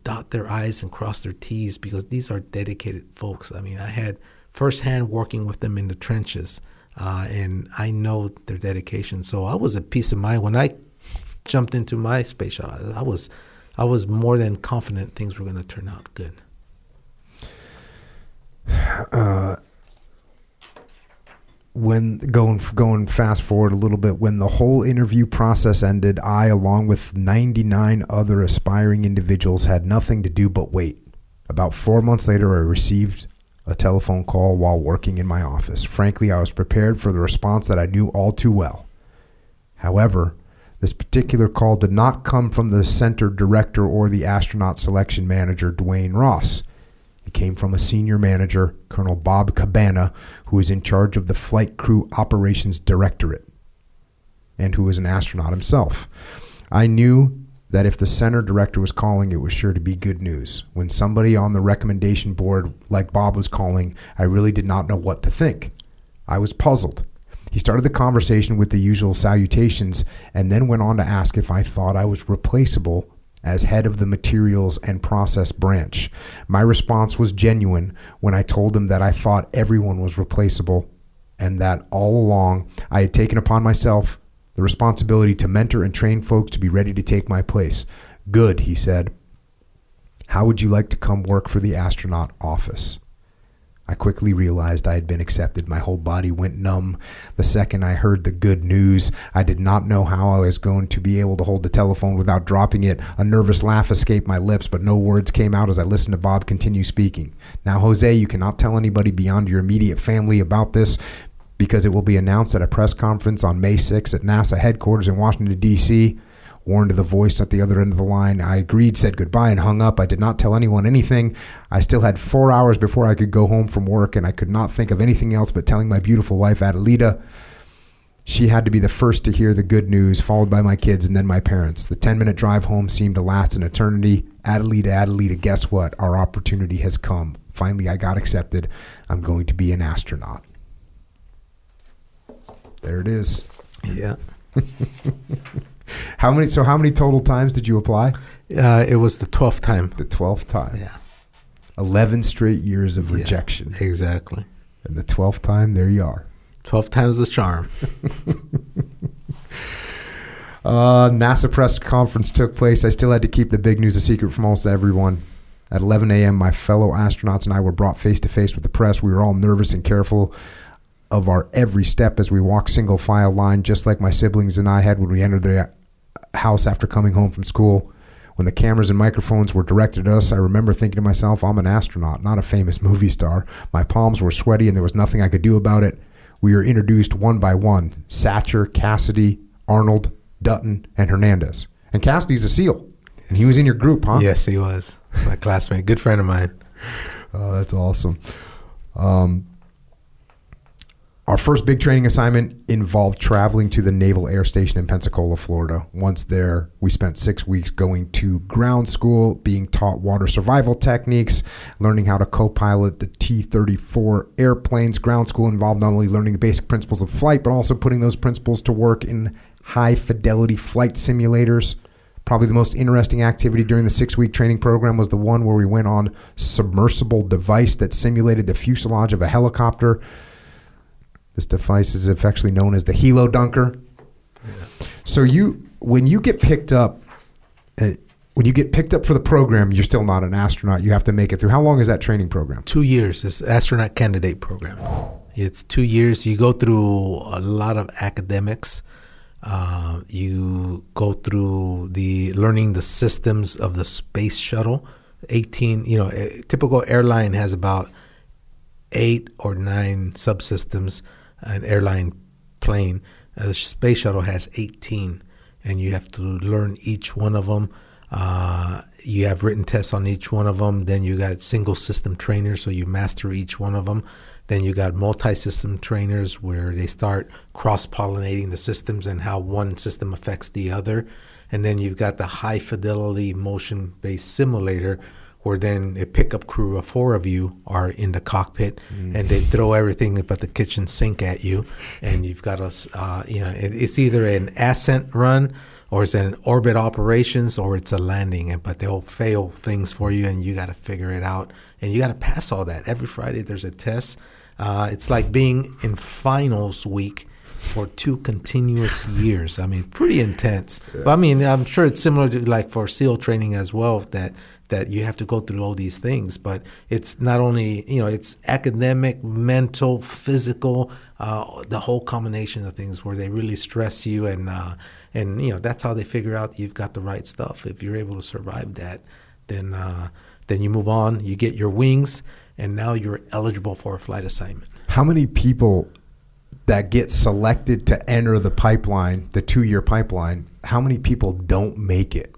dot their I's and cross their T's because these are dedicated folks." I mean, I had firsthand working with them in the trenches, uh, and I know their dedication. So I was at peace of mind. When I jumped into my space shuttle, I was, I was more than confident things were going to turn out good. Uh, when going going fast forward a little bit, when the whole interview process ended, I, along with ninety-nine other aspiring individuals, had nothing to do but wait. About four months later, I received a telephone call while working in my office. Frankly, I was prepared for the response that I knew all too well. However, this particular call did not come from the center director or the astronaut selection manager, Duane Ross. It came from a senior manager, Colonel Bob Cabana, who is in charge of the Flight Crew Operations Directorate and who is an astronaut himself. I knew that if the center director was calling, it was sure to be good news. When somebody on the recommendation board like Bob was calling, I really did not know what to think. I was puzzled. He started the conversation with the usual salutations and then went on to ask if I thought I was replaceable as head of the materials and process branch. My response was genuine when I told him that I thought everyone was replaceable and that all along I had taken upon myself the responsibility to mentor and train folks to be ready to take my place. "Good," he said. "How would you like to come work for the astronaut office?" I quickly realized I had been accepted. My whole body went numb the second I heard the good news. I did not know how I was going to be able to hold the telephone without dropping it. A nervous laugh escaped my lips, but no words came out as I listened to Bob continue speaking. "Now, Jose, you cannot tell anybody beyond your immediate family about this, because it will be announced at a press conference on May sixth at NASA headquarters in Washington, D C" Warned the voice at the other end of the line. I agreed, said goodbye, and hung up. I did not tell anyone anything. I still had four hours before I could go home from work, and I could not think of anything else but telling my beautiful wife, Adelita. She had to be the first to hear the good news, followed by my kids and then my parents. The ten-minute drive home seemed to last an eternity. "Adelita, Adelita, guess what? Our opportunity has come. Finally, I got accepted. I'm going to be an astronaut." There it is. Yeah. How many? So how many total times did you apply? Uh, it was the twelfth time. The twelfth time. Yeah. Eleven straight years of rejection. Yeah, exactly. And the twelfth time, there you are. Twelve times the charm. uh, NASA press conference took place. I still had to keep the big news a secret from almost everyone. At eleven a.m., my fellow astronauts and I were brought face to face with the press. We were all nervous and careful of our every step as we walk single file line, just like my siblings and I had when we entered the house after coming home from school. When the cameras and microphones were directed at us, I remember thinking to myself, I'm an astronaut, not a famous movie star. My palms were sweaty and there was nothing I could do about it. We were introduced one by one: Satcher, Cassidy, Arnold, Dutton, and Hernandez. And Cassidy's a SEAL. And he was in your group, huh? Yes, he was. My classmate, good friend of mine. Oh, that's awesome. Um, Our first big training assignment involved traveling to the Naval Air Station in Pensacola, Florida. Once there, we spent six weeks going to ground school, being taught water survival techniques, learning how to co-pilot the T thirty-four airplanes. Ground school involved not only learning the basic principles of flight, but also putting those principles to work in high-fidelity flight simulators. Probably the most interesting activity during the six-week training program was the one where we went on submersible device that simulated the fuselage of a helicopter. This device is affectionately known as the Helo Dunker. Yeah. So you, when you get picked up, uh, when you get picked up for the program, you're still not an astronaut. You have to make it through. How long is that training program? Two years. It's astronaut candidate program. It's two years. You go through a lot of academics. Uh, you go through the learning the systems of the space shuttle. eighteen, you know, a typical airline has about eight or nine subsystems, an airline plane. A space shuttle has eighteen, and you have to learn each one of them. Uh, you have written tests on each one of them. Then you got single system trainers, so you master each one of them. Then you got multi-system trainers where they start cross-pollinating the systems and how one system affects the other. And then you've got the high-fidelity motion-based simulator where then a pickup crew of four of you are in the cockpit, mm. and they throw everything but the kitchen sink at you. And you've got us, uh, you know, it, it's either an ascent run or it's an orbit operations or it's a landing, and but they'll fail things for you and you got to figure it out. And you got to pass all that. Every Friday there's a test. Uh, it's like being in finals week for two continuous years. I mean, pretty intense. Yeah. But I mean, I'm sure it's similar to like for SEAL training as well, that that you have to go through all these things. But it's not only, you know, it's academic, mental, physical, uh, the whole combination of things where they really stress you. And, uh, and you know, that's how they figure out you've got the right stuff. If you're able to survive that, then uh, then you move on, you get your wings, and now you're eligible for a flight assignment. How many people that get selected to enter the pipeline, the two-year pipeline, how many people don't make it?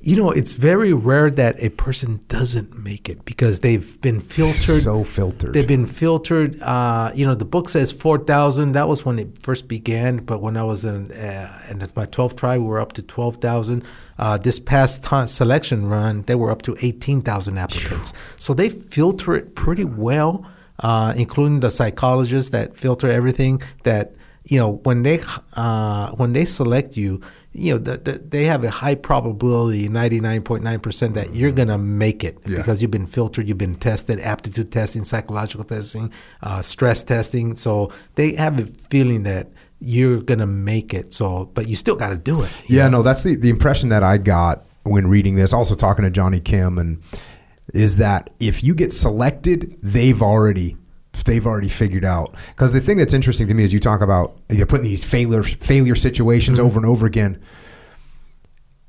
You know, it's very rare that a person doesn't make it because they've been filtered. So filtered. They've been filtered. Uh, you know, the book says four thousand. That was when it first began. But when I was in, uh, in my twelfth try, we were up to twelve thousand. Uh, this past t- selection run, they were up to eighteen thousand applicants. So they filter it pretty well, uh, including the psychologists that filter everything. That, you know, when they uh, when they select you, you know, the, the, they have a high probability, ninety-nine point nine percent, that you're going to make it yeah. because you've been filtered, you've been tested, aptitude testing, psychological testing, uh, stress testing. So they have a feeling that you're going to make it. So, but you still got to do it. Yeah, know? no, that's the, the impression that I got when reading this, also talking to Johnny Kim, and is that if you get selected, they've already they've already figured out. Because the thing that's interesting to me is you talk about you're putting these failure failure situations mm-hmm. over and over again,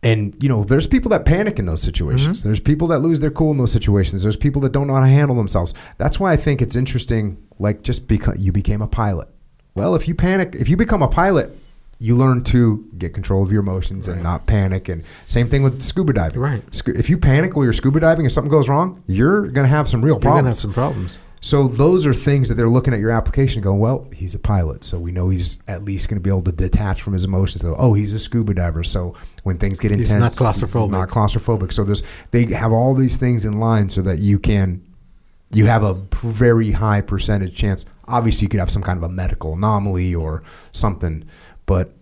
and you know there's people that panic in those situations. Mm-hmm. There's people that lose their cool in those situations. There's people that don't know how to handle themselves. That's why I think it's interesting. Like just because you became a pilot, well, if you panic, if you become a pilot, you learn to get control of your emotions right. and not panic. And same thing with scuba diving. Right. If you panic while you're scuba diving, if something goes wrong, you're gonna have some real you're problems. You're gonna have some problems. So those are things that they're looking at your application going, well, he's a pilot, so we know he's at least going to be able to detach from his emotions. They're, oh, he's a scuba diver, so when things get intense, he's not claustrophobic. He's not claustrophobic. So there's, they have all these things in line so that you can, you have a very high percentage chance. Obviously, you could have some kind of a medical anomaly or something, but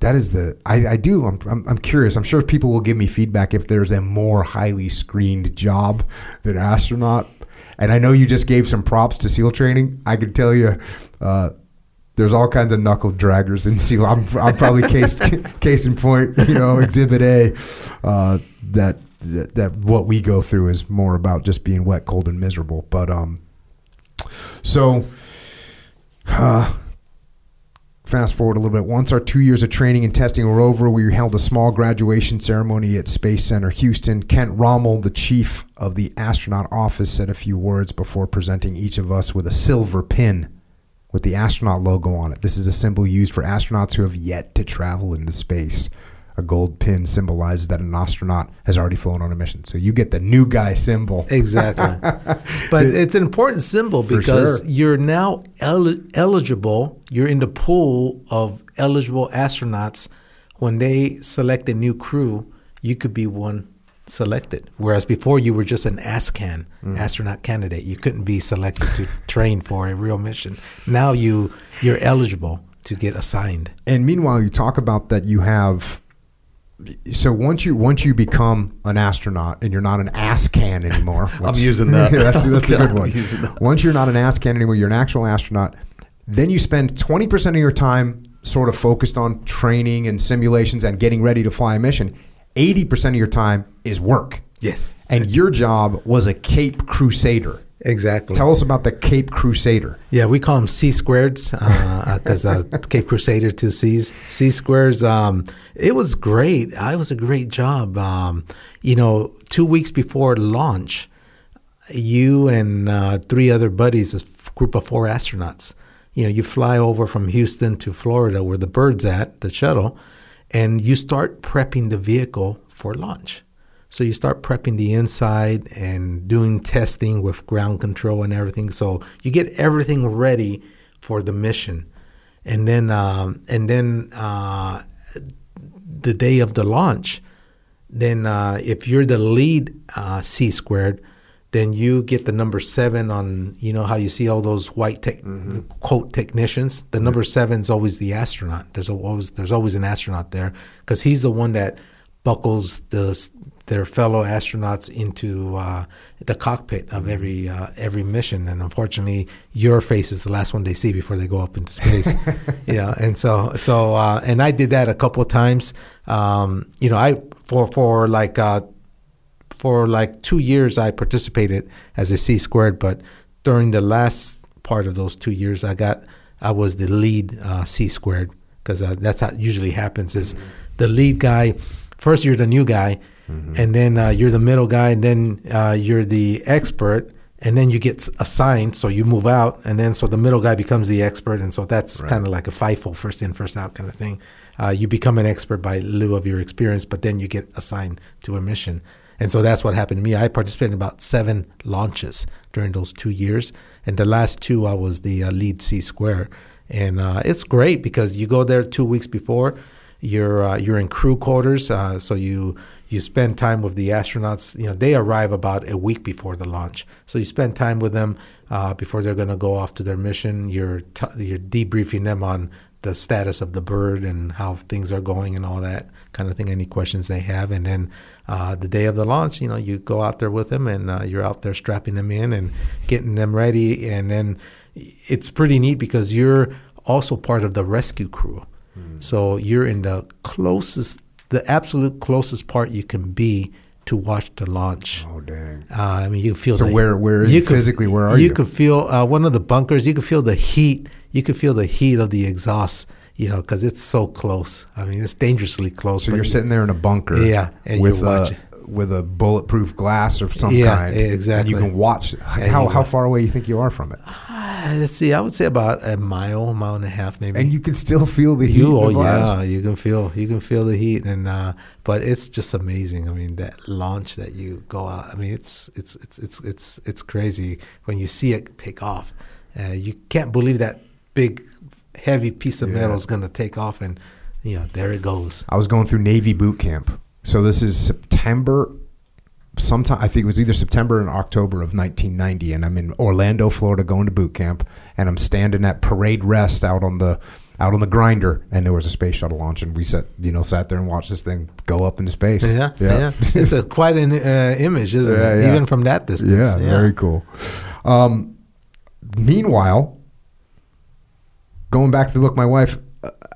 that is the, I, I do, I'm, I'm I'm curious. I'm sure people will give me feedback if there's a more highly screened job than an astronaut. And I know you just gave some props to SEAL training. I could tell you uh, there's all kinds of knuckle draggers in SEAL. I'm, I'm probably case case in point, you know, Exhibit A, uh, that, that that what we go through is more about just being wet, cold, and miserable. But um, so uh, fast forward a little bit. Once our two years of training and testing were over, we held a small graduation ceremony at Space Center Houston. Kent Rommel, the chief of the astronaut office, said a few words before presenting each of us with a silver pin with the astronaut logo on it. This is a symbol used for astronauts who have yet to travel into space. A gold pin symbolizes that an astronaut has already flown on a mission. So you get the new guy symbol. Exactly. But it's an important symbol because sure. you're now el- eligible. You're in the pool of eligible astronauts. When they select a new crew, you could be one selected. Whereas before you were just an ASCAN, mm. astronaut candidate. You couldn't be selected to train for a real mission. Now you, you're eligible to get assigned. And meanwhile, you talk about that you have... So once you once you become an astronaut and you're not an ASCAN anymore. Which, I'm using that. Yeah, that's that's God, a good one. Once you're not an ASCAN anymore, you're an actual astronaut. Then you spend twenty percent of your time sort of focused on training and simulations and getting ready to fly a mission. eighty percent of your time is work. Yes. And your job was a Cape Crusader. Exactly. Tell us about the Cape Crusader. Yeah, we call them C-squareds because uh, uh, Cape Crusader, two C's. C-squareds, um, it was great. It was a great job. Um, you know, two weeks before launch, you and uh, three other buddies, a group of four astronauts, you know, you fly over from Houston to Florida where the bird's at, the shuttle, and you start prepping the vehicle for launch. So you start prepping the inside and doing testing with ground control and everything. So you get everything ready for the mission. And then um, and then uh, the day of the launch, then uh, if you're the lead uh, C-squared, then you get the number seven on, you know, how you see all those white tech, mm-hmm. coat technicians. The number seven is always the astronaut. There's always, there's always an astronaut there because he's the one that buckles the their fellow astronauts into uh, the cockpit of every uh, every mission, and unfortunately, your face is the last one they see before they go up into space. you know, and so so uh, and I did that a couple of times. Um, you know, I for for like uh, for like two years I participated as a C squared, but during the last part of those two years, I got I was the lead uh, C squared because uh, that's how it usually happens. Is the lead guy first? You're the new guy. Mm-hmm. And then uh, you're the middle guy, and then uh, you're the expert, and then you get assigned, so you move out, and then so the middle guy becomes the expert, and so that's right. Kind of like a FIFO, first in, first out kind of thing. Uh, you become an expert by lieu of your experience, but then you get assigned to a mission. And so that's what happened to me. I participated in about seven launches during those two years, and the last two I was the uh, lead C-square. And uh, it's great because you go there two weeks before. You're uh, you're in crew quarters, uh, so you you spend time with the astronauts. You know, they arrive about a week before the launch, so you spend time with them uh, before they're going to go off to their mission. You're t- you're debriefing them on the status of the bird and how things are going and all that kind of thing. Any questions they have, and then uh, the day of the launch, you know, you go out there with them, and uh, you're out there strapping them in and getting them ready, and then it's pretty neat because you're also part of the rescue crew. So you're in the closest, the absolute closest part you can be to watch the launch. Oh, dang. Uh, I mean, you feel. So the, where, where you could, physically, where are you? You could feel uh, one of the bunkers. You could feel the heat. You could feel the heat of the exhaust, you know, because it's so close. I mean, it's dangerously close. So you're you, sitting there in a bunker. Yeah, and with you're watching. A, with a bulletproof glass of some yeah, kind. Yeah, exactly. And you can watch. Like how, how far away you think you are from it? Uh, let's see. I would say about a mile, mile and a half maybe. And you can still feel the heat. You, oh, the yeah. You can feel you can feel the heat. and uh, But it's just amazing. I mean, that launch that you go out. I mean, it's it's it's it's it's, it's crazy when you see it take off. Uh, you can't believe that big, heavy piece of yeah. metal is going to take off. And, you know, there it goes. I was going through Navy boot camp. So this is September, sometime I think it was either September and October of nineteen ninety, and I'm in Orlando, Florida, going to boot camp, and I'm standing at parade rest out on the out on the grinder, and there was a space shuttle launch, and we sat, you know, sat there and watched this thing go up into space. Yeah, yeah. yeah. It's a, quite an uh, image, isn't yeah, it? Yeah. Even from that distance. Yeah, yeah. Very cool. Um, meanwhile, going back to look, my wife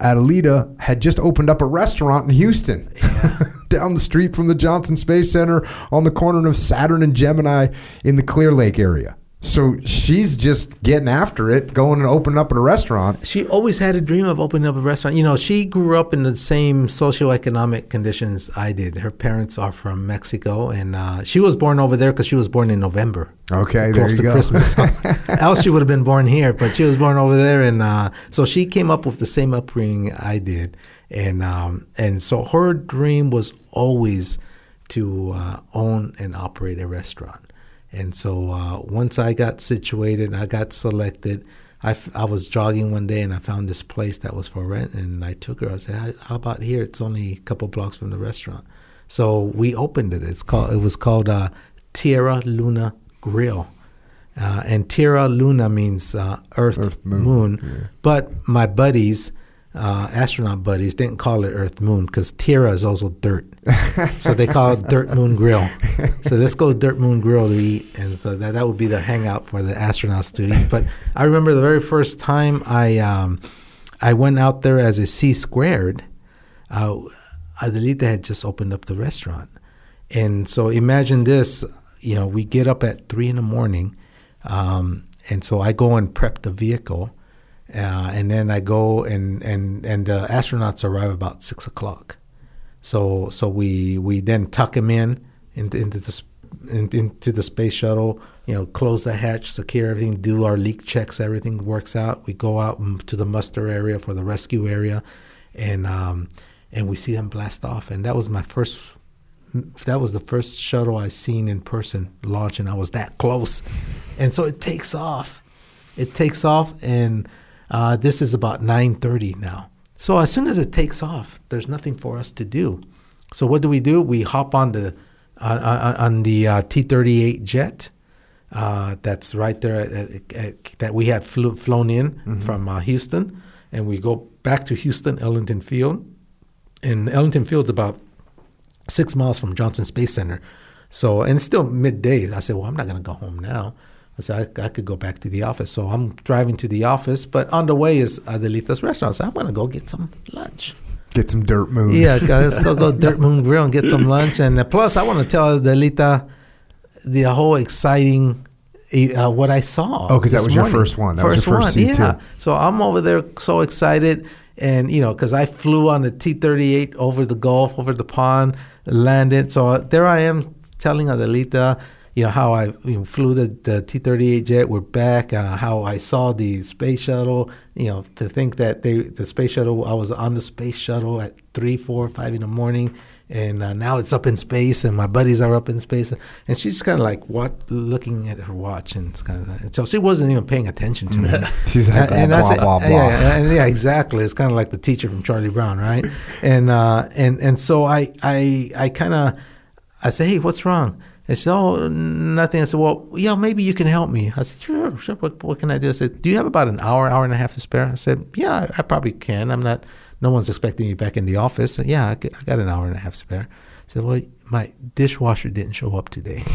Adelita had just opened up a restaurant in Houston. Yeah. Down the street from the Johnson Space Center on the corner of Saturn and Gemini in the Clear Lake area. So she's just getting after it, going and opening up a restaurant. She always had a dream of opening up a restaurant. You know, she grew up in the same socioeconomic conditions I did. Her parents are from Mexico, and uh, she was born over there because she was born in November. Okay, there you go. Close to Christmas. Else she would have been born here, but she was born over there. And uh, so she came up with the same upbringing I did. And um, and so her dream was always to uh, own and operate a restaurant. And so uh, once I got situated, I got selected. I, f- I was jogging one day, and I found this place that was for rent, and I took her. I said, "How about here? It's only a couple blocks from the restaurant." So we opened it. It's called. It was called uh, Tierra Luna Grill, uh, and Tierra Luna means uh, Earth, Earth Moon. moon. Yeah. But my buddies. Uh, astronaut buddies didn't call it Earth Moon because Tierra is also dirt, so they call it Dirt Moon Grill. So let's go Dirt Moon Grill to eat, and so that that would be their hangout for the astronauts to eat. But I remember the very first time I um, I went out there as a C squared. Uh, Adelita had just opened up the restaurant, and so imagine this: you know, we get up at three in the morning. Um, and so I go and prep the vehicle, uh, and then I go and, and, and the astronauts arrive about six o'clock. So so we we then tuck him in into, into the in, into the space shuttle. You know, close the hatch, secure everything, do our leak checks. Everything works out. We go out to the muster area for the rescue area, and um, and we see them blast off. And that was my first. That was the first shuttle I seen in person launch, and I was that close. And so it takes off. It takes off, and uh, this is about nine thirty now. So as soon as it takes off, there's nothing for us to do. So what do we do? We hop on the uh, on the uh, T thirty-eight jet uh, that's right there at, at, at, that we had flew, flown in mm-hmm. from uh, Houston, and we go back to Houston, Ellington Field, and Ellington Field's about six miles from Johnson Space Center. So and it's still midday. I said, well, I'm not going to go home now. I said, I, I could go back to the office. So I'm driving to the office, but on the way is Adelita's restaurant. So I'm going to go get some lunch. Get some Dirt Moon. Yeah, let's go go Dirt Moon Grill and get some lunch. And plus, I want to tell Adelita the whole exciting, uh, what I saw. Oh, because that was morning. Your first one. That first was your first one, C two. Yeah. So I'm over there so excited. And, you know, because I flew on the T thirty-eight over the Gulf, over the pond, landed. So there I am telling Adelita, you know, how I you know, flew the, the T thirty-eight jet, we're back, uh, how I saw the space shuttle, you know, to think that they the space shuttle, I was on the space shuttle at three, four, five in the morning, and uh, now it's up in space, and my buddies are up in space. And she's kind of like what, looking at her watch, and, kinda, and so she wasn't even paying attention to me. She's like, blah, and blah, blah, blah, blah. Yeah, and yeah, exactly. It's kind of like the teacher from Charlie Brown, right? And uh, and and so I, I, I kind of, I say, hey, what's wrong? I said, oh, nothing. I said, well, yeah, maybe you can help me. I said, sure, sure. What, what can I do? I said, do you have about an hour, hour and a half to spare? I said, yeah, I, I probably can. I'm not, no one's expecting me back in the office. So, yeah, I, could, I got an hour and a half spare. I said, well, my dishwasher didn't show up today. I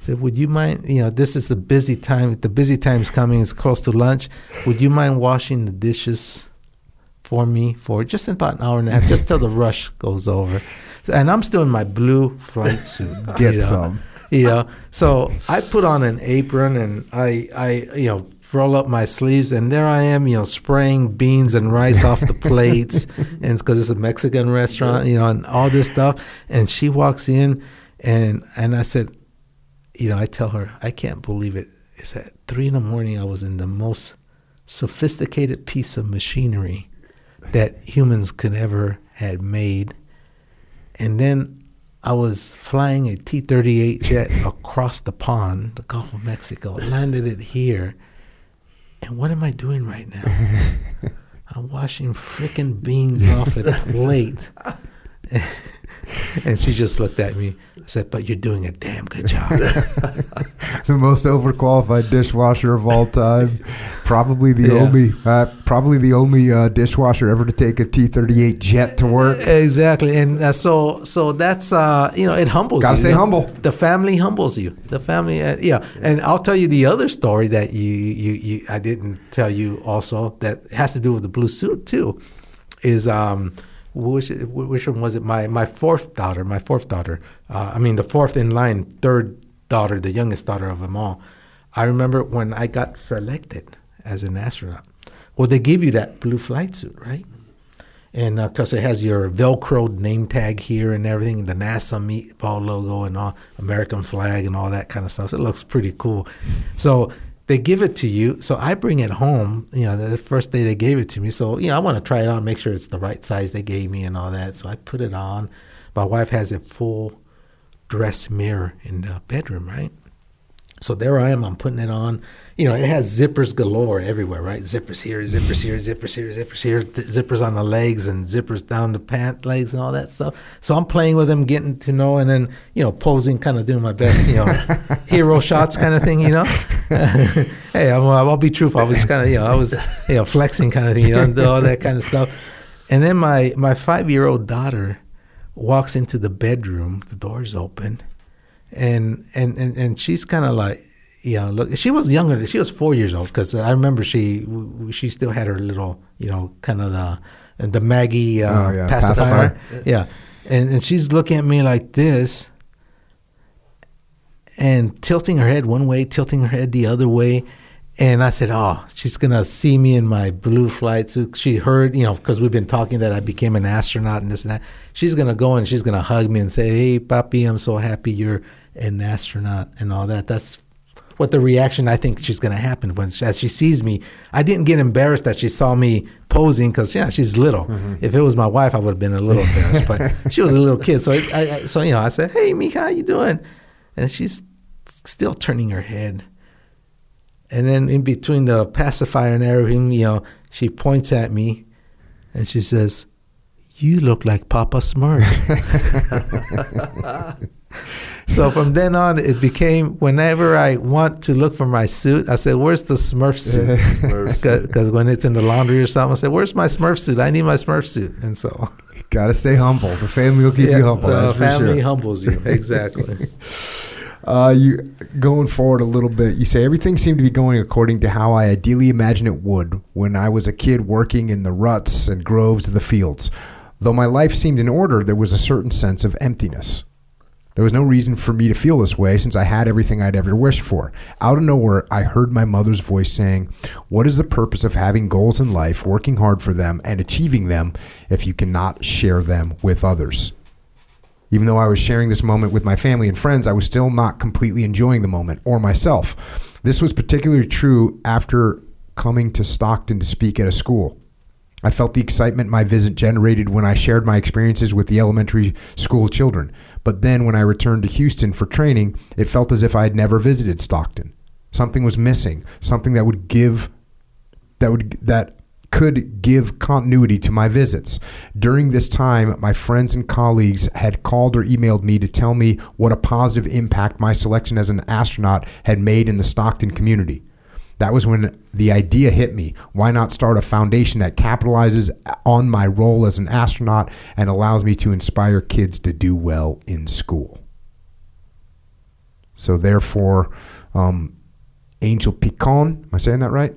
said, would you mind, you know, this is the busy time. The busy time's coming. It's close to lunch. Would you mind washing the dishes for me for just about an hour and a half, just till the rush goes over? And I'm still in my blue flight suit. Get you know, some. You know, so I put on an apron and I, I, you know, roll up my sleeves, and there I am, you know, spraying beans and rice off the plates, and because it's, it's a Mexican restaurant, you know, and all this stuff. And she walks in, and and I said, you know, I tell her, I can't believe it. It's at three in the morning. I was in the most sophisticated piece of machinery that humans could ever had made. And then I was flying a T thirty-eight jet across the pond, the Gulf of Mexico, landed it here. And what am I doing right now? I'm washing frickin' beans off a plate. And she just looked at me. I said, but you're doing a damn good job. The most overqualified dishwasher of all time. Probably the yeah. only uh, probably the only uh, dishwasher ever to take a T thirty-eight jet to work. Exactly. And uh, so so that's, uh, you know, it humbles Gotta you. Got to stay you know? humble. The family humbles you. The family, uh, yeah. And I'll tell you the other story that you, you, you I didn't tell you also that has to do with the blue suit too is um, – Which, which one was it? My my fourth daughter, my fourth daughter. Uh, I mean, the fourth in line, third daughter, the youngest daughter of them all. I remember when I got selected as an astronaut. Well, they give you that blue flight suit, right? And because uh, it has your Velcroed name tag here and everything, the NASA meatball logo and all, American flag and all that kind of stuff. So it looks pretty cool. So they give it to you. So I bring it home, you know, the first day they gave it to me. So, you know, I want to try it on, make sure it's the right size they gave me and all that. So I put it on. My wife has a full dress mirror in the bedroom, right? So there I am. I'm putting it on. You know, it has zippers galore everywhere, right? Zippers here, zippers here, zippers here, zippers here, zippers on the legs and zippers down the pant legs and all that stuff. So I'm playing with them, getting to know, and then, you know, posing, kind of doing my best, you know, hero shots kind of thing, you know? Hey, I'm, I'll be truthful. I was kind of, you know, I was, you know, flexing kind of thing, you know, and all that kind of stuff. And then my, my five-year-old daughter walks into the bedroom. The door's open. And and, and, and she's kind of like, you know, look, she was younger. She was four years old because I remember she she still had her little, you know, kind of the the Maggie uh, oh, yeah. pacifier. pacifier. Yeah. And, and she's looking at me like this. and tilting her head one way, tilting her head the other way. And I said, oh, she's going to see me in my blue flight suit. She heard, you know, because we've been talking that I became an astronaut and this and that. She's going to go and she's going to hug me and say, hey, papi, I'm so happy you're an astronaut and all that. That's what the reaction I think she's going to happen when she, as she sees me. I didn't get embarrassed that she saw me posing because, yeah, she's little. Mm-hmm. If it was my wife, I would have been a little embarrassed. But she was a little kid. So, it, I, I, so you know, I said, hey, Mika, how you doing? And she's still turning her head. And then in between the pacifier and everything, you know, she points at me and she says, you look like Papa Smurf. So from then on, it became whenever I want to look for my suit, I said, where's the Smurf suit? Because when it's in the laundry or something, I said, where's my Smurf suit? I need my Smurf suit. And so. Got to stay humble. The family will keep yeah, you humble. The that's family for sure. humbles you. Exactly. Uh, you going forward a little bit, you say everything seemed to be going according to how I ideally imagined it would when I was a kid working in the ruts and groves of the fields. Though my life seemed in order, there was a certain sense of emptiness. There was no reason for me to feel this way since I had everything I'd ever wished for. Out of nowhere, I heard my mother's voice saying, what is the purpose of having goals in life, working hard for them, and achieving them if you cannot share them with others? Even though I was sharing this moment with my family and friends, I was still not completely enjoying the moment or myself. This was particularly true after coming to Stockton to speak at a school. I felt the excitement my visit generated when I shared my experiences with the elementary school children. But then when I returned to Houston for training, it felt as if I had never visited Stockton. Something was missing, something that would give, that would, that could give continuity to my visits. During this time, my friends and colleagues had called or emailed me to tell me what a positive impact my selection as an astronaut had made in the Stockton community. That was when the idea hit me. Why not start a foundation that capitalizes on my role as an astronaut and allows me to inspire kids to do well in school? So therefore, um, Angel Picon, am I saying that right?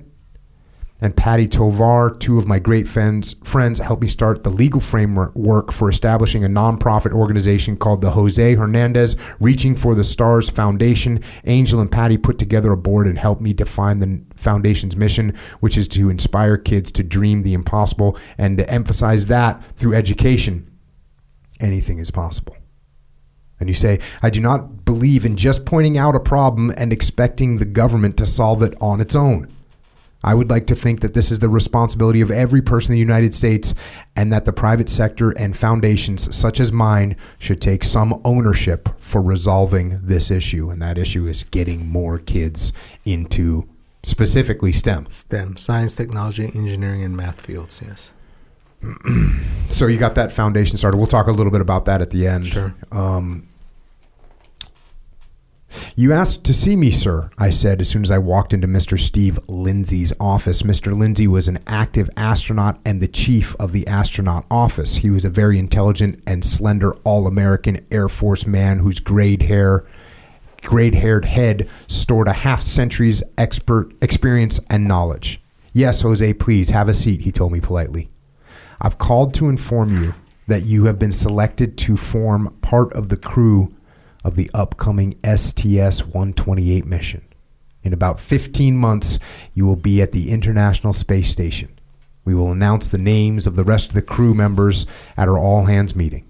And Patty Tovar, two of my great friends, friends helped me start the legal framework for establishing a nonprofit organization called the Jose Hernandez Reaching for the Stars Foundation. Angel and Patty put together a board and helped me define the foundation's mission, which is to inspire kids to dream the impossible and to emphasize that through education, anything is possible. And you say, I do not believe in just pointing out a problem and expecting the government to solve it on its own. I would like to think that this is the responsibility of every person in the United States and that the private sector and foundations such as mine should take some ownership for resolving this issue. And that issue is getting more kids into specifically STEM. STEM, science, technology, engineering, and math fields, yes. So you got that foundation started. We'll talk a little bit about that at the end. Sure. Um, You asked to see me, sir, I said as soon as I walked into Mister Steve Lindsay's office. Mister Lindsay was an active astronaut and the chief of the astronaut office. He was a very intelligent and slender all-American Air Force man whose grayed hair, grayed-haired head stored a half-century's expert experience and knowledge. Yes, Jose, please have a seat, he told me politely. I've called to inform you that you have been selected to form part of the crew of the upcoming S T S one twenty-eight mission. In about fifteen months, you will be at the International Space Station. We will announce the names of the rest of the crew members at our all-hands meeting.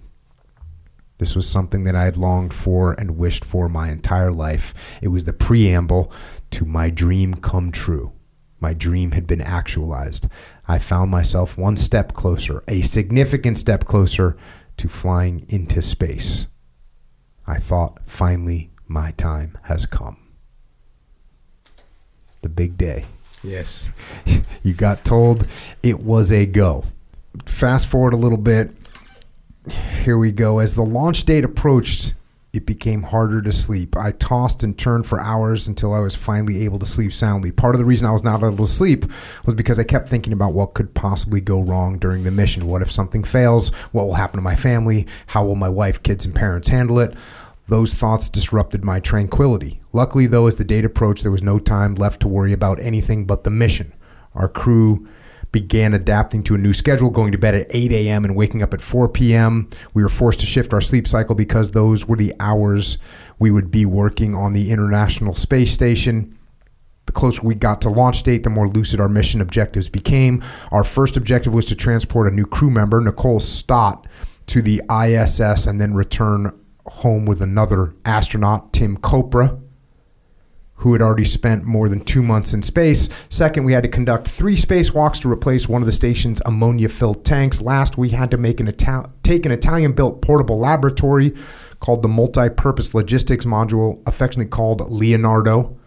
This was something that I had longed for and wished for my entire life. It was the preamble to my dream come true. My dream had been actualized. I found myself one step closer, a significant step closer to flying into space. I thought, finally, my time has come. The big day. Yes. You got told it was a go. Fast forward a little bit. Here we go. As the launch date approached, it became harder to sleep. I tossed and turned for hours until I was finally able to sleep soundly. Part of the reason I was not able to sleep was because I kept thinking about what could possibly go wrong during the mission. What if something fails? What will happen to my family? How will my wife, kids, and parents handle it? Those thoughts disrupted my tranquility. Luckily, though, as the date approached, there was no time left to worry about anything but the mission. Our crew began adapting to a new schedule, going to bed at eight a m and waking up at four p m We were forced to shift our sleep cycle because those were the hours we would be working on the International Space Station. The closer we got to launch date, the more lucid our mission objectives became. Our first objective was to transport a new crew member, Nicole Stott, to the I S S and then return home with another astronaut, Tim Kopra, who had already spent more than two months in space. Second, we had to conduct three spacewalks to replace one of the station's ammonia-filled tanks. Last, we had to make an Itali- take an Italian-built portable laboratory called the Multi-Purpose Logistics Module, affectionately called Leonardo.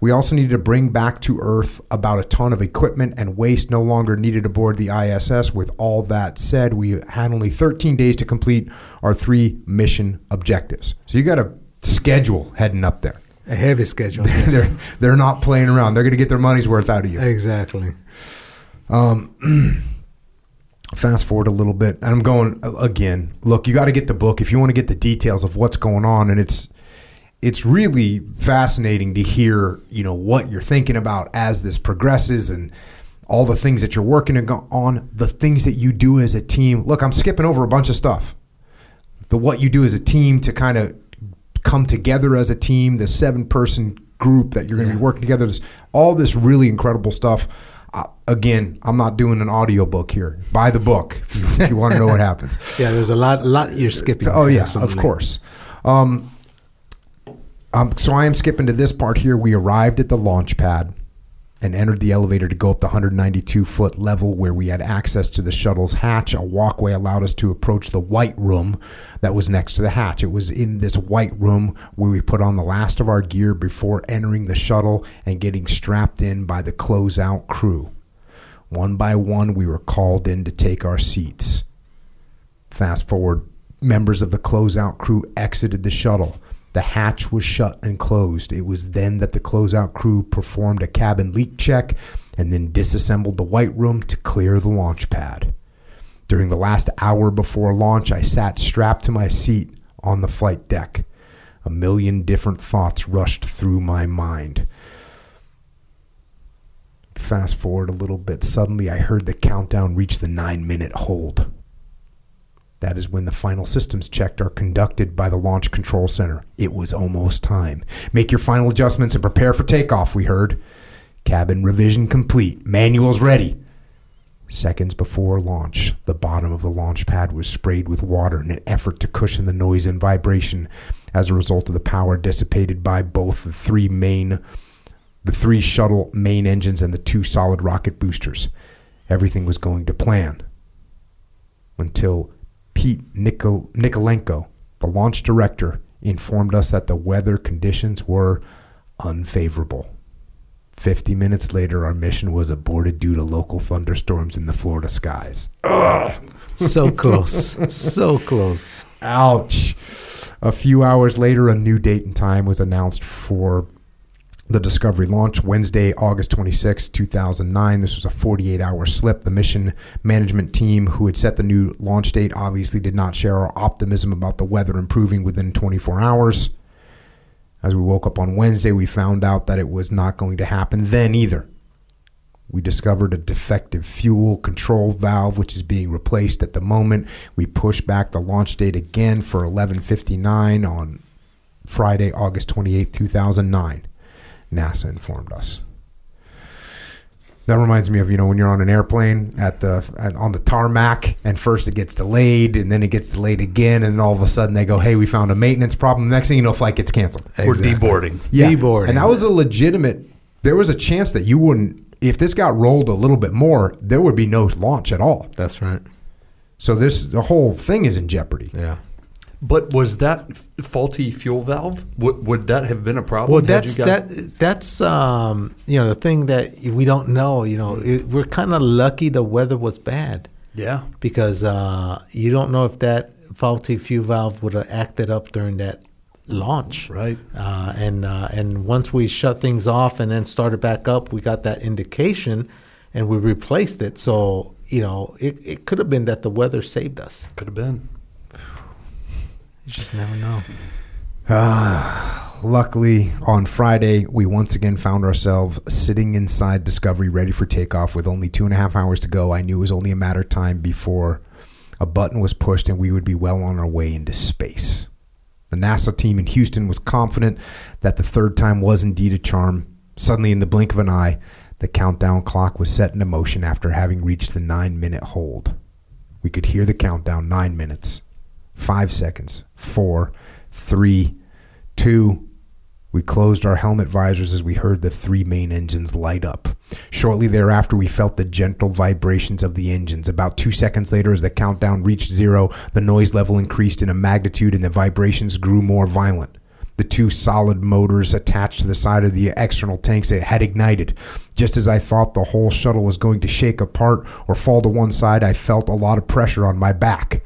We also needed to bring back to Earth about a ton of equipment and waste no longer needed aboard the I S S. With all that said, we had only thirteen days to complete our three mission objectives. So you got a schedule heading up there. A heavy schedule. Yes. they're, they're not playing around. They're going to get their money's worth out of you. Exactly. Um, fast forward a little bit. And I'm going, again, look, you got to get the book if you want to get the details of what's going on. And it's it's really fascinating to hear, you know, what you're thinking about as this progresses and all the things that you're working on, the things that you do as a team. Look, I'm skipping over a bunch of stuff. The what you do as a team to kind of come together as a team, the seven-person group that you're going to yeah. be working together, this, all this really incredible stuff. Uh, again, I'm not doing an audiobook here. Buy the book if you, if you want to know what happens. Yeah, there's a lot, lot you're skipping. Oh, yeah, of course. Um, um, so I am skipping to this part here. We arrived at the launch pad and entered the elevator to go up the one hundred ninety-two foot level where we had access to the shuttle's hatch. A walkway allowed us to approach the white room that was next to the hatch. It was in this white room where we put on the last of our gear before entering the shuttle and getting strapped in by the closeout crew. One by one, we were called in to take our seats. Fast forward, members of the closeout crew exited the shuttle. The hatch was shut and closed. It was then that the closeout crew performed a cabin leak check and then disassembled the white room to clear the launch pad. During the last hour before launch, I sat strapped to my seat on the flight deck. A million different thoughts rushed through my mind. Fast forward a little bit. Suddenly, I heard the countdown reach the nine-minute hold. That is when the final systems checked are conducted by the Launch Control Center. It was almost time. Make your final adjustments and prepare for takeoff, we heard. Cabin revision complete. Manuals ready. Seconds before launch, the bottom of the launch pad was sprayed with water in an effort to cushion the noise and vibration as a result of the power dissipated by both the three main, the three shuttle main engines and the two solid rocket boosters. Everything was going to plan until Pete Nikol- Nikolenko, the launch director, informed us that the weather conditions were unfavorable. Fifty minutes later, our mission was aborted due to local thunderstorms in the Florida skies. Ugh. So close. So close. Ouch. A few hours later, a new date and time was announced for the Discovery launch, Wednesday, August twenty-sixth, two thousand nine. This was a forty-eight hour slip. The mission management team who had set the new launch date obviously did not share our optimism about the weather improving within twenty-four hours. As we woke up on Wednesday, we found out that it was not going to happen then either. We discovered a defective fuel control valve, which is being replaced at the moment. We pushed back the launch date again for eleven fifty-nine on Friday, August twenty-eighth, two thousand nine. NASA informed us. That reminds me of, you know, when you're on an airplane at the at, on the tarmac, and first it gets delayed, and then it gets delayed again, and all of a sudden they go, hey, we found a maintenance problem. The next thing you know, flight gets canceled. Exactly. We're deboarding. Yeah. Deboarding. And that was a legitimate, there was a chance that you wouldn't, if this got rolled a little bit more, there would be no launch at all. That's right. So this, the whole thing is in jeopardy. Yeah. But was that f- faulty fuel valve? W- would that have been a problem? Well, that's that. That's um, you know, the thing that we don't know. You know, it, we're kind of lucky the weather was bad. Yeah. Because uh, you don't know if that faulty fuel valve would have acted up during that launch. Right. Uh, and uh, and once we shut things off and then started back up, we got that indication, and we replaced it. So you know, it it could have been that the weather saved us. Could have been. You just never know. Uh, luckily, on Friday, we once again found ourselves sitting inside Discovery, ready for takeoff with only two and a half hours to go. I knew it was only a matter of time before a button was pushed and we would be well on our way into space. The NASA team in Houston was confident that the third time was indeed a charm. Suddenly, in the blink of an eye, the countdown clock was set into motion after having reached the nine-minute hold. We could hear the countdown, nine minutes, five seconds, four, three, two. We closed our helmet visors as we heard the three main engines light up. Shortly thereafter, we felt the gentle vibrations of the engines. About two seconds later, as the countdown reached zero, the noise level increased in a magnitude and the vibrations grew more violent. The two solid motors attached to the side of the external tanks had ignited. Just as I thought the whole shuttle was going to shake apart or fall to one side, I felt a lot of pressure on my back.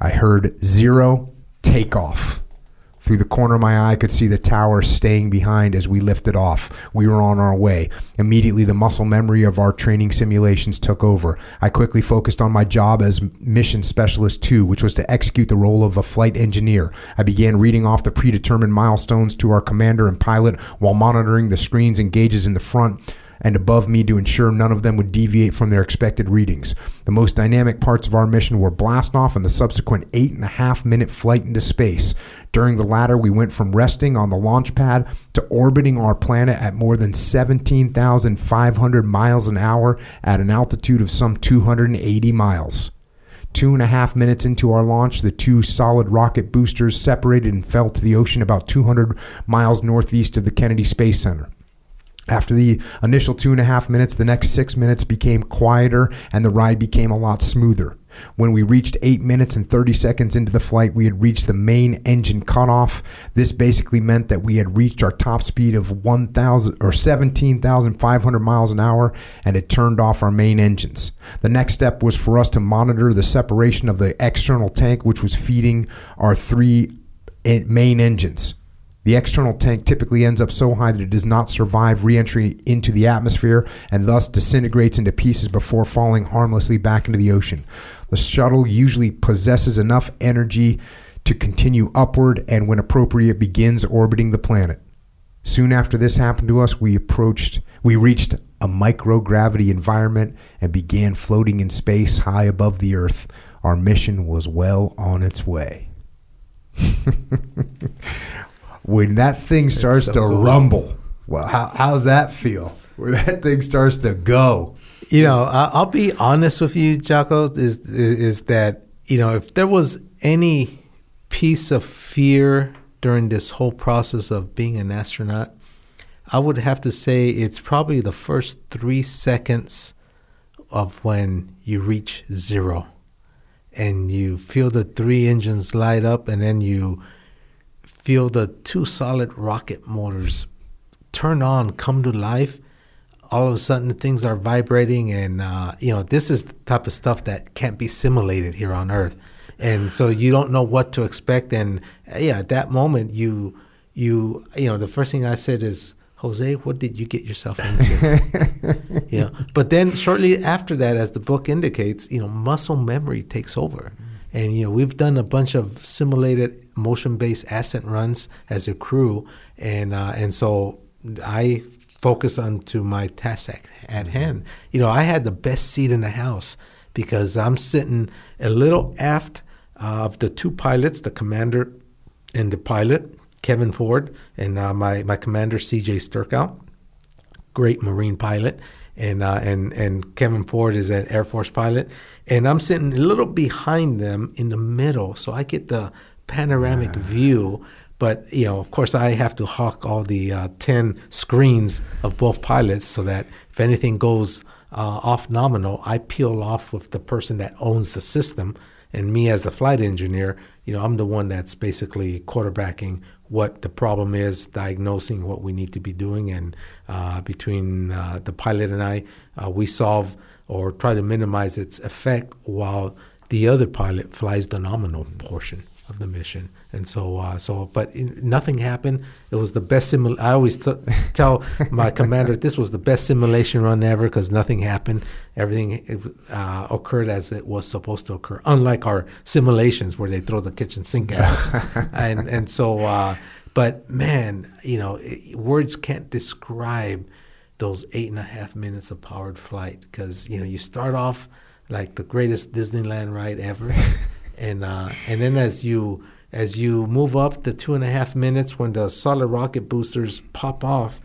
I heard zero, takeoff. Through the corner of my eye, I could see the tower staying behind as we lifted off. We were on our way. Immediately, the muscle memory of our training simulations took over. I quickly focused on my job as Mission Specialist two, which was to execute the role of a flight engineer. I began reading off the predetermined milestones to our commander and pilot while monitoring the screens and gauges in the front and above me to ensure none of them would deviate from their expected readings. The most dynamic parts of our mission were blastoff and the subsequent eight and a half minute flight into space. During the latter, we went from resting on the launch pad to orbiting our planet at more than seventeen thousand five hundred miles an hour at an altitude of some two hundred eighty miles. Two and a half minutes into our launch, the two solid rocket boosters separated and fell to the ocean about two hundred miles northeast of the Kennedy Space Center. After the initial two and a half minutes, the next six minutes became quieter and the ride became a lot smoother. When we reached eight minutes and thirty seconds into the flight, we had reached the main engine cutoff. This basically meant that we had reached our top speed of one thousand or seventeen thousand five hundred miles an hour and had turned off our main engines. The next step was for us to monitor the separation of the external tank, which was feeding our three main engines. The external tank typically ends up so high that it does not survive re-entry into the atmosphere and thus disintegrates into pieces before falling harmlessly back into the ocean. The shuttle usually possesses enough energy to continue upward and, when appropriate, begins orbiting the planet. Soon after this happened to us, we approached, we reached a microgravity environment and began floating in space high above the Earth. Our mission was well on its way. When that thing starts so to cool. rumble, well, how how's that feel? When that thing starts to go, you know, I'll be honest with you, Jocko, is is that you know if there was any piece of fear during this whole process of being an astronaut, I would have to say it's probably the first three seconds of when you reach zero, and you feel the three engines light up, and then you feel the two solid rocket motors turn on, come to life. All of a sudden, things are vibrating, and uh, you know this is the type of stuff that can't be simulated here on Earth, and so you don't know what to expect. And yeah, at that moment, you you you know the first thing I said is, Jose, what did you get yourself into? you know, but then shortly after that, as the book indicates, you know, muscle memory takes over. And, you know, we've done a bunch of simulated motion-based ascent runs as a crew. And uh, and so I focus on to my task at, at hand. You know, I had the best seat in the house because I'm sitting a little aft of the two pilots, the commander and the pilot, Kevin Ford, and uh, my, my commander, C J Sturkow, great Marine pilot. And, uh, and and Kevin Ford is an Air Force pilot. And I'm sitting a little behind them in the middle, so I get the panoramic yeah. view. But, you know, of course, I have to hawk all the uh, ten screens of both pilots so that if anything goes uh, off nominal, I peel off with the person that owns the system. And me as the flight engineer, you know, I'm the one that's basically quarterbacking what the problem is, diagnosing what we need to be doing. And uh, between uh, the pilot and I, uh, we solve or try to minimize its effect while the other pilot flies the nominal portion of the mission. And so, uh, so, but it, nothing happened. It was the best simul- I always th- tell my commander this was the best simulation run ever because nothing happened. Everything uh, occurred as it was supposed to occur, unlike our simulations where they throw the kitchen sink at us. and and so, uh, But man, you know, it, words can't describe those eight and a half minutes of powered flight, because, you know, you start off like the greatest Disneyland ride ever. And uh, and then as you as you move up the two and a half minutes, when the solid rocket boosters pop off,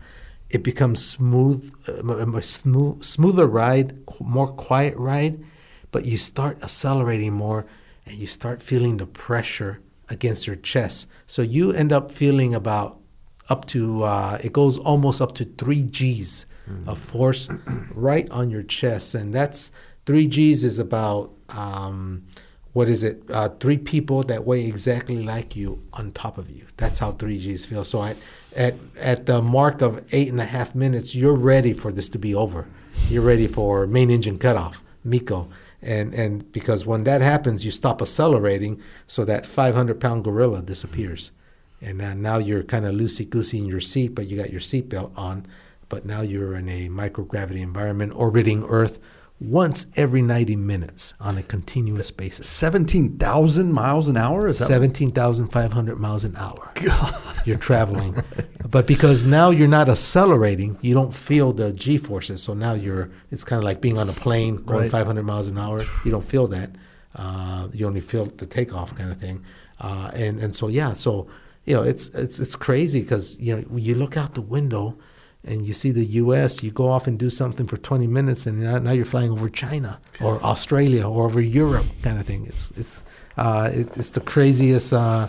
it becomes smooth, uh, a smooth, smoother ride, more quiet ride. But you start accelerating more, and you start feeling the pressure against your chest. So you end up feeling about up to uh, it goes almost up to three G's mm-hmm. of force right on your chest, and that's three G's is about. Um, What is it? Uh, three people that weigh exactly like you on top of you. That's how three Gs feel. So at at at the mark of eight and a half minutes, you're ready for this to be over. You're ready for main engine cutoff, M E C O. And and because when that happens, you stop accelerating, so that five hundred pound gorilla disappears. And uh, now you're kind of loosey-goosey in your seat, but you got your seatbelt on. But now you're in a microgravity environment orbiting Earth once every ninety minutes on a continuous basis. seventeen thousand miles an hour? Is that seventeen thousand five hundred miles an hour. God. You're traveling. But because now you're not accelerating, you don't feel the G-forces. So now you're, it's kind of like being on a plane going right. five hundred miles an hour. You don't feel that. Uh, you only feel the takeoff kind of thing. Uh, and, and so, yeah, so, you know, it's it's it's crazy because, you know, when you look out the window, and you see the U S, you go off and do something for twenty minutes, and now, now you're flying over China or Australia or over Europe kind of thing. It's it's uh, it, it's the craziest uh,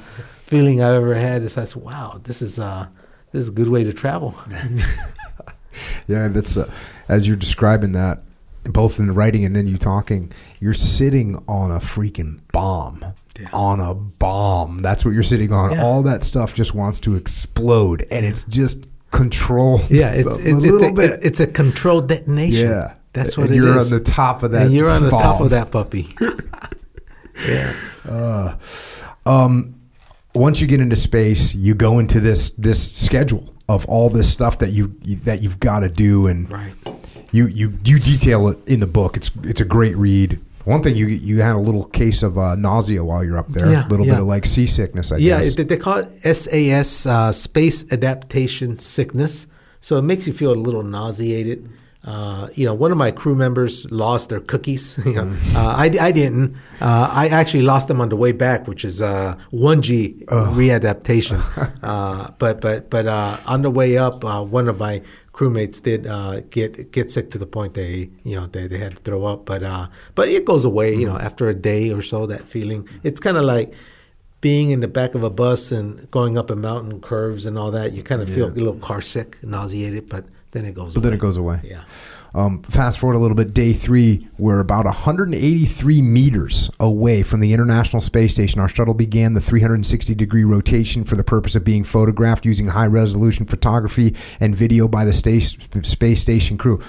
feeling I've ever had. It's like, wow, this is, uh, this is a good way to travel. Yeah, and that's, uh, as you're describing that, both in writing and then you talking, you're sitting on a freaking bomb. Yeah. On a bomb. That's what you're sitting on. Yeah. All that stuff just wants to explode, and it's just control. Yeah, it's a, a little it, bit. It, it's a controlled detonation. Yeah, that's what and it you're is. You're on the top of that. And you're on the bomb. top of that puppy. Yeah. Uh, um, once you get into space, you go into this this schedule of all this stuff that you, you that you've got to do, and right. you you you detail it in the book. It's it's a great read. One thing, you you had a little case of uh, nausea while you're up there, yeah, a little yeah. bit of like seasickness, I yeah, guess. Yeah, they call it S A S, uh, space adaptation sickness. So it makes you feel a little nauseated. Uh, you know, one of my crew members lost their cookies. You know, mm. uh, I, I didn't. Uh, I actually lost them on the way back, which is uh, one G oh. readaptation. uh, but but but uh, on the way up, uh, one of my crewmates did uh, get get sick to the point they you know they, they had to throw up, but uh, but it goes away you know after a day or so. That feeling, it's kind of like being in the back of a bus and going up a mountain, curves and all that. You kind of yeah. feel a little car sick, nauseated, but then it goes. But away. then it goes away. Yeah. Um, fast forward a little bit. Day three, we're about one hundred eighty-three meters away from the International Space Station. Our shuttle began the three hundred sixty degree rotation for the purpose of being photographed using high-resolution photography and video by the space, space station crew.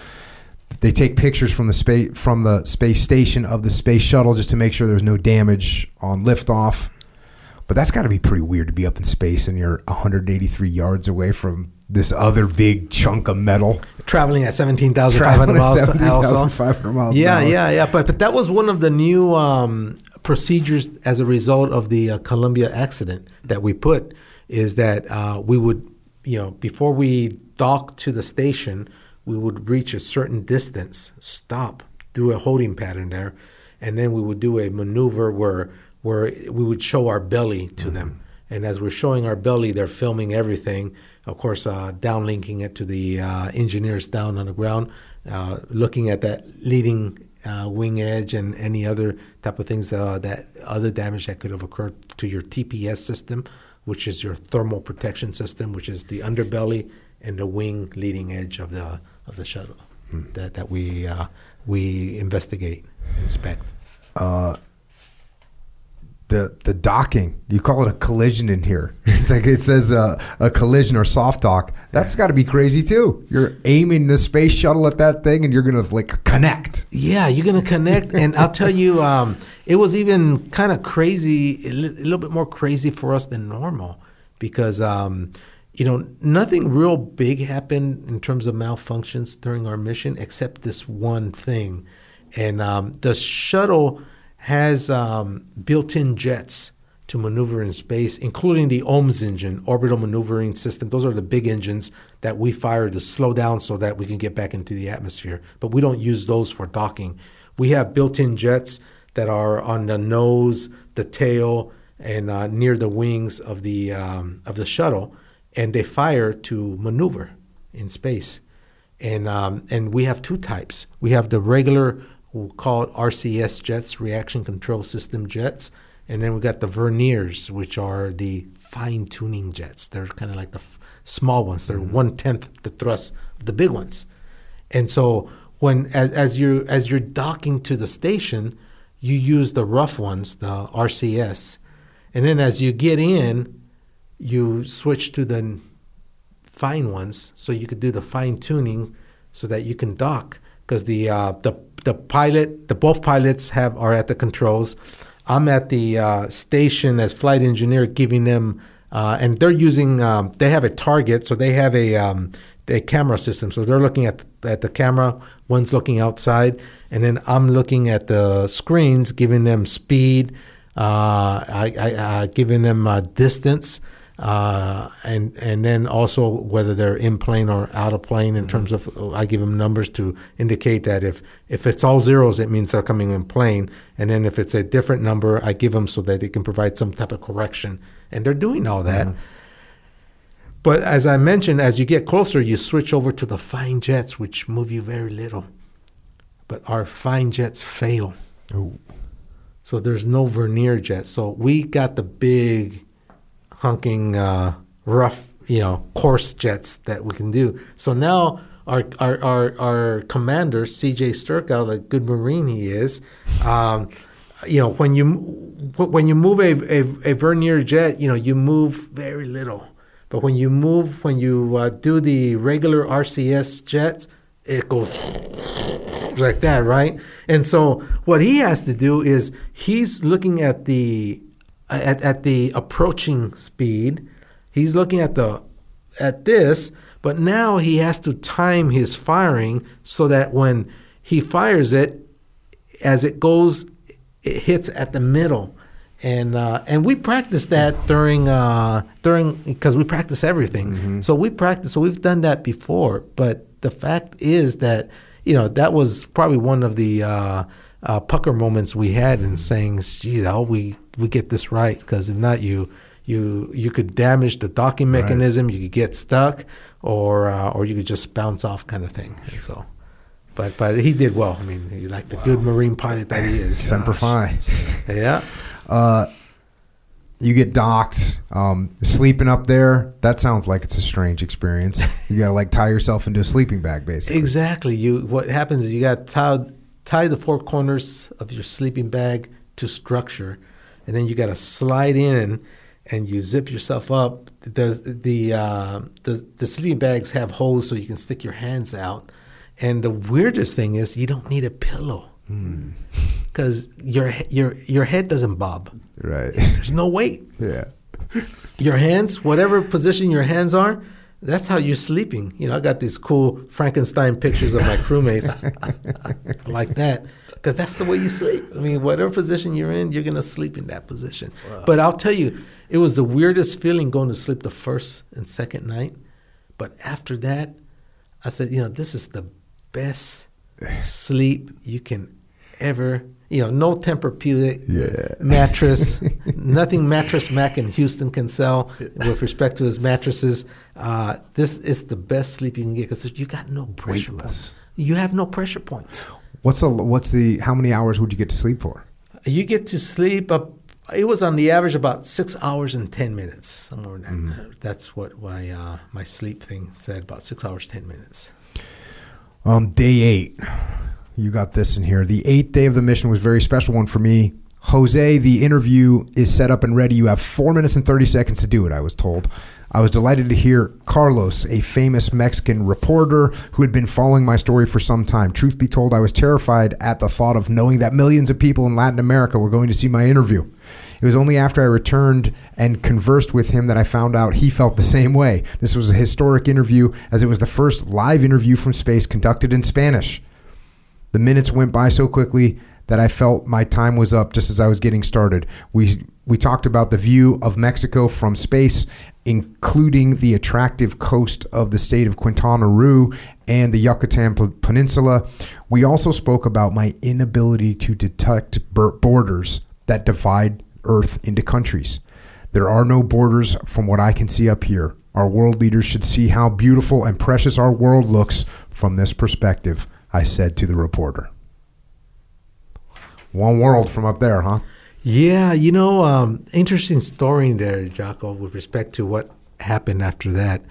They take pictures from the space from the space station of the space shuttle just to make sure there's no damage on liftoff. But that's got to be pretty weird to be up in space and you're one hundred eighty-three yards away from this other big chunk of metal. Traveling at seventeen thousand five hundred miles. seventeen thousand five hundred miles. Yeah, yeah, yeah. But but that was one of the new um, procedures as a result of the uh, Columbia accident that we put, is that uh, we would, you know, before we dock to the station, we would reach a certain distance, stop, do a holding pattern there, and then we would do a maneuver where where we would show our belly to mm-hmm. them. And as we're showing our belly, they're filming everything. Of course, uh, downlinking it to the uh, engineers down on the ground, uh, looking at that leading uh, wing edge and any other type of things, uh, that other damage that could have occurred to your T P S system, which is your thermal protection system, which is the underbelly and the wing leading edge of the of the shuttle hmm. that that we uh, we investigate, inspect. Uh, The the docking, you call it a collision in here. It's like it says uh, a collision or soft dock. That's got to be crazy too. You're aiming the space shuttle at that thing, and you're gonna like connect. Yeah, you're gonna connect, and I'll tell you, um, it was even kind of crazy, a little bit more crazy for us than normal, because um, you know nothing real big happened in terms of malfunctions during our mission, except this one thing, and um, the shuttle has um, built-in jets to maneuver in space, including the O M S engine, orbital maneuvering system. Those are the big engines that we fire to slow down so that we can get back into the atmosphere. But we don't use those for docking. We have built-in jets that are on the nose, the tail, and uh, near the wings of the um, of the shuttle, and they fire to maneuver in space. And um, and we have two types. We have the regular, we'll call it R C S jets, reaction control system jets, and then we got the verniers, which are the fine-tuning jets. They're kind of like the f- small ones. They're mm-hmm. one-tenth the thrust of the big ones. And so when as, as you as you're docking to the station, you use the rough ones, the R C S, and then as you get in, you switch to the fine ones, so you could do the fine tuning, so that you can dock. Because the uh, the the pilot, the both pilots have are at the controls. I'm at the uh, station as flight engineer, giving them, uh, and they're using. Um, they have a target, so they have a um, a camera system. So they're looking at at the camera. One's looking outside, and then I'm looking at the screens, giving them speed. Uh, I, I, I giving them uh, distance, uh, and and then also whether they're in plane or out of plane in mm-hmm. terms of I give them numbers to indicate that if, if it's all zeros, it means they're coming in plane, and then if it's a different number, I give them so that they can provide some type of correction, and they're doing all that. Mm-hmm. But as I mentioned, as you get closer, you switch over to the fine jets, which move you very little, but our fine jets fail. Ooh. So there's no vernier jets. So we got the big, hunking, uh, rough, you know, coarse jets that we can do. So now our our our, our commander, C J Sturkow, the good Marine he is, um, you know, when you when you move a, a a vernier jet, you know, you move very little. But when you move, when you uh, do the regular R C S jets, it goes like that, right? And so what he has to do is he's looking at the at, at the approaching speed. He's looking at the at this, but now he has to time his firing so that when he fires it, as it goes, it hits at the middle. And uh, and we practice that during uh, during because we practice everything. Mm-hmm. So we practice. So we've done that before, but the fact is that, you know, that was probably one of the uh, uh, pucker moments we had in saying, geez, I hope we, we get this right, because if not, you you you could damage the docking mechanism, right. You could get stuck, or uh, or you could just bounce off, kind of thing. And so, but but he did well. I mean, he, like the wow. good Marine pilot that he is. Semper Fi. Yeah. Uh, you get docked, um, sleeping up there. That sounds like it's a strange experience. You gotta like tie yourself into a sleeping bag, basically. Exactly. You. What happens is you gotta tie, tie the four corners of your sleeping bag to structure, and then you gotta slide in and you zip yourself up. The the uh, the, the sleeping bags have holes so you can stick your hands out. And the weirdest thing is you don't need a pillow. Hmm. Because your your your head doesn't bob. Right. There's no weight. Yeah. Your hands, whatever position your hands are, that's how you're sleeping. You know, I got these cool Frankenstein pictures of my crewmates like that, because that's the way you sleep. I mean, whatever position you're in, you're going to sleep in that position. Wow. But I'll tell you, it was the weirdest feeling going to sleep the first and second night. But after that, I said, you know, this is the best sleep you can ever. You know, no Tempur-Pedic yeah. mattress, nothing Mattress Mac in Houston can sell with respect to his mattresses. Uh, this is the best sleep you can get because you got no pressure points. You have no pressure points. What's the what's the how many hours would you get to sleep for? You get to sleep up. It was on the average about six hours and ten minutes somewhere. Mm. That, that's what my uh, my sleep thing said, about six hours ten minutes. Um, day eight. You got this in here. The eighth day of the mission was a very special one for me. Jose, the interview is set up and ready. You have four minutes and thirty seconds to do it, I was told. I was delighted to hear Carlos, a famous Mexican reporter who had been following my story for some time. Truth be told, I was terrified at the thought of knowing that millions of people in Latin America were going to see my interview. It was only after I returned and conversed with him that I found out he felt the same way. This was a historic interview, as it was the first live interview from space conducted in Spanish. The minutes went by so quickly that I felt my time was up just as I was getting started. We we talked about the view of Mexico from space, including the attractive coast of the state of Quintana Roo and the Yucatan Peninsula. We also spoke about my inability to detect borders that divide Earth into countries. There are no borders from what I can see up here. Our world leaders should see how beautiful and precious our world looks from this perspective, I said to the reporter. One world from up there, huh? Yeah, you know, um, interesting story in there, Jocko, with respect to what happened after that.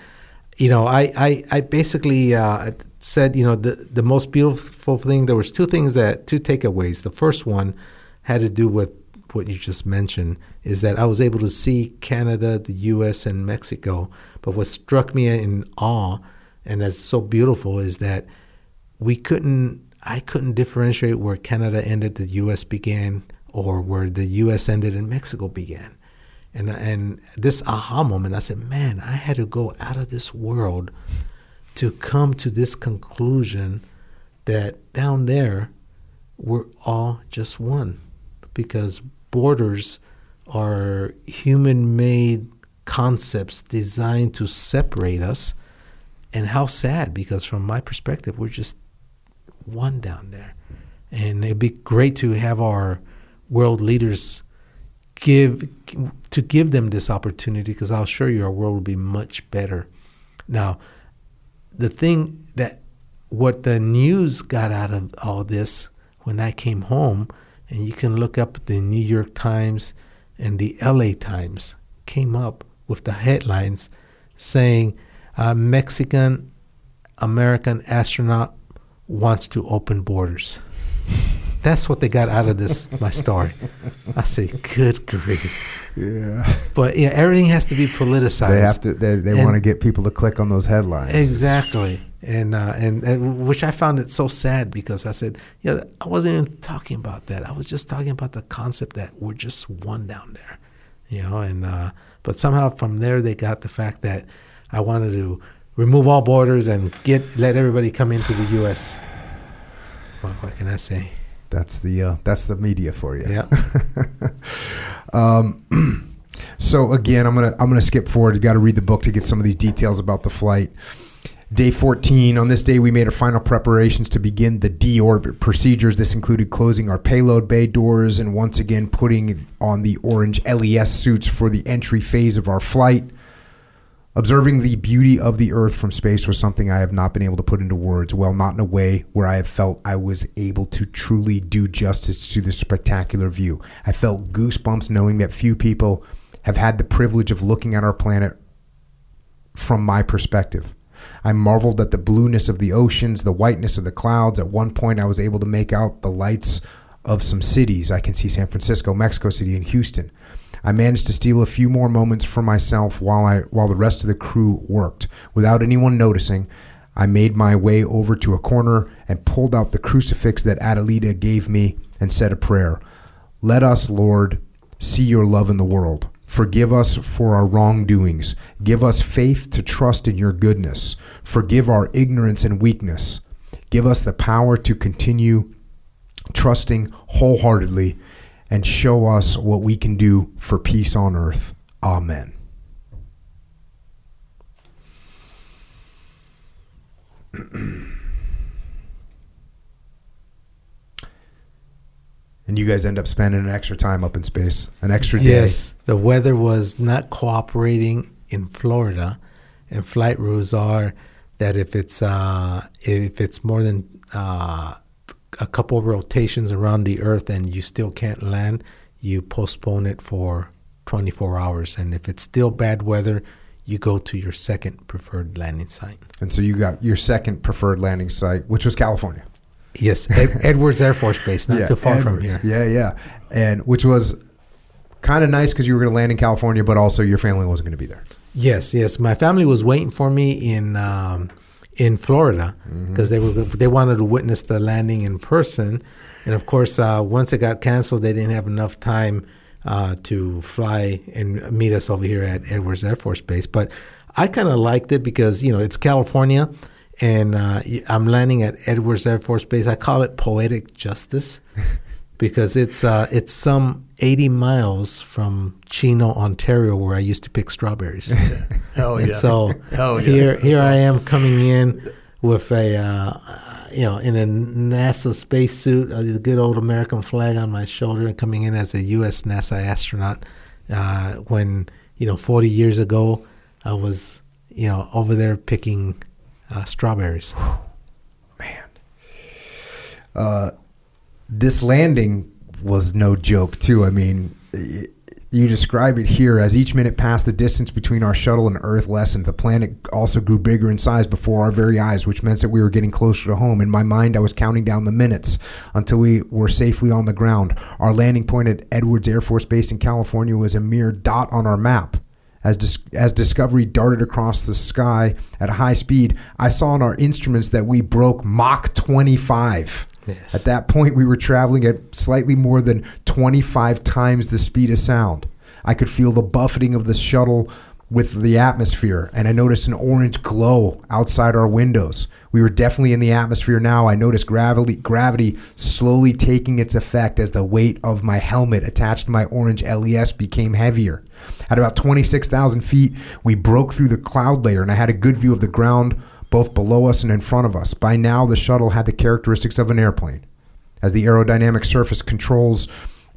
You know, I, I, I basically uh, said, you know, the, the most beautiful thing, there was two things that, two takeaways. The first one had to do with what you just mentioned, is that I was able to see Canada, the U S, and Mexico. But what struck me in awe, and that's so beautiful, is that we couldn't, I couldn't differentiate where Canada ended, the U S began, or where the U S ended and Mexico began. And and this aha moment, I said, man, I had to go out of this world to come to this conclusion that down there, we're all just one. Because borders are human-made concepts designed to separate us. And how sad, because from my perspective, we're just one down there. And it'd be great to have our world leaders give to give them this opportunity, because I'll assure you our world will be much better. Now, the thing that what the news got out of all this when I came home, and you can look up the New York Times and the L A Times, came up with the headlines saying uh, Mexican American astronaut wants to open borders. That's what they got out of this, my story. I say, good grief. Yeah. But yeah, everything has to be politicized. They have to. They, they want to get people to click on those headlines. Exactly. And, uh, and and which I found it so sad, because I said, yeah, I wasn't even talking about that. I was just talking about the concept that we're just one down there, you know. And uh, but somehow from there they got the fact that I wanted to remove all borders and get let everybody come into the U S Well, what can I say? That's the uh, that's the media for you. Yeah. um, so again, I'm gonna I'm gonna skip forward. You got to read the book to get some of these details about the flight. Day fourteen, on this day we made our final preparations to begin the deorbit procedures. This included closing our payload bay doors and once again putting on the orange L E S suits for the entry phase of our flight. Observing the beauty of the Earth from space was something I have not been able to put into words, well, not in a way where I have felt I was able to truly do justice to this spectacular view. I felt goosebumps knowing that few people have had the privilege of looking at our planet from my perspective. I marveled at the blueness of the oceans, the whiteness of the clouds. At one point, I was able to make out the lights of some cities. I can see San Francisco, Mexico City, and Houston. I managed to steal a few more moments for myself while I, while the rest of the crew worked. Without anyone noticing, I made my way over to a corner and pulled out the crucifix that Adelita gave me and said a prayer. Let us, Lord, see your love in the world. Forgive us for our wrongdoings. Give us faith to trust in your goodness. Forgive our ignorance and weakness. Give us the power to continue trusting wholeheartedly, and show us what we can do for peace on earth. Amen. And you guys end up spending an extra time up in space, an extra day. Yes, the weather was not cooperating in Florida, and flight rules are that if it's uh, if it's more than uh, a couple of rotations around the Earth and you still can't land, you postpone it for twenty-four hours. And if it's still bad weather, you go to your second preferred landing site. And so you got your second preferred landing site, which was California. Yes, Ed- Edwards Air Force Base, not yeah, too far Edwards. From here. Yeah, yeah. And which was kind of nice because you were going to land in California, but also your family wasn't going to be there. Yes, yes. My family was waiting for me in um, in Florida because mm-hmm. they were they wanted to witness the landing in person. And, of course, uh, once it got canceled, they didn't have enough time uh, to fly and meet us over here at Edwards Air Force Base. But I kind of liked it because, you know, it's California. And uh, I'm landing at Edwards Air Force Base. I call it poetic justice because it's uh, it's some eighty miles from Chino, Ontario, where I used to pick strawberries. Hell and yeah. So Hell here, yeah. here I am coming in with a, uh, you know, in a NASA spacesuit, the good old American flag on my shoulder, and coming in as a U S NASA astronaut uh, when, you know, forty years ago, I was, you know, over there picking uh, strawberries. Man. Uh, this landing was no joke, too. I mean, it, you describe it here as each minute passed, the distance between our shuttle and Earth lessened. The planet also grew bigger in size before our very eyes, which meant that we were getting closer to home. In my mind, I was counting down the minutes until we were safely on the ground. Our landing point at Edwards Air Force Base in California was a mere dot on our map. As dis- as Discovery darted across the sky at high speed, I saw on our instruments that we broke Mach twenty-five. Yes. At that point, we were traveling at slightly more than twenty-five times the speed of sound. I could feel the buffeting of the shuttle with the atmosphere, and I noticed an orange glow outside our windows. We were definitely in the atmosphere now. I noticed gravity gravity slowly taking its effect as the weight of my helmet attached to my orange L E S became heavier. At about twenty-six thousand feet, we broke through the cloud layer, and I had a good view of the ground both below us and in front of us. By now, the shuttle had the characteristics of an airplane, as the aerodynamic surface controls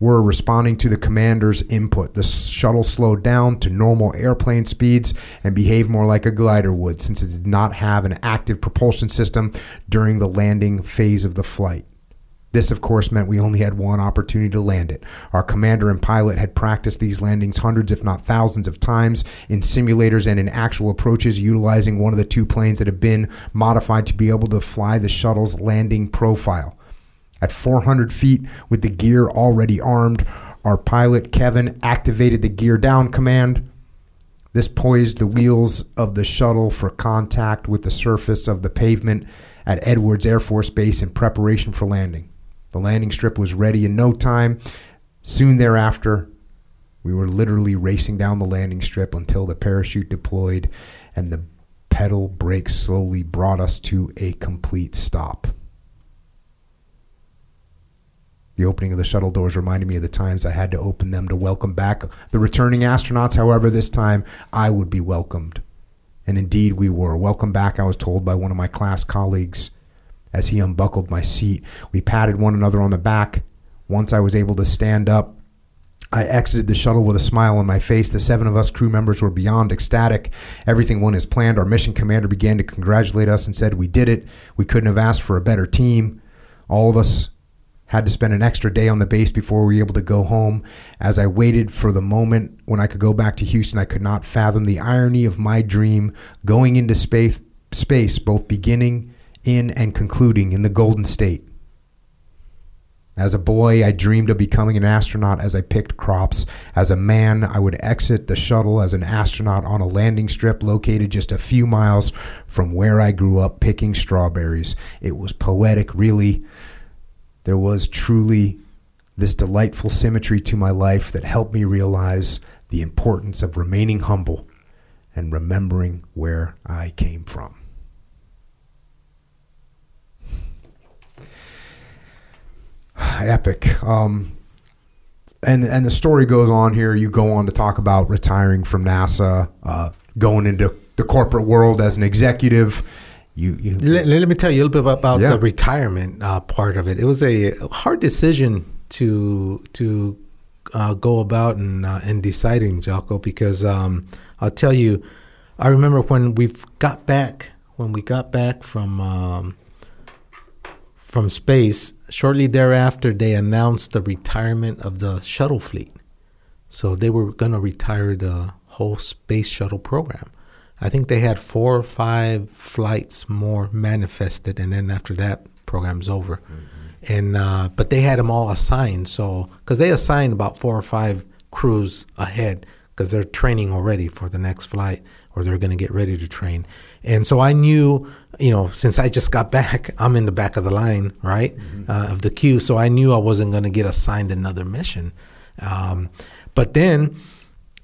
were responding to the commander's input. The shuttle slowed down to normal airplane speeds and behaved more like a glider would, since it did not have an active propulsion system during the landing phase of the flight. This, of course, meant we only had one opportunity to land it. Our commander and pilot had practiced these landings hundreds, if not thousands, of times in simulators and in actual approaches, utilizing one of the two planes that had been modified to be able to fly the shuttle's landing profile. At four hundred feet, with the gear already armed, our pilot, Kevin, activated the gear down command. This poised the wheels of the shuttle for contact with the surface of the pavement at Edwards Air Force Base in preparation for landing. The landing strip was ready in no time. Soon thereafter, we were literally racing down the landing strip until the parachute deployed and the pedal brake slowly brought us to a complete stop. The opening of the shuttle doors reminded me of the times I had to open them to welcome back the returning astronauts. However, this time I would be welcomed. And indeed we were. Welcome back, I was told by one of my class colleagues as he unbuckled my seat. We patted one another on the back. Once I was able to stand up, I exited the shuttle with a smile on my face. The seven of us crew members were beyond ecstatic. Everything went as planned. Our mission commander began to congratulate us and said, "We did it. We couldn't have asked for a better team." All of us had to spend an extra day on the base before we were able to go home. As I waited for the moment when I could go back to Houston, I could not fathom the irony of my dream going into space, space both beginning in and concluding in the Golden State. As a boy, I dreamed of becoming an astronaut as I picked crops. As a man, I would exit the shuttle as an astronaut on a landing strip located just a few miles from where I grew up picking strawberries. It was poetic, really. There was truly this delightful symmetry to my life that helped me realize the importance of remaining humble and remembering where I came from. Epic. Um, and, and the story goes on here. You go on to talk about retiring from NASA, uh, going into the corporate world as an executive. You, you, let, let me tell you a little bit about yeah. the retirement uh, part of it. It was a hard decision to to uh, go about and uh, and deciding, Jocko, because um, I'll tell you, I remember when we got back when we got back from um, from space. Shortly thereafter, they announced the retirement of the shuttle fleet. So they were going to retire the whole space shuttle program. I think they had four or five flights more manifested, and then after that, program's over. Mm-hmm. And uh, but they had them all assigned, so because they assigned about four or five crews ahead, because they're training already for the next flight, or they're going to get ready to train. And so I knew, you know, since I just got back, I'm in the back of the line, right, mm-hmm. uh, of the queue. So I knew I wasn't going to get assigned another mission. Um, but then.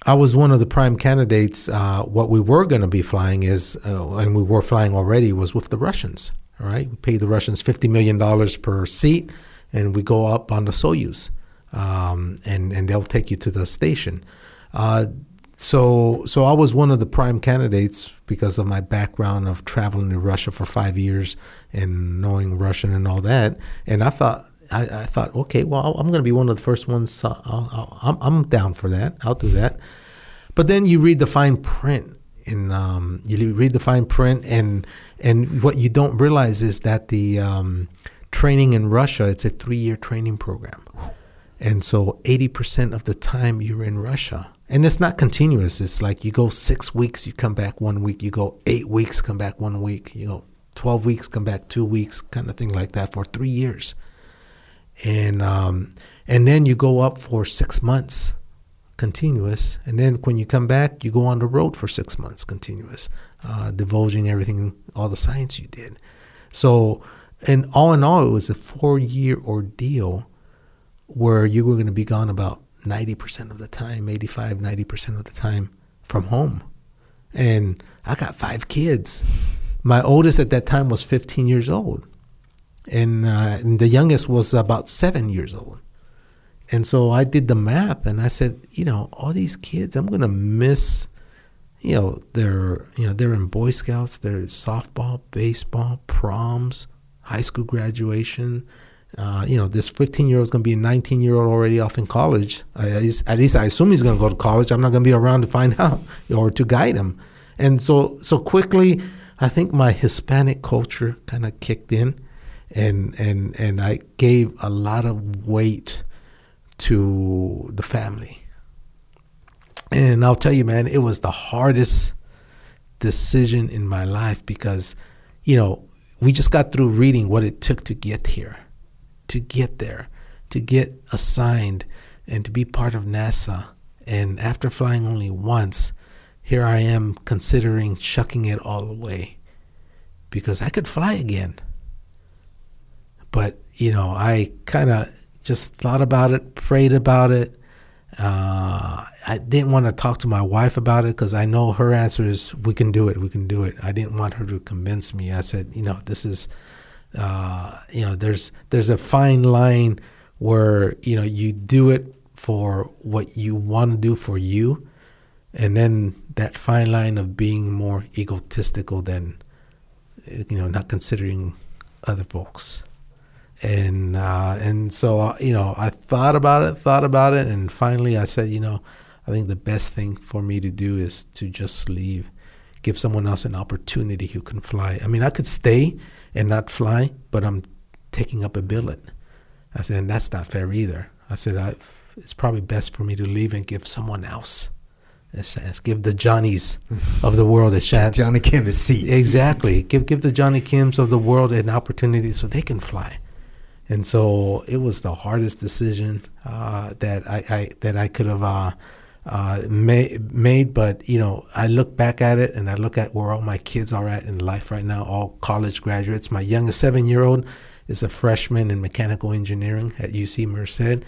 I was one of the prime candidates. Uh, what we were going to be flying is, uh, and we were flying already, was with the Russians, all right? We paid the Russians fifty million dollars per seat, and we go up on the Soyuz, um, and and they'll take you to the station. Uh, so so I was one of the prime candidates because of my background of traveling to Russia for five years and knowing Russian and all that. And I thought I, I thought okay, well, I'm going to be one of the first ones. So I'll, I'll, I'm down for that. I'll do that. But then you read the fine print. And um, you read the fine print, and and what you don't realize is that the um, training in Russia, it's a three-year training program. And so eighty percent of the time you're in Russia. And it's not continuous. It's like you go six weeks, you come back one week. You go eight weeks, come back one week. You go twelve weeks, come back two weeks, kind of thing like that for three years. And um, and then you go up for six months. Continuous, and then when you come back, you go on the road for six months continuous, uh, divulging everything, all the science you did. So, and all in all, it was a four-year ordeal where you were going to be gone about ninety percent of the time, eighty-five, ninety percent of the time from home. And I got five kids. My oldest at that time was fifteen years old, and, uh, and the youngest was about seven years old. And so I did the math, and I said, you know, all these kids, I'm gonna miss, you know, they're, you know, they're in Boy Scouts, they're softball, baseball, proms, high school graduation. Uh, you know, this fifteen-year-old is gonna be a nineteen-year-old already off in college. I, at, least, at least I assume he's gonna go to college. I'm not gonna be around to find out or to guide him. And so, so quickly, I think my Hispanic culture kind of kicked in, and and and I gave a lot of weight to the family. And I'll tell you, man, it was the hardest decision in my life because, you know, we just got through reading what it took to get here, to get there, to get assigned and to be part of NASA. And after flying only once, here I am considering chucking it all away because I could fly again. But, you know, I kind of just thought about it, prayed about it. Uh, I didn't want to talk to my wife about it because I know her answer is, we can do it, we can do it. I didn't want her to convince me. I said, you know, this is, uh, you know, there's there's a fine line where, you know, you do it for what you want to do for you. And then that fine line of being more egotistical than, you know, not considering other folks. And uh, and so, uh, you know, I thought about it, thought about it. And finally, I said, you know, I think the best thing for me to do is to just leave, give someone else an opportunity who can fly. I mean, I could stay and not fly, but I'm taking up a billet. I said, and that's not fair either. I said, I, it's probably best for me to leave and give someone else a chance. Give the Johnnies of the world a chance. Johnny Kim a seat. Exactly. Give, give the Johnny Kims of the world an opportunity so they can fly. And so it was the hardest decision uh, that I, I that I could have uh, uh, made, made. But, you know, I look back at it and I look at where all my kids are at in life right now, all college graduates. My youngest seven-year-old is a freshman in mechanical engineering at U C Merced.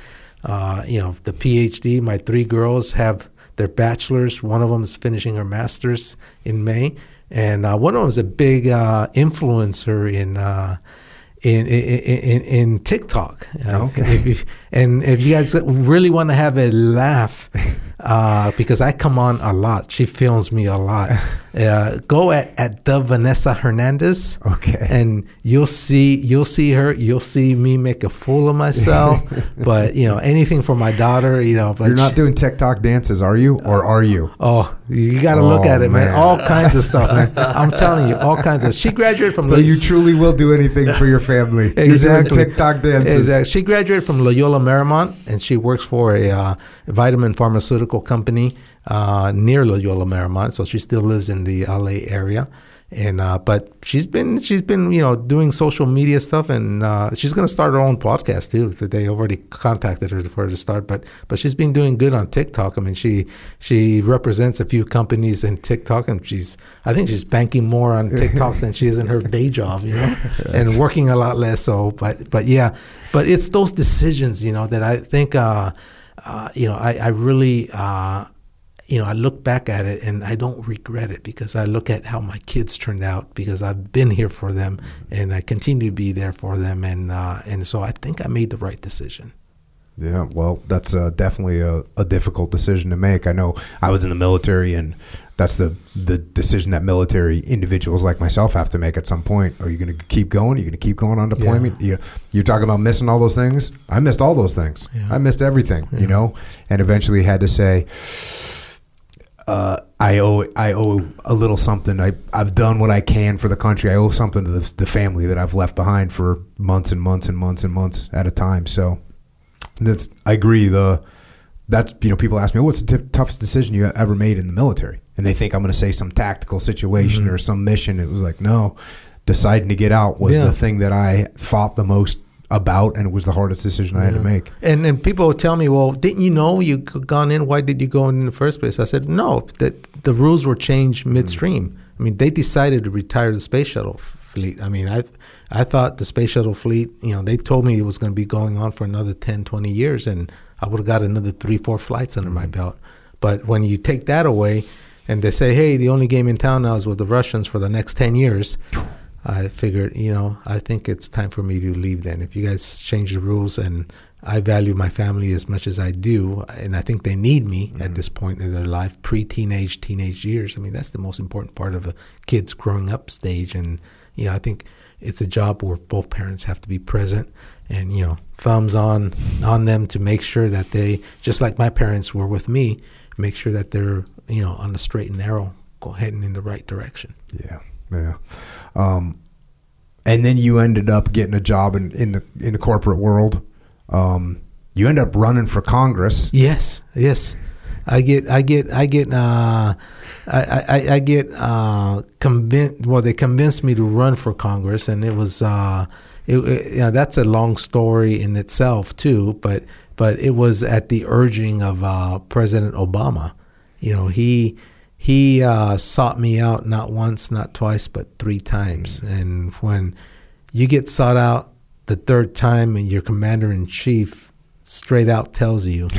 Uh, you know, the P H D, my three girls have their bachelor's. One of them is finishing her master's in May. And uh, one of them is a big uh, influencer in uh In, in in in TikTok, okay. If you, and if you guys really want to have a laugh, uh, because I come on a lot, she films me a lot. Uh, go at at the Vanessa Hernandez, okay, and you'll see you'll see her, you'll see me make a fool of myself. But you know, anything for my daughter, you know. But you're not she, doing TikTok dances, are you? Or are you? Oh, you got to oh, look at it, man. man. All kinds of stuff, man. I'm telling you, all kinds of. She graduated from. So Loyola. You truly will do anything for your family. Exactly. TikTok dances. Exactly. She graduated from Loyola Marymount, and she works for a uh, vitamin pharmaceutical company uh, near Loyola Marymount. So she still lives in the L A area, and uh, but she's been she's been you know doing social media stuff, and uh, she's gonna start her own podcast too. So they already contacted her for her to start, but but she's been doing good on TikTok. I mean, she she represents a few companies in TikTok, and she's I think she's banking more on TikTok than she is in her day job, you know, and working a lot less. So, but but yeah, but it's those decisions, you know, that I think uh, uh, you know I I really. Uh, you know, I look back at it and I don't regret it, because I look at how my kids turned out, because I've been here for them and I continue to be there for them. And uh, and so I think I made the right decision. Yeah, well, that's uh, definitely a, a difficult decision to make. I know I was in the military, and that's the, the decision that military individuals like myself have to make at some point. Are you going to keep going? Are you going to keep going on deployment? Yeah. You, you're talking about missing all those things. I missed all those things. Yeah. I missed everything, yeah. you know, and eventually had to say, Uh, I owe I owe a little something. I, I've done what I can for the country. I owe something to the, the family that I've left behind for months and months and months and months at a time. So that's, I agree. The that's you know people ask me, what's the t- toughest decision you ever made in the military? And they think I'm going to say some tactical situation mm-hmm. or some mission. It was like, no, deciding to get out was yeah. the thing that I thought the most about, and it was the hardest decision yeah. I had to make. And and people would tell me, well, didn't you know you gone in? Why did you go in in the first place? I said, no, that the rules were changed midstream. Mm-hmm. I mean, they decided to retire the space shuttle fleet. I mean, I I thought the space shuttle fleet, you know, they told me it was going to be going on for another ten, twenty years, and I would have got another three, four flights under mm-hmm. my belt. But when you take that away and they say, hey, the only game in town now is with the Russians for the next ten years, I figured, you know, I think it's time for me to leave then. If you guys change the rules, and I value my family as much as I do, and I think they need me mm-hmm. at this point in their life, pre-teenage, teenage years. I mean, that's the most important part of a kid's growing up stage. And, you know, I think it's a job where both parents have to be present and, you know, thumbs on, on them to make sure that they, just like my parents were with me, make sure that they're, you know, on the straight and narrow, go heading in the right direction. Yeah. Yeah. Um, and then you ended up getting a job in, in the in the corporate world. Um, you end up running for Congress. Yes, yes. I get I get I get uh, I, I, I get uh, convinced. Well, they convinced me to run for Congress, and it was uh, it, it, you know, that's a long story in itself too. But but it was at the urging of uh, President Obama. You know, he. He uh, sought me out not once, not twice, but three times. Mm-hmm. And when you get sought out the third time and your commander-in-chief straight out tells you,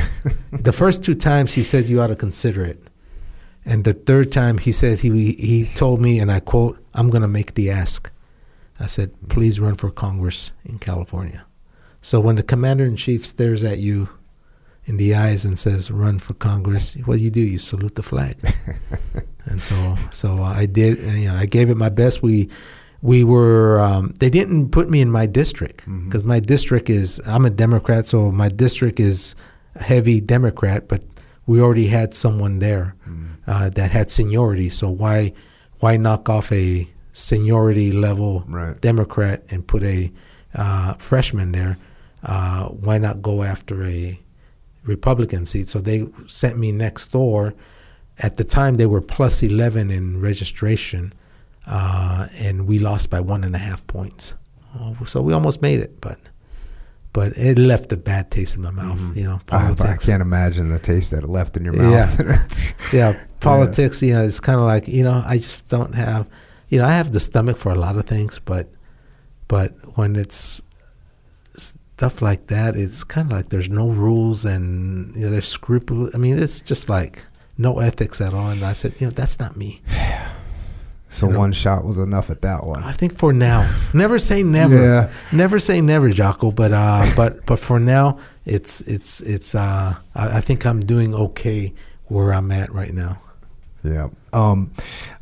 the first two times he said you ought to consider it. And the third time he said, he, he told me, and I quote, I'm going to make the ask. I said, please run for Congress in California. So when the commander-in-chief stares at you in the eyes and says, run for Congress, what do you do? You salute the flag. And so so I did, and, you know, I gave it my best. We we were, um, they didn't put me in my district, because mm-hmm. my district is, I'm a Democrat, so my district is a heavy Democrat, but we already had someone there mm-hmm. uh, that had seniority. So why why knock off a seniority level right. Democrat and put a uh, freshman there? Uh, why not go after a Republican seat? So they sent me next door. At the time, they were plus eleven in registration, uh, and we lost by one and a half points. Oh, so we almost made it, but but it left a bad taste in my mouth. Mm-hmm. You know, politics. I, I can't imagine the taste that it left in your mouth. Yeah, yeah. Politics. You know, it's kind of like, you know, I just don't have, you know, I have the stomach for a lot of things, but but when it's stuff like that, it's kind of like there's no rules, and you know, there's scrupulous. I mean, it's just like no ethics at all. And I said, you know, that's not me. So you one know? shot was enough at that one. I think for now, never say never, yeah. never say never, Jocko. But uh, but but for now, it's it's it's. Uh, I, I think I'm doing okay where I'm at right now. Yeah. Um.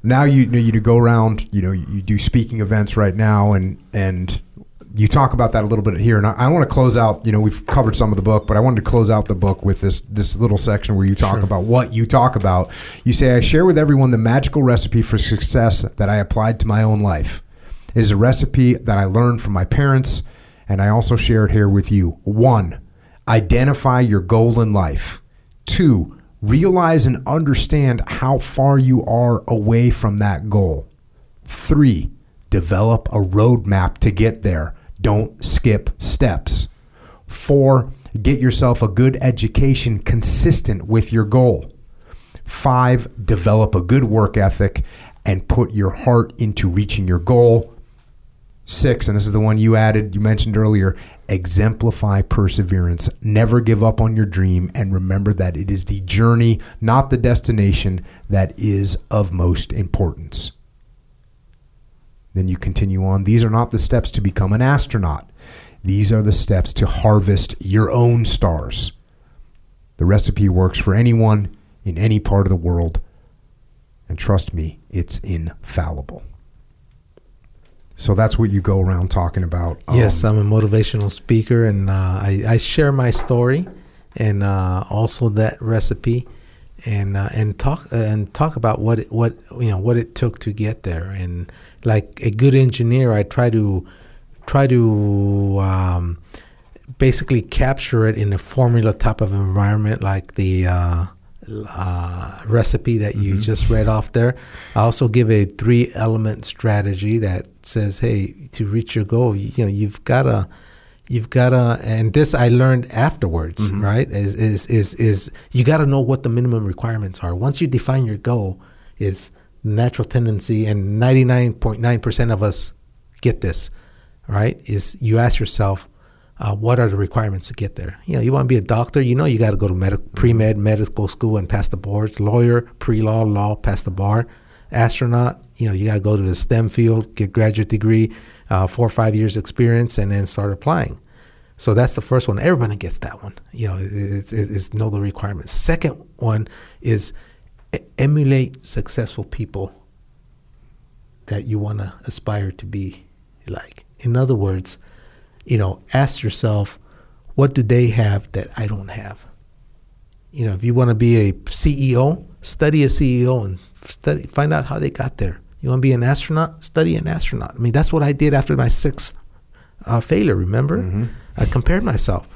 Now you you, you go around. You know, you, you do speaking events right now, and and. You talk about that a little bit here, and I, I want to close out, you know, we've covered some of the book, but I wanted to close out the book with this this little section where you talk sure. about what you talk about. You say, I share with everyone the magical recipe for success that I applied to my own life. It is a recipe that I learned from my parents, and I also share it here with you. One, identify your goal in life. Two, realize and understand how far you are away from that goal. Three, develop a roadmap to get there. Don't skip steps. Four, get yourself a good education consistent with your goal. Five, develop a good work ethic and put your heart into reaching your goal. Six, and this is the one you added, you mentioned earlier, exemplify perseverance. Never give up on your dream, and remember that it is the journey, not the destination, that is of most importance. Then you continue on. These are not the steps to become an astronaut. These are the steps to harvest your own stars. The recipe works for anyone in any part of the world. And trust me, it's infallible. So that's what you go around talking about. Um, yes, I'm a motivational speaker, and uh, I, I share my story, and uh, also that recipe, and uh, and talk uh, and talk about what it, what you know what it took to get there. And like a good engineer, I try to try to um, basically capture it in a formula type of environment, like the uh, uh, recipe that you mm-hmm. just read off there. I also give a three-element strategy that says, hey, to reach your goal, you, you know, you've gotta, you've gotta, and this I learned afterwards, mm-hmm. right? Is is is is you gotta know what the minimum requirements are. Once you define your goal, is natural tendency, and ninety-nine point nine percent of us get this, right? Is you ask yourself, uh, what are the requirements to get there? You know, you want to be a doctor, you know, you got to go to med- pre-med, medical school, and pass the boards. Lawyer, pre-law, law, pass the bar. Astronaut, you know, you got to go to the STEM field, get graduate degree, uh, four or five years experience, and then start applying. So that's the first one. Everybody gets that one. You know, it's, it's know the requirements. Second one is emulate successful people that you want to aspire to be like. In other words, you know, ask yourself, what do they have that I don't have? You know, if you want to be a C E O, study a C E O and study, find out how they got there. You want to be an astronaut? Study an astronaut. I mean, that's what I did after my sixth uh, failure, remember? Mm-hmm. I compared myself.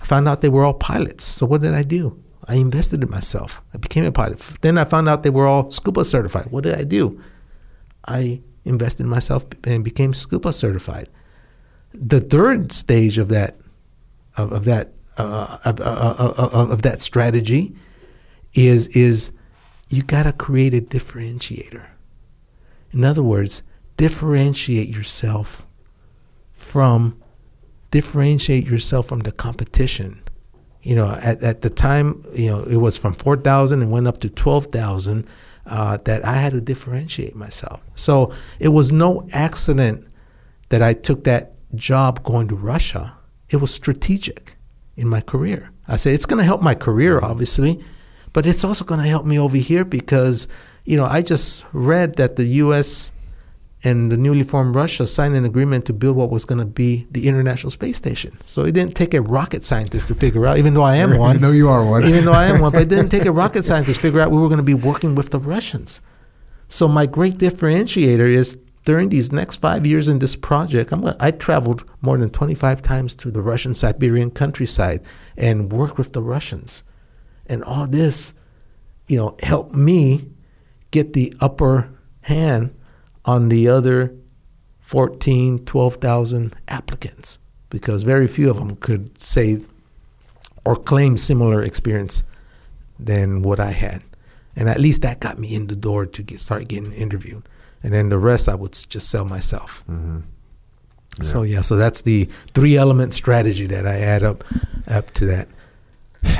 I found out they were all pilots. So what did I do? I invested in myself. I became a pilot. Then I found out they were all scuba certified. What did I do? I invested in myself and became scuba certified. The third stage of that, of, of that, uh, of, uh, of, of that strategy, is is you gotta create a differentiator. In other words, differentiate yourself from differentiate yourself from the competition. You know, at, at the time, you know, it was from four thousand and went up to twelve thousand uh, that I had to differentiate myself. So it was no accident that I took that job going to Russia. It was strategic in my career. I said, it's going to help my career, obviously, but it's also going to help me over here because, you know, I just read that the U S and the newly formed Russia signed an agreement to build what was going to be the International Space Station. So it didn't take a rocket scientist to figure out, even though I am one. No, you are one. Even though I am one, but it didn't take a rocket scientist to figure out we were going to be working with the Russians. So my great differentiator is during these next five years in this project, I'm gonna, I traveled more than twenty-five times to the Russian Siberian countryside and worked with the Russians. And all this, you know, helped me get the upper hand on the other fourteen, twelve thousand applicants, because very few of them could say or claim similar experience than what I had. And at least that got me in the door to get start getting interviewed. And then the rest I would just sell myself. Mm-hmm. Yeah. So yeah, so that's the three element strategy that I add up up to that.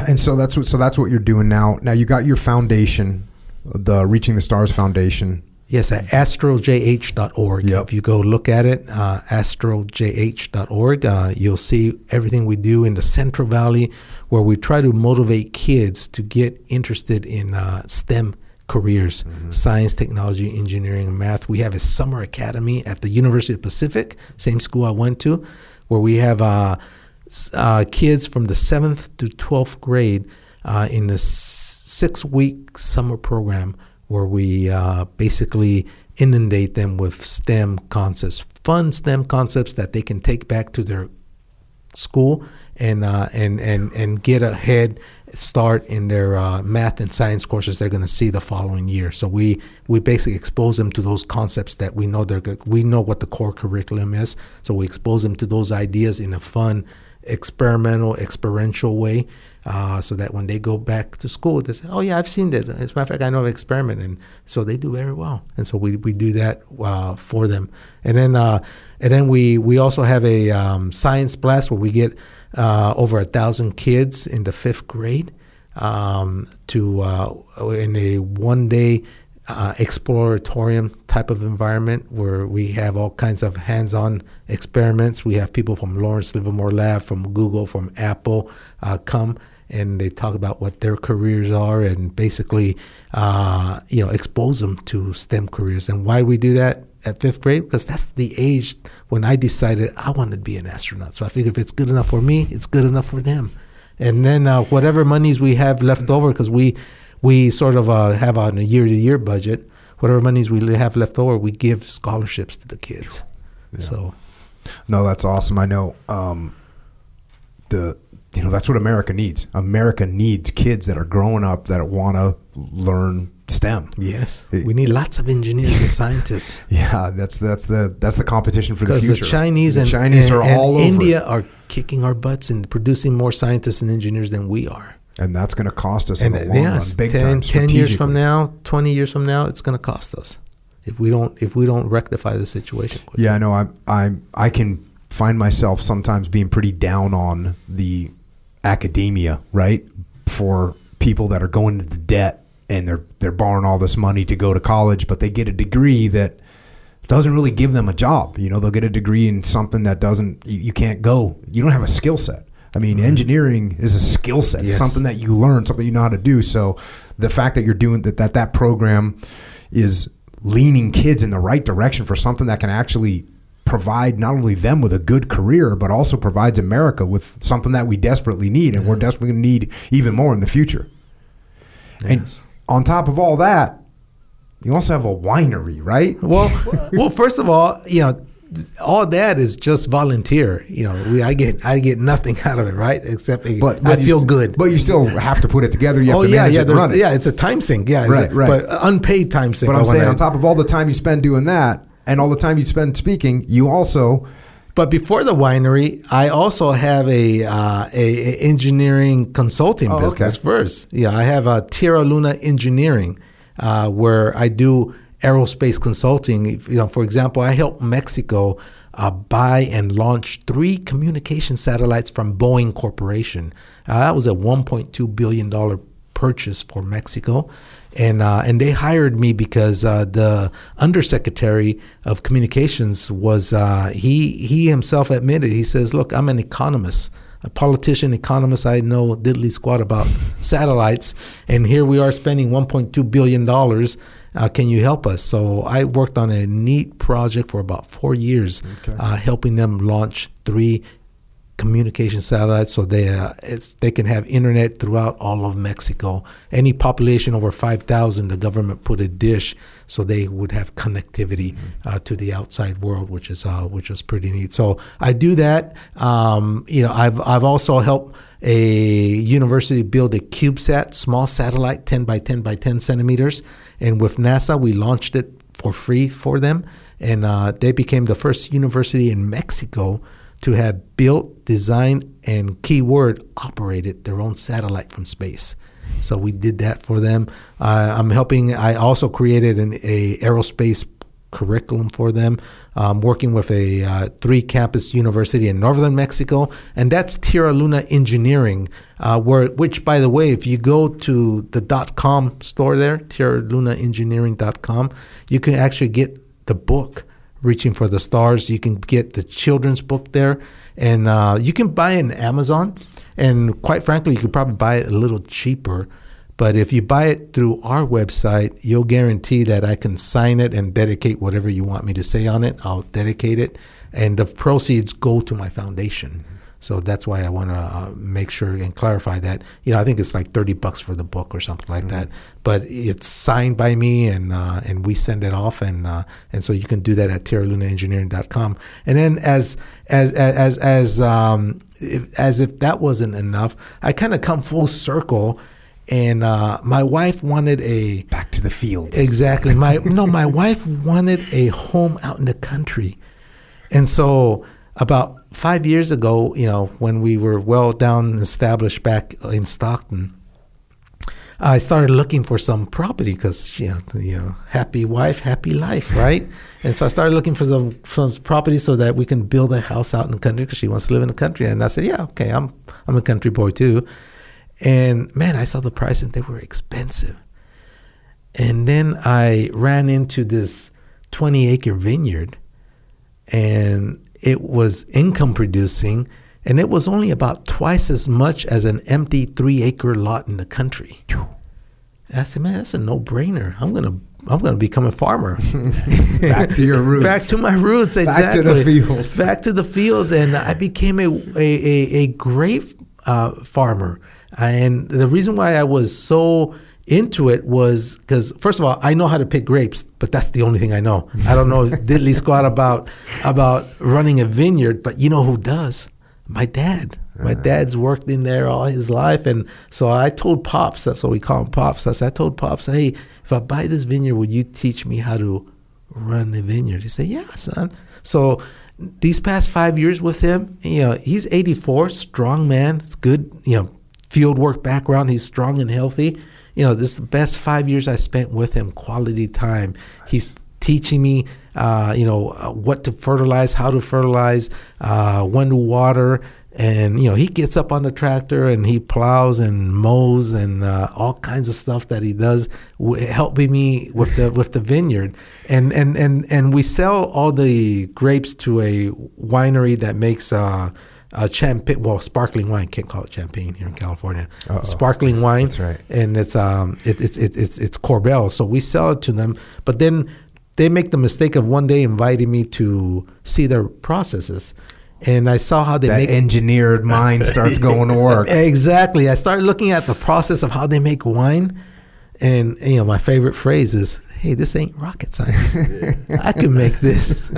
And so that's what so that's what you're doing now. Now you got your foundation, the Reaching the Stars Foundation. Yes, at astro j h dot org. Yep. If you go look at it, uh, astro j h dot org, uh, you'll see everything we do in the Central Valley, where we try to motivate kids to get interested in uh, STEM careers, mm-hmm. science, technology, engineering, and math. We have a summer academy at the University of the Pacific, same school I went to, where we have uh, uh, kids from the seventh to twelfth grade uh, in a six-week summer program, where we uh, basically inundate them with STEM concepts, fun STEM concepts that they can take back to their school and uh, and and and get a head start in their uh, math and science courses they're going to see the following year. So we we basically expose them to those concepts that we know they're good. We know what the core curriculum is, so we expose them to those ideas in a fun, experimental, experiential way, uh, so that when they go back to school, they say, oh, yeah, I've seen this. As a matter of fact, I know an experiment. And so they do very well. And so we, we do that uh, for them. And then uh, and then we, we also have a um, science blast where we get uh, over one thousand kids in the fifth grade um, to uh, in a one-day Uh, exploratorium type of environment where we have all kinds of hands-on experiments. We have people from Lawrence Livermore Lab, from Google, from Apple uh, come, and they talk about what their careers are and basically, uh, you know, expose them to STEM careers. And why we do that at fifth grade? Because that's the age when I decided I wanted to be an astronaut. So I figured if it's good enough for me, it's good enough for them. And then uh, whatever monies we have left over, because we We sort of uh, have on a year-to-year budget, whatever monies we have left over, we give scholarships to the kids. Yeah. So, no, that's awesome. I know um, the you know that's what America needs. America needs kids that are growing up that want to learn STEM. Yes, it, we need lots of engineers and scientists. Yeah, that's that's the that's the competition for the future. Because the Chinese the and Chinese and, are and all and over India it. Are kicking our butts and producing more scientists and engineers than we are. And that's going to cost us and in the long yes, run, big ten, time. Ten years from now, twenty years from now, it's going to cost us if we don't if we don't rectify the situation quickly. Yeah, I know. I'm I'm I can find myself sometimes being pretty down on the academia, right? For people that are going into debt and they're they're borrowing all this money to go to college, but they get a degree that doesn't really give them a job. You know, they'll get a degree in something that doesn't. You, you can't go. You don't have a skill set. I mean, engineering is a skill set. Yes. It's something that you learn, something you know how to do. So the fact that you're doing that, that that program is leaning kids in the right direction for something that can actually provide not only them with a good career, but also provides America with something that we desperately need, and yeah. we're desperately going to need even more in the future. Yes. And on top of all that, you also have a winery, right? Well, well, first of all, you know, all that is just volunteer. You know, we, I get I get nothing out of it, right? Except a, but, but I feel st- good. But you still have to put it together. You have oh, to yeah, manage yeah, it and run it. Yeah, it's a time sink. Yeah, right, a, right. But unpaid time sink. But I'm saying, on top of all the time you spend doing that and all the time you spend speaking, you also... But before the winery, I also have a uh, a, a engineering consulting oh, business okay. first. Yeah, I have a Tierra Luna Engineering uh, where I do... aerospace consulting. You know, for example, I helped Mexico uh, buy and launch three communication satellites from Boeing Corporation. Uh, that was a one point two billion dollars purchase for Mexico, and uh, and they hired me because uh, the undersecretary of communications was uh, he he himself admitted. He says, "Look, I'm an economist." A politician, economist, I know diddly squat about satellites, and here we are spending one point two billion dollars. Uh, can you help us? So I worked on a neat project for about four years, okay. uh, helping them launch three communication satellites so they uh, it's, they can have internet throughout all of Mexico. Any population over five thousand, the government put a dish so they would have connectivity mm-hmm. uh, to the outside world, which is uh, which was pretty neat. So I do that. Um, you know, I've I've also helped a university build a CubeSat, small satellite, ten by ten by ten centimeters, and with NASA we launched it for free for them, and uh, they became the first university in Mexico to have built, designed, and keyword operated their own satellite from space. So we did that for them. Uh, I'm helping. I also created an a aerospace curriculum for them. I'm working with a uh, three campus university in northern Mexico, and that's Tierra Luna Engineering. Uh, where, which, by the way, if you go to the dot com store there, tierra luna engineering dot com, you can actually get the book. Reaching for the Stars. You can get the children's book there, and uh, you can buy it on Amazon. And quite frankly, you could probably buy it a little cheaper. But if you buy it through our website, you'll guarantee that I can sign it and dedicate whatever you want me to say on it. I'll dedicate it, and the proceeds go to my foundation. Mm-hmm. So that's why I want to uh, make sure and clarify that. You know, I think it's like thirty bucks for the book or something like mm-hmm. that. But it's signed by me, and uh, and we send it off, and uh, and so you can do that at tierra luna engineering dot com. And then as as as as um if, as if that wasn't enough, I kind of come full circle. And uh, my wife wanted a back to the fields. Exactly. My no, my wife wanted a home out in the country, and so about five years ago, you know, when we were well down and established back in Stockton, I started looking for some property because, you know, you know, happy wife, happy life, right? And so I started looking for some, some property so that we can build a house out in the country because she wants to live in the country. And I said, yeah, okay, I'm I'm a country boy too. And, man, I saw the price and they were expensive. And then I ran into this twenty-acre vineyard, and it was income-producing, and it was only about twice as much as an empty three-acre lot in the country. And I said, man, that's a no-brainer. I'm gonna, I'm gonna become a farmer. Back to your roots. Back to my roots. Exactly. Back to the fields. Back to the fields, and I became a a a, a great uh, farmer. And the reason why I was so into it was because, first of all, I know how to pick grapes, but that's the only thing I know. I don't know diddly squat about about running a vineyard, but you know who does? My dad. My dad's worked in there all his life. And so I told Pops, that's what we call him, Pops. I said, I told Pops, hey, if I buy this vineyard, would you teach me how to run a vineyard? He said, yeah, son. So these past five years with him, you know, he's eighty-four, strong man. It's good, you know, field work background. He's strong and healthy. You know, this is the best five years I spent with him, quality time. Nice. He's teaching me Uh, you know, uh, what to fertilize, how to fertilize, uh, when to water. And, you know, he gets up on the tractor and he plows and mows and uh, all kinds of stuff that he does, w- helping me with the with the vineyard. And, and, and, and we sell all the grapes to a winery that makes uh, a champagne, well, sparkling wine. Can't call it champagne here in California. Uh-oh. Sparkling wine. That's right. And it's, um, it, it, it, it's, it's Corbel. So we sell it to them. But then they make the mistake of one day inviting me to see their processes. And I saw how they that make... That engineered mind starts going to work. Exactly. I started looking at the process of how they make wine. And, you know, my favorite phrase is, hey, this ain't rocket science. I can make this.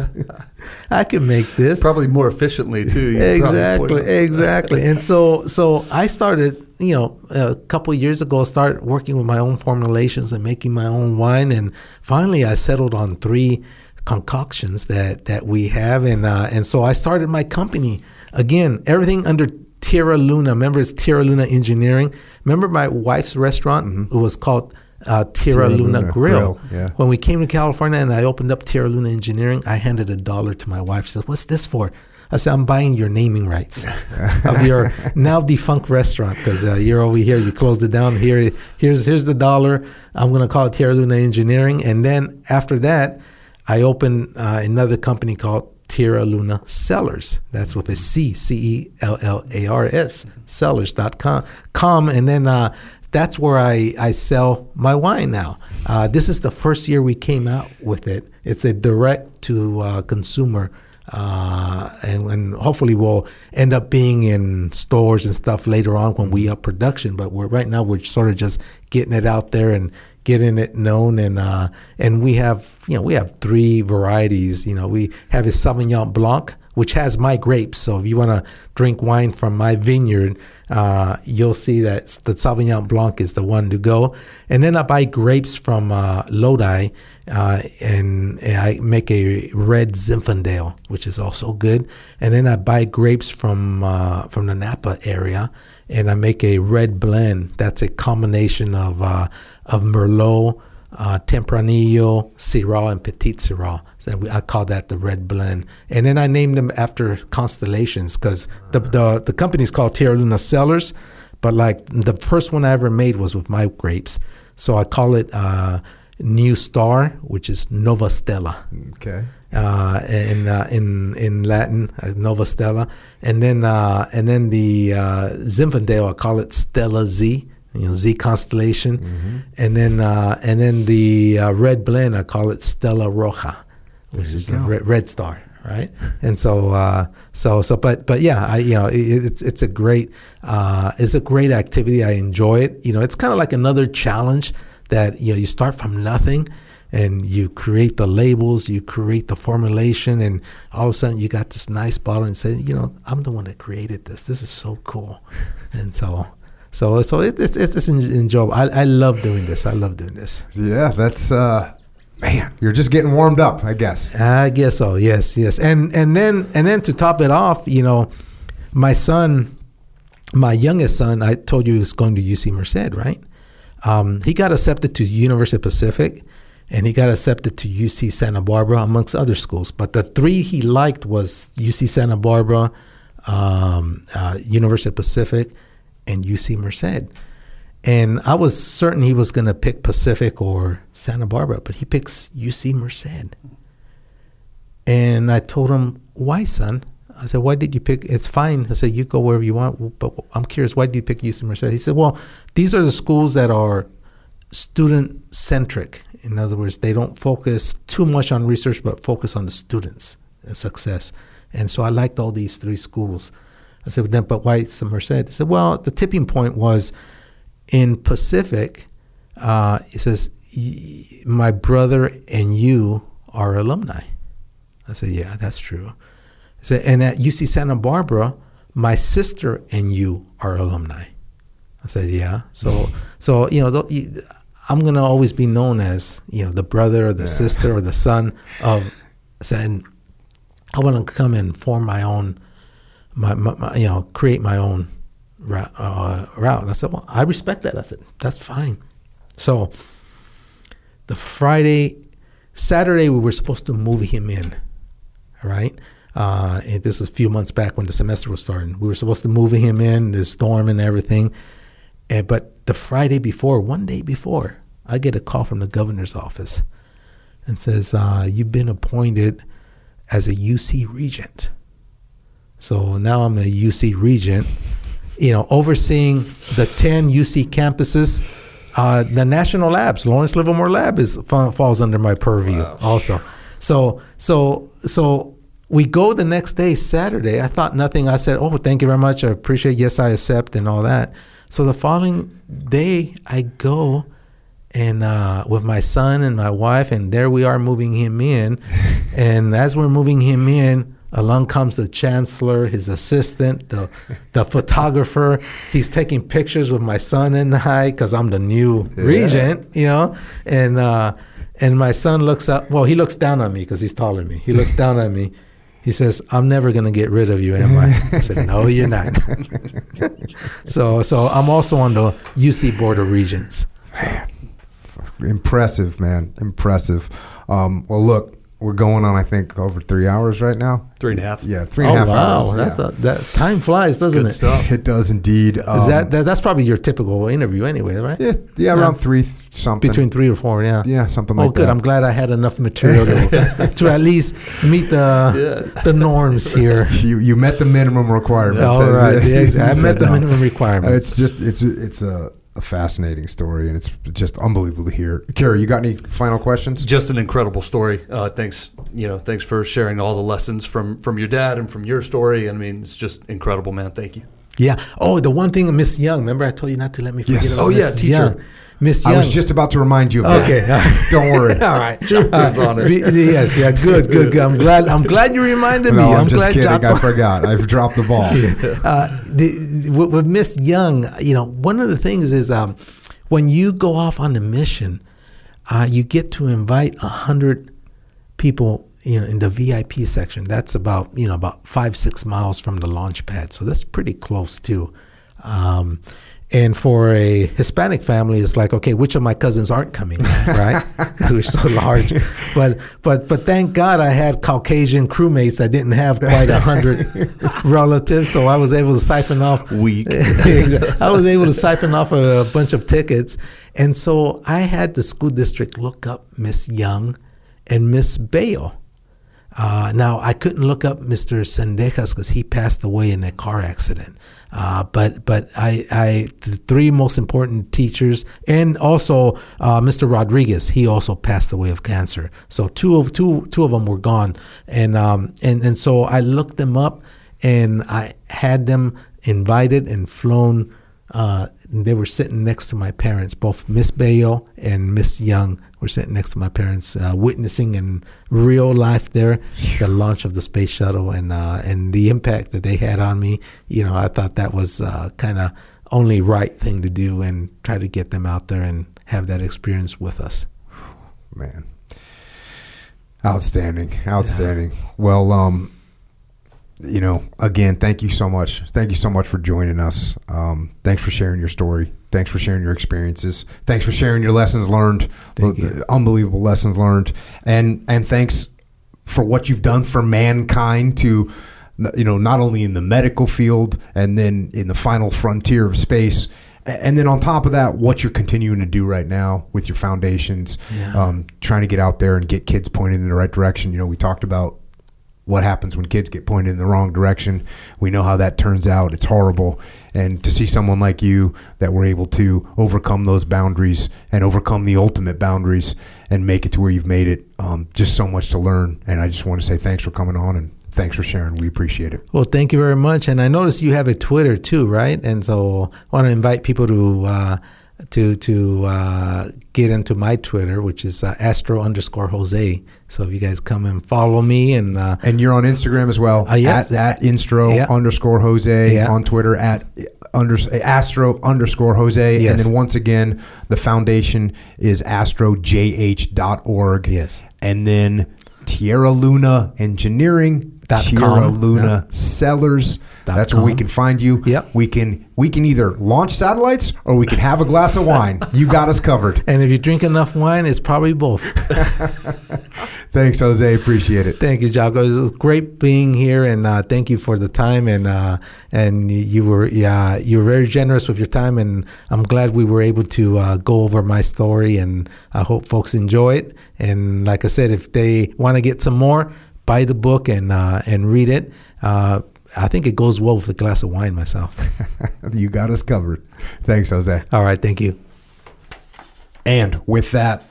I can make this. Probably more efficiently, too. You exactly. Exactly. And so so I started, you know, a couple of years ago, started working with my own formulations and making my own wine. And finally, I settled on three concoctions that, that we have. And, uh, and so I started my company. Again, everything under Tierra Luna. Remember, it's Tierra Luna Engineering. Remember my wife's restaurant? Mm-hmm. It was called uh, Tierra, Tierra Luna, Luna Grill. Grill yeah. When we came to California and I opened up Tierra Luna Engineering, I handed a dollar to my wife. She said, what's this for? I said, I'm buying your naming rights of your now defunct restaurant because uh, you're over here. You closed it down. Here, here's here's the dollar. I'm going to call it Tierra Luna Engineering. And then after that, I opened uh, another company called Tierra Luna Cellars. That's with a C, C E L L A R S, cellars dot com. Com, and then uh, that's where I, I sell my wine now. Uh, this is the first year we came out with it. It's a direct-to-consumer, uh, uh, and, and hopefully we'll end up being in stores and stuff later on when we up production, but we're right now we're sort of just getting it out there and getting it known, and uh, and we have you know we have three varieties. You know, we have a Sauvignon Blanc, which has my grapes. So if you want to drink wine from my vineyard, uh, you'll see that the Sauvignon Blanc is the one to go. And then I buy grapes from uh, Lodi, uh, and I make a red Zinfandel, which is also good. And then I buy grapes from uh, from the Napa area, and I make a red blend. That's a combination of uh, of Merlot, uh, Tempranillo, Syrah, and Petit Syrah. So we, I call that the red blend. And then I named them after constellations because the, the the company is called Tierra Luna Cellars, but like the first one I ever made was with my grapes. So I call it uh, New Star, which is Nova Stella. Okay. Uh, in uh, in in Latin, uh, Nova Stella, and then uh, and then the uh, Zinfandel, I call it Stella Z, you know, Z constellation, mm-hmm. and then uh, and then the uh, red blend, I call it Stella Roja, which is a red, red star, right? And so uh, so so, but but yeah, I you know it, it's it's a great uh, it's a great activity. I enjoy it. You know, it's kind of like another challenge that you know you start from nothing. And you create the labels, you create the formulation, and all of a sudden you got this nice bottle and say, you know, I'm the one that created this. This is so cool. And so so, so it, it's, it's enjoyable. I, I love doing this. I love doing this. Yeah, that's uh, Man, you're just getting warmed up, I guess. I guess so. Yes, yes. And and then and then to top it off, you know, my son, my youngest son, I told you is going to U C Merced, right? Um, he got accepted to University of the Pacific, and he got accepted to U C Santa Barbara, amongst other schools. But the three he liked was U C Santa Barbara, um, uh, University of the Pacific, and U C Merced. And I was certain he was going to pick Pacific or Santa Barbara, but he picks U C Merced. And I told him, why, son? I said, why did you pick? It's fine. I said, you go wherever you want, but I'm curious, why did you pick U C Merced? He said, well, these are the schools that are student-centric. In other words, they don't focus too much on research, but focus on the students' success. And so I liked all these three schools. I said, then, but why U C Merced? He said, well, the tipping point was, in Pacific, uh, it says, my brother and you are alumni. I said, yeah, that's true. I said, and at U C Santa Barbara, my sister and you are alumni. I said, yeah. So, so you know, I'm going to always be known as, you know, the brother or the yeah. sister or the son of, I said, I want to come and form my own, my, my, my you know, create my own Uh, route. And I said, well, I respect that. I said, that's fine. So the Friday, Saturday, we were supposed to move him in, right? Uh, and this was a few months back when the semester was starting. We were supposed to move him in, the storm and everything. And, but the Friday before, one day before, I get a call from the governor's office and says, uh, you've been appointed as a U C regent. So now I'm a U C regent. You know, overseeing the ten U C campuses, uh, the national labs, Lawrence Livermore Lab is falls under my purview wow. also. So, so, so we go the next day, Saturday. I thought nothing. I said, "Oh, thank you very much. I appreciate. Yes, I accept," and all that. So the following day, I go and uh, with my son and my wife, and there we are moving him in. And as we're moving him in, along comes the chancellor, his assistant, the the photographer. He's taking pictures with my son and I because I'm the new yeah. regent, you know. And uh, and my son looks up. Well, he looks down on me because he's taller than me. He looks down at me. He says, "I'm never gonna get rid of you, am I?" I said, "No, you're not." so so I'm also on the U C Board of Regents. So. Man. Impressive, man. Impressive. Um, well, look. We're going on, I think, over three hours right now. Three and a half. Yeah, three and oh, a half wow. hours. That's yeah. a, that time flies, doesn't it? Stuff. It does indeed. Um, Is that, that that's probably your typical interview anyway, right? Yeah, yeah, around yeah. three something. Between three or four, yeah. Yeah, something like that. Oh, good. That. I'm glad I had enough material to, to at least meet the yeah. the norms here. You you met the minimum requirements. All yeah, right. Yeah, exactly. I met the no. minimum requirements. It's just it's it's a. A fascinating story, and it's just unbelievable to hear. Carrie, you got any final questions? Just an incredible story. Uh, thanks, you know, thanks for sharing all the lessons from from your dad and from your story. And I mean, it's just incredible, man. Thank you. Yeah. Oh, the one thing, Miss Young. Remember, I told you not to let me forget. Yes. About oh Miz yeah, teacher. Young. Miss Young. I was just about to remind you of okay. that. Okay. Don't worry. All right. Chapters on it. Yes, yeah, good, good, good. I'm glad I'm glad you reminded no, me. I'm, I'm just glad kidding. I forgot. I've dropped the ball. Yeah. Uh, the, with, with Miss Young, you know, one of the things is um, when you go off on a mission, uh, you get to invite one hundred people, you know, in the V I P section. That's about, you know, about five, six miles from the launch pad. So that's pretty close, too. Um And for a Hispanic family, it's like, okay, which of my cousins aren't coming, right? We're so large. But but but thank God I had Caucasian crewmates that didn't have quite a hundred relatives, so I was able to siphon off. Weak. I was able to siphon off a, a bunch of tickets. And so I had the school district look up Miss Young and Miss Bello. Uh, now, I couldn't look up Mister Zendejas because he passed away in a car accident. Uh, but but I, I the three most important teachers, and also uh, Mister Rodriguez, he also passed away of cancer. So two of two two of them were gone, and um and, and so I looked them up, and I had them invited and flown. Uh, and they were sitting next to my parents. Both Miss Bello and Miss Young were sitting next to my parents, uh, witnessing in real life there the launch of the space shuttle and uh, and the impact that they had on me. You know, I thought that was uh, kind of only right thing to do and try to get them out there and have that experience with us. Man. Outstanding. Outstanding. Yeah. Well, um, you know, again, thank you so much. Thank you so much for joining us. Um, thanks for sharing your story. Thanks for sharing your experiences. Thanks for sharing your lessons learned. Thank the, you. The unbelievable lessons learned. And and thanks for what you've done for mankind to, you know, not only in the medical field and then in the final frontier of space, and then on top of that, what you're continuing to do right now with your foundations, yeah. um, trying to get out there and get kids pointed in the right direction. You know, we talked about what happens when kids get pointed in the wrong direction. We know how that turns out. It's horrible. And to see someone like you that were able to overcome those boundaries and overcome the ultimate boundaries and make it to where you've made it, um, just so much to learn. And I just want to say thanks for coming on and thanks for sharing. We appreciate it. Well, thank you very much. And I noticed you have a Twitter too, right? And so I want to invite people to uh, to to uh, get into my Twitter, which is uh, Astro underscore Jose. So if you guys come and follow me. And uh, and you're on Instagram as well, uh, yeah. at, at Instro yeah. underscore Jose, yeah. on Twitter at under, Astro underscore Jose. Yes. And then once again, the foundation is astro j h dot org. Yes. And then Tierra Luna Engineering. Sierra Luna yeah. Sellers. That's com. Where we can find you. Yep. We can we can either launch satellites or we can have a glass of wine. You got us covered. And if you drink enough wine, it's probably both. Thanks, Jose. Appreciate it. Thank you, Jocko. It was great being here, and uh, thank you for the time. And uh, and you were yeah you were very generous with your time, and I'm glad we were able to uh, go over my story. And I hope folks enjoy it. And like I said, if they want to get some more, buy the book and uh, and read it. Uh, I think it goes well with a glass of wine myself. You got us covered. Thanks, Jose. All right, thank you. And with that,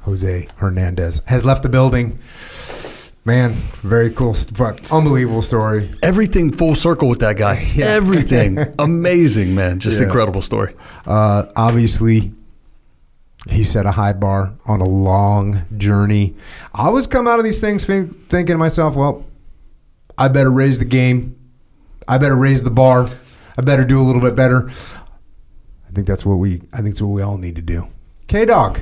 Jose Hernandez has left the building. Man, very cool, unbelievable story. Everything full circle with that guy. Yeah. Everything. Amazing, man. Just yeah. incredible story. Uh, obviously, he set a high bar on a long journey. I always come out of these things think, thinking to myself, well, I better raise the game. I better raise the bar. I better do a little bit better. I think that's what we I think that's what we all need to do. K-Dog,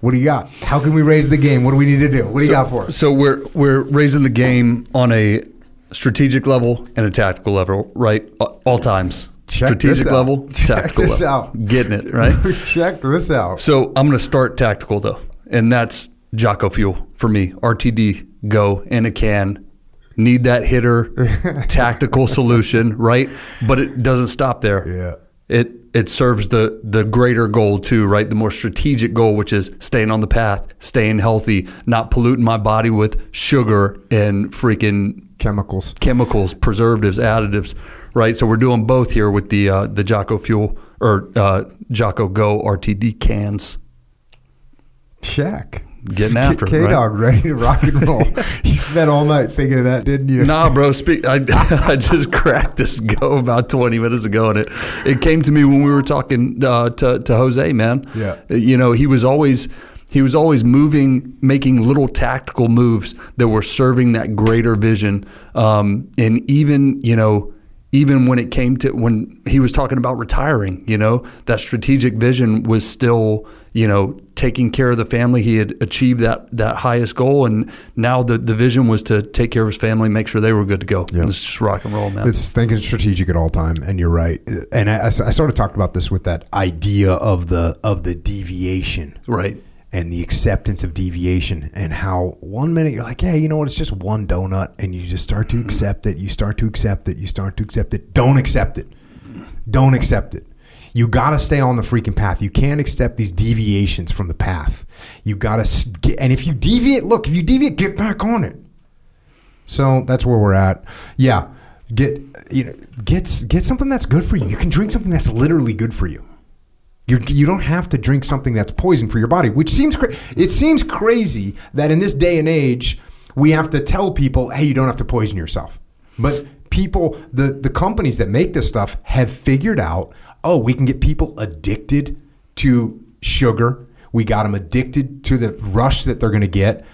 what do you got? How can we raise the game? What do we need to do? What do so, you got for us? So we're we're raising the game on a strategic level and a tactical level, right? All times. Check strategic level, Check tactical this level. Out. Getting it, right? Check this out. So I'm going to start tactical, though, and that's Jocko Fuel for me. R T D, go in a can. Need that hitter, tactical solution, right? But it doesn't stop there. Yeah. It it serves the, the greater goal, too, right? The more strategic goal, which is staying on the path, staying healthy, not polluting my body with sugar and freaking chemicals, chemicals, preservatives, additives, right? So we're doing both here with the uh, the Jocko Fuel or uh, Jocko Go R T D cans. Check. Getting after K- it, right? K-Dog ready to rock and roll. You spent all night thinking of that, didn't you? Nah, bro. Speak, I, I just cracked this go about twenty minutes ago, and it, it came to me when we were talking uh, to, to Jose, man. Yeah. You know, he was always... He was always moving, making little tactical moves that were serving that greater vision. Um, and even, you know, even when it came to when he was talking about retiring, you know, that strategic vision was still, you know, taking care of the family. He had achieved that that highest goal, and now the, the vision was to take care of his family, make sure they were good to go. Yeah. It's just rock and roll, man. It's thinking strategic at all time, and you're right. And I, I sort of talked about this with that idea of the of the deviation, right? And the acceptance of deviation, and how one minute you're like, hey, you know what? It's just one donut, and you just start to accept it. You start to accept it. You start to accept it. Don't accept it. Don't accept it. You got to stay on the freaking path. You can't accept these deviations from the path. You got to, and if you deviate, look, if you deviate, get back on it. So that's where we're at. Yeah, get you know, get get something that's good for you. You can drink something that's literally good for you. You you don't have to drink something that's poison for your body, which seems cra- it seems crazy that in this day and age we have to tell people, hey, you don't have to poison yourself. But people, the the companies that make this stuff have figured out, oh, we can get people addicted to sugar. We got them addicted to the rush that they're going to get,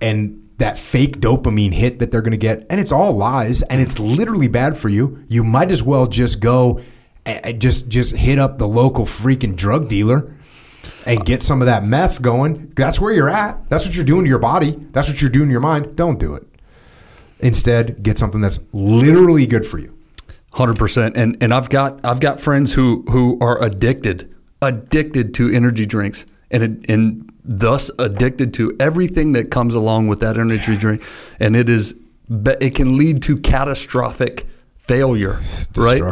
and that fake dopamine hit that they're going to get, and it's all lies, and it's literally bad for you. You might as well just go. I just just hit up the local freaking drug dealer and get some of that meth going, that's where you're at. That's what you're doing to your body. That's what you're doing to your mind. Don't do it. Instead, get something that's literally good for you. one hundred percent. And and I've got I've got friends who who are addicted, addicted to energy drinks, and and thus addicted to everything that comes along with that energy yeah. drink. And it is it can lead to catastrophic failure, right?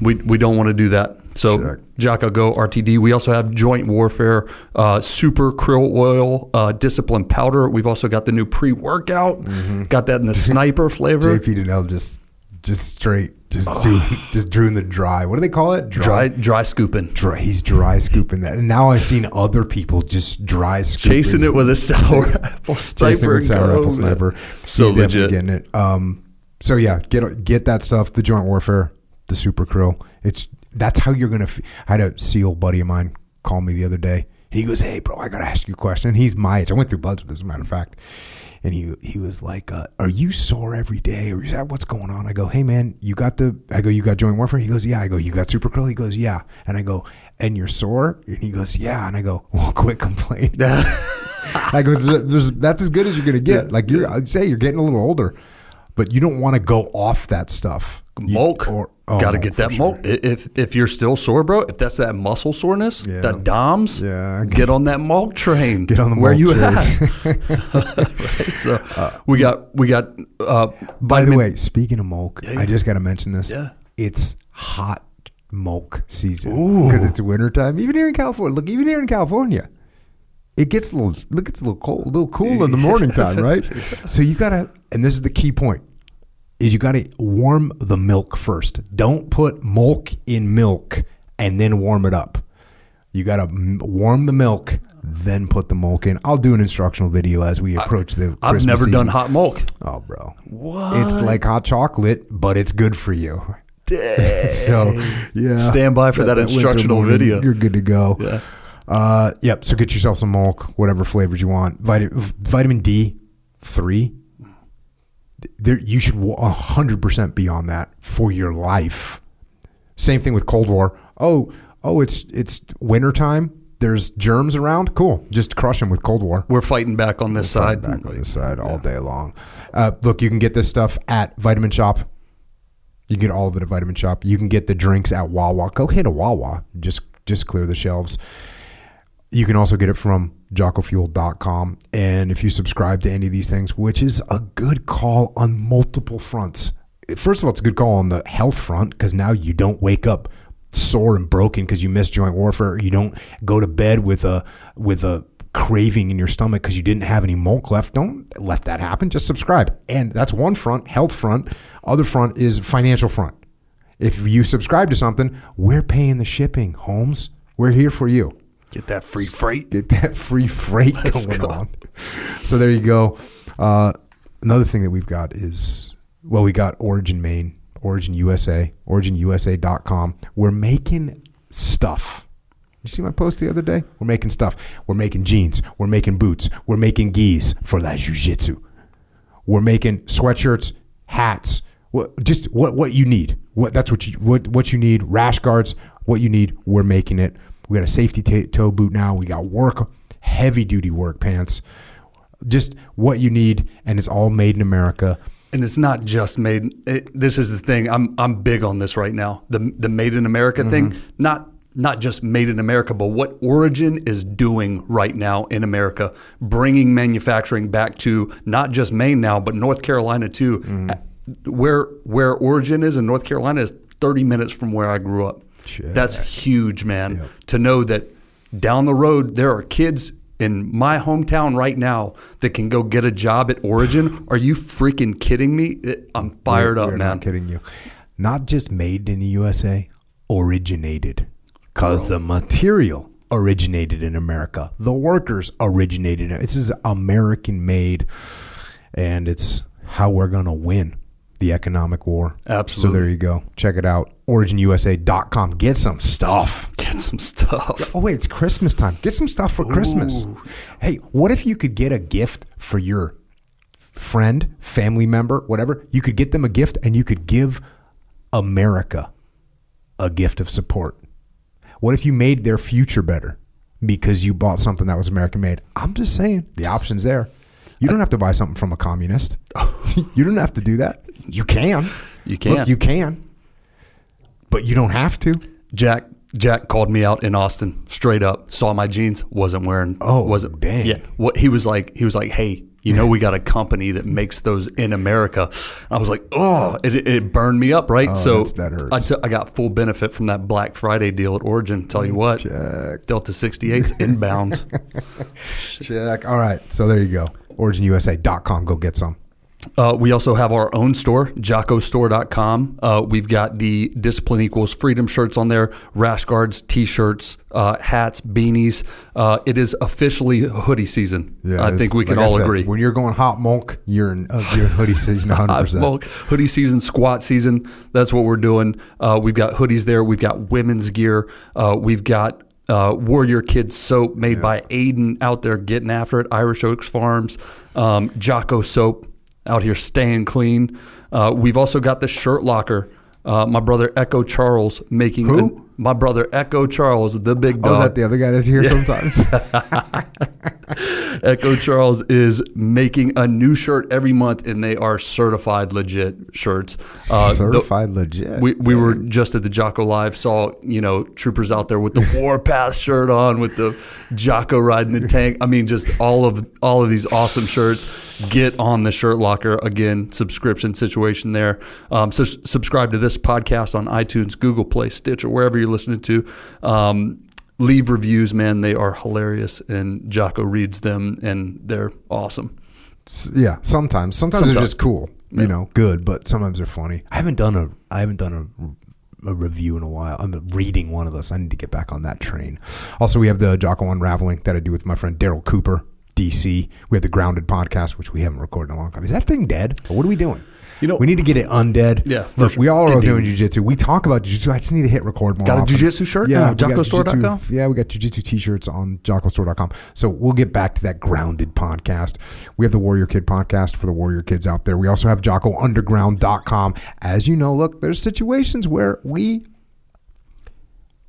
We we don't want to do that. So sure. Jocko, go R T D. We also have Joint Warfare, uh, Super Krill Oil, uh, Discipline Powder. We've also got the new pre-workout. Mm-hmm. Got that in the Sniper flavor. J P Donnell just just straight, just oh. do, just doing the dry. What do they call it? Dry, dry, dry scooping. Dry, he's dry scooping that. And now I've seen other people just dry scooping, chasing it with a sour apple sniper. Chasing it with sour apple sniper. So he's legit. Definitely getting it. Um, so yeah, get get that stuff. The Joint Warfare, the Super Krill. It's That's how you're going to f- – I had a SEAL buddy of mine call me the other day. He goes, hey, bro, I got to ask you a question. And he's my age. I went through buds with this, as a matter of fact. And he he was like, uh, are you sore every day? Or is that what's going on? I go, hey, man, you got the – I go, you got Joint Warfare? He goes, yeah. I go, you got Super Krill? He goes, yeah. And I go, and you're sore? And he goes, yeah. And I go, well, quit complaining. I go, there's, there's, that's as good as you're going to get. Like you're, I'd say you're getting a little older. But you don't want to go off that stuff. Mulk. You, or, oh, Got to get that sure. mulk. If if you're still sore, bro, if that's that muscle soreness, yeah. that DOMS, yeah. get on that mulk train. Get on the mulk Where you train. at? Right? So uh, we got we got. Uh, by the way, speaking of mulk, yeah, yeah. I just got to mention this. Yeah. It's hot mulk season because it's wintertime. Even here in California, look, even here in California, it gets a little look. It's a little cold, a little cool in the morning time, right? So you gotta, and this is the key point. Is you got to warm the milk first. Don't put mulk in milk and then warm it up. You got to m- warm the milk, then put the mulk in. I'll do an instructional video as we approach I, the I've Christmas never season. Done hot mulk. Oh, bro. What? It's like hot chocolate, but it's good for you. So, yeah. Stand by for that, that instructional morning, video. You're good to go. Yeah. Uh, yep. So get yourself some mulk, whatever flavors you want. Vit- vitamin D three. There, you should one hundred percent be on that for your life. Same thing with Cold War. Oh, oh, it's it's wintertime. There's germs around. Cool. Just crush them with Cold War. We're fighting back on this We're side. Back on this side all yeah. day long. Uh, look, you can get this stuff at Vitamin Shop. You can get all of it at Vitamin Shop. You can get the drinks at Wawa. Go hit a Wawa. Just, just clear the shelves. You can also get it from jocko fuel dot com. And if you subscribe to any of these things, which is a good call on multiple fronts. First of all, it's a good call on the health front because now you don't wake up sore and broken because you missed Joint Warfare. You don't go to bed with a with a craving in your stomach because you didn't have any mulk left. Don't let that happen. Just subscribe. And that's one front, health front. Other front is financial front. If you subscribe to something, we're paying the shipping, Holmes. We're here for you. Get that free freight. Get that free freight Let's going go. on. So there you go. Uh, another thing that we've got is, well, we got Origin Maine, Origin U S A, origin u s a dot com. We're making stuff. You see my post the other day? We're making stuff. We're making jeans. We're making boots. We're making gis for la jiu-jitsu. We're making sweatshirts, hats. What, just what, what you need. What, that's what you, what, what you need. Rash guards, what you need. We're making it. We got a safety t- toe boot now. We got work, heavy duty work pants, just what you need, and it's all made in America. And it's not just made. It, this is the thing. I'm I'm big on this right now. The the made in America mm-hmm. thing. Not not just made in America, but what Origin is doing right now in America, bringing manufacturing back to not just Maine now, but North Carolina too. Mm-hmm. Where where Origin is in North Carolina is thirty minutes from where I grew up. Shit. That's huge, man, yep. to know that down the road there are kids in my hometown right now that can go get a job at Origin. Are you freaking kidding me? I'm fired we're, up, we're man. I'm not kidding you. Not just made in the U S A, originated. Because the material originated in America. The workers originated. This is American-made, and it's how we're going to win the economic war. Absolutely. So there you go. Check it out. origin u s a dot com. Get some stuff. Get some stuff. Oh, wait, it's Christmas time. Get some stuff for Ooh. Christmas. Hey, what if you could get a gift for your friend, family member, whatever? You could get them a gift and you could give America a gift of support. What if you made their future better? because you bought something that was American made. I'm just saying, the option's there. You don't have to buy something from a communist. You don't have to do that. You can. You can. Look, you can. But you don't have to. Jack Jack called me out in Austin, straight up. Saw my jeans, wasn't wearing. Oh, wasn't, dang. Yeah. What he was like? He was like, hey, you know, we got a company that makes those in America. I was like, oh, it, it burned me up, right? Oh, so that hurts. I, t- I got full benefit from that Black Friday deal at Origin. Tell you what, Check. Delta sixty-eight's inbound. Check. All right, so there you go. origin u s a dot com. Go get some. Uh, we also have our own store, jocko store dot com. Uh, we've got the Discipline Equals Freedom shirts on there, rash guards, T-shirts, uh, hats, beanies. Uh, it is officially hoodie season. Yeah, I think we can like all said, agree. When you're going hot monk, you're in, uh, you're in hoodie season one hundred percent. Monk, hoodie season, squat season. That's what we're doing. Uh, we've got hoodies there. We've got women's gear. Uh, we've got uh, Warrior Kids soap made yeah. by Aiden out there getting after it, Irish Oaks Farms, um, Jocko soap. Out here staying clean. Uh, we've also got the shirt locker. Uh, my brother Echo Charles making. Who? The, my brother Echo Charles, the big dog. Oh, is that the other guy that's here yeah. sometimes? Echo Charles is making a new shirt every month, and they are certified legit shirts. Uh, certified the, legit. We we man. were just at the Jocko Live, saw you know troopers out there with the Warpath shirt on, with the Jocko riding the tank. I mean, just all of all of these awesome shirts. Get on the shirt locker again. Subscription situation there. Um, so subscribe to this podcast on iTunes, Google Play, Stitcher, wherever you. Listening to um leave reviews, man, they are hilarious, and Jocko reads them and they're awesome. Yeah, sometimes sometimes, sometimes. They're just cool, yeah. you know, good, but sometimes they're funny. I haven't done a I haven't done a, a review in a while. I'm reading one of those. I need to get back on that train. Also, we have the Jocko Unraveling that I do with my friend Daryl Cooper, D C. We have the Grounded podcast, which we haven't recorded in a long time. Is that thing dead? Or what are we doing? You know, we need to get it undead. Yeah, look, sure. We all are doing jujitsu. We talk about jujitsu. I just need to hit record more. Got a jujitsu shirt? Yeah, jocko store dot com. Yeah, we got jujitsu t-shirts on jocko store dot com. So we'll get back to that Grounded podcast. We have the Warrior Kid podcast for the Warrior Kids out there. We also have jocko underground dot com. As you know, look, there's situations where we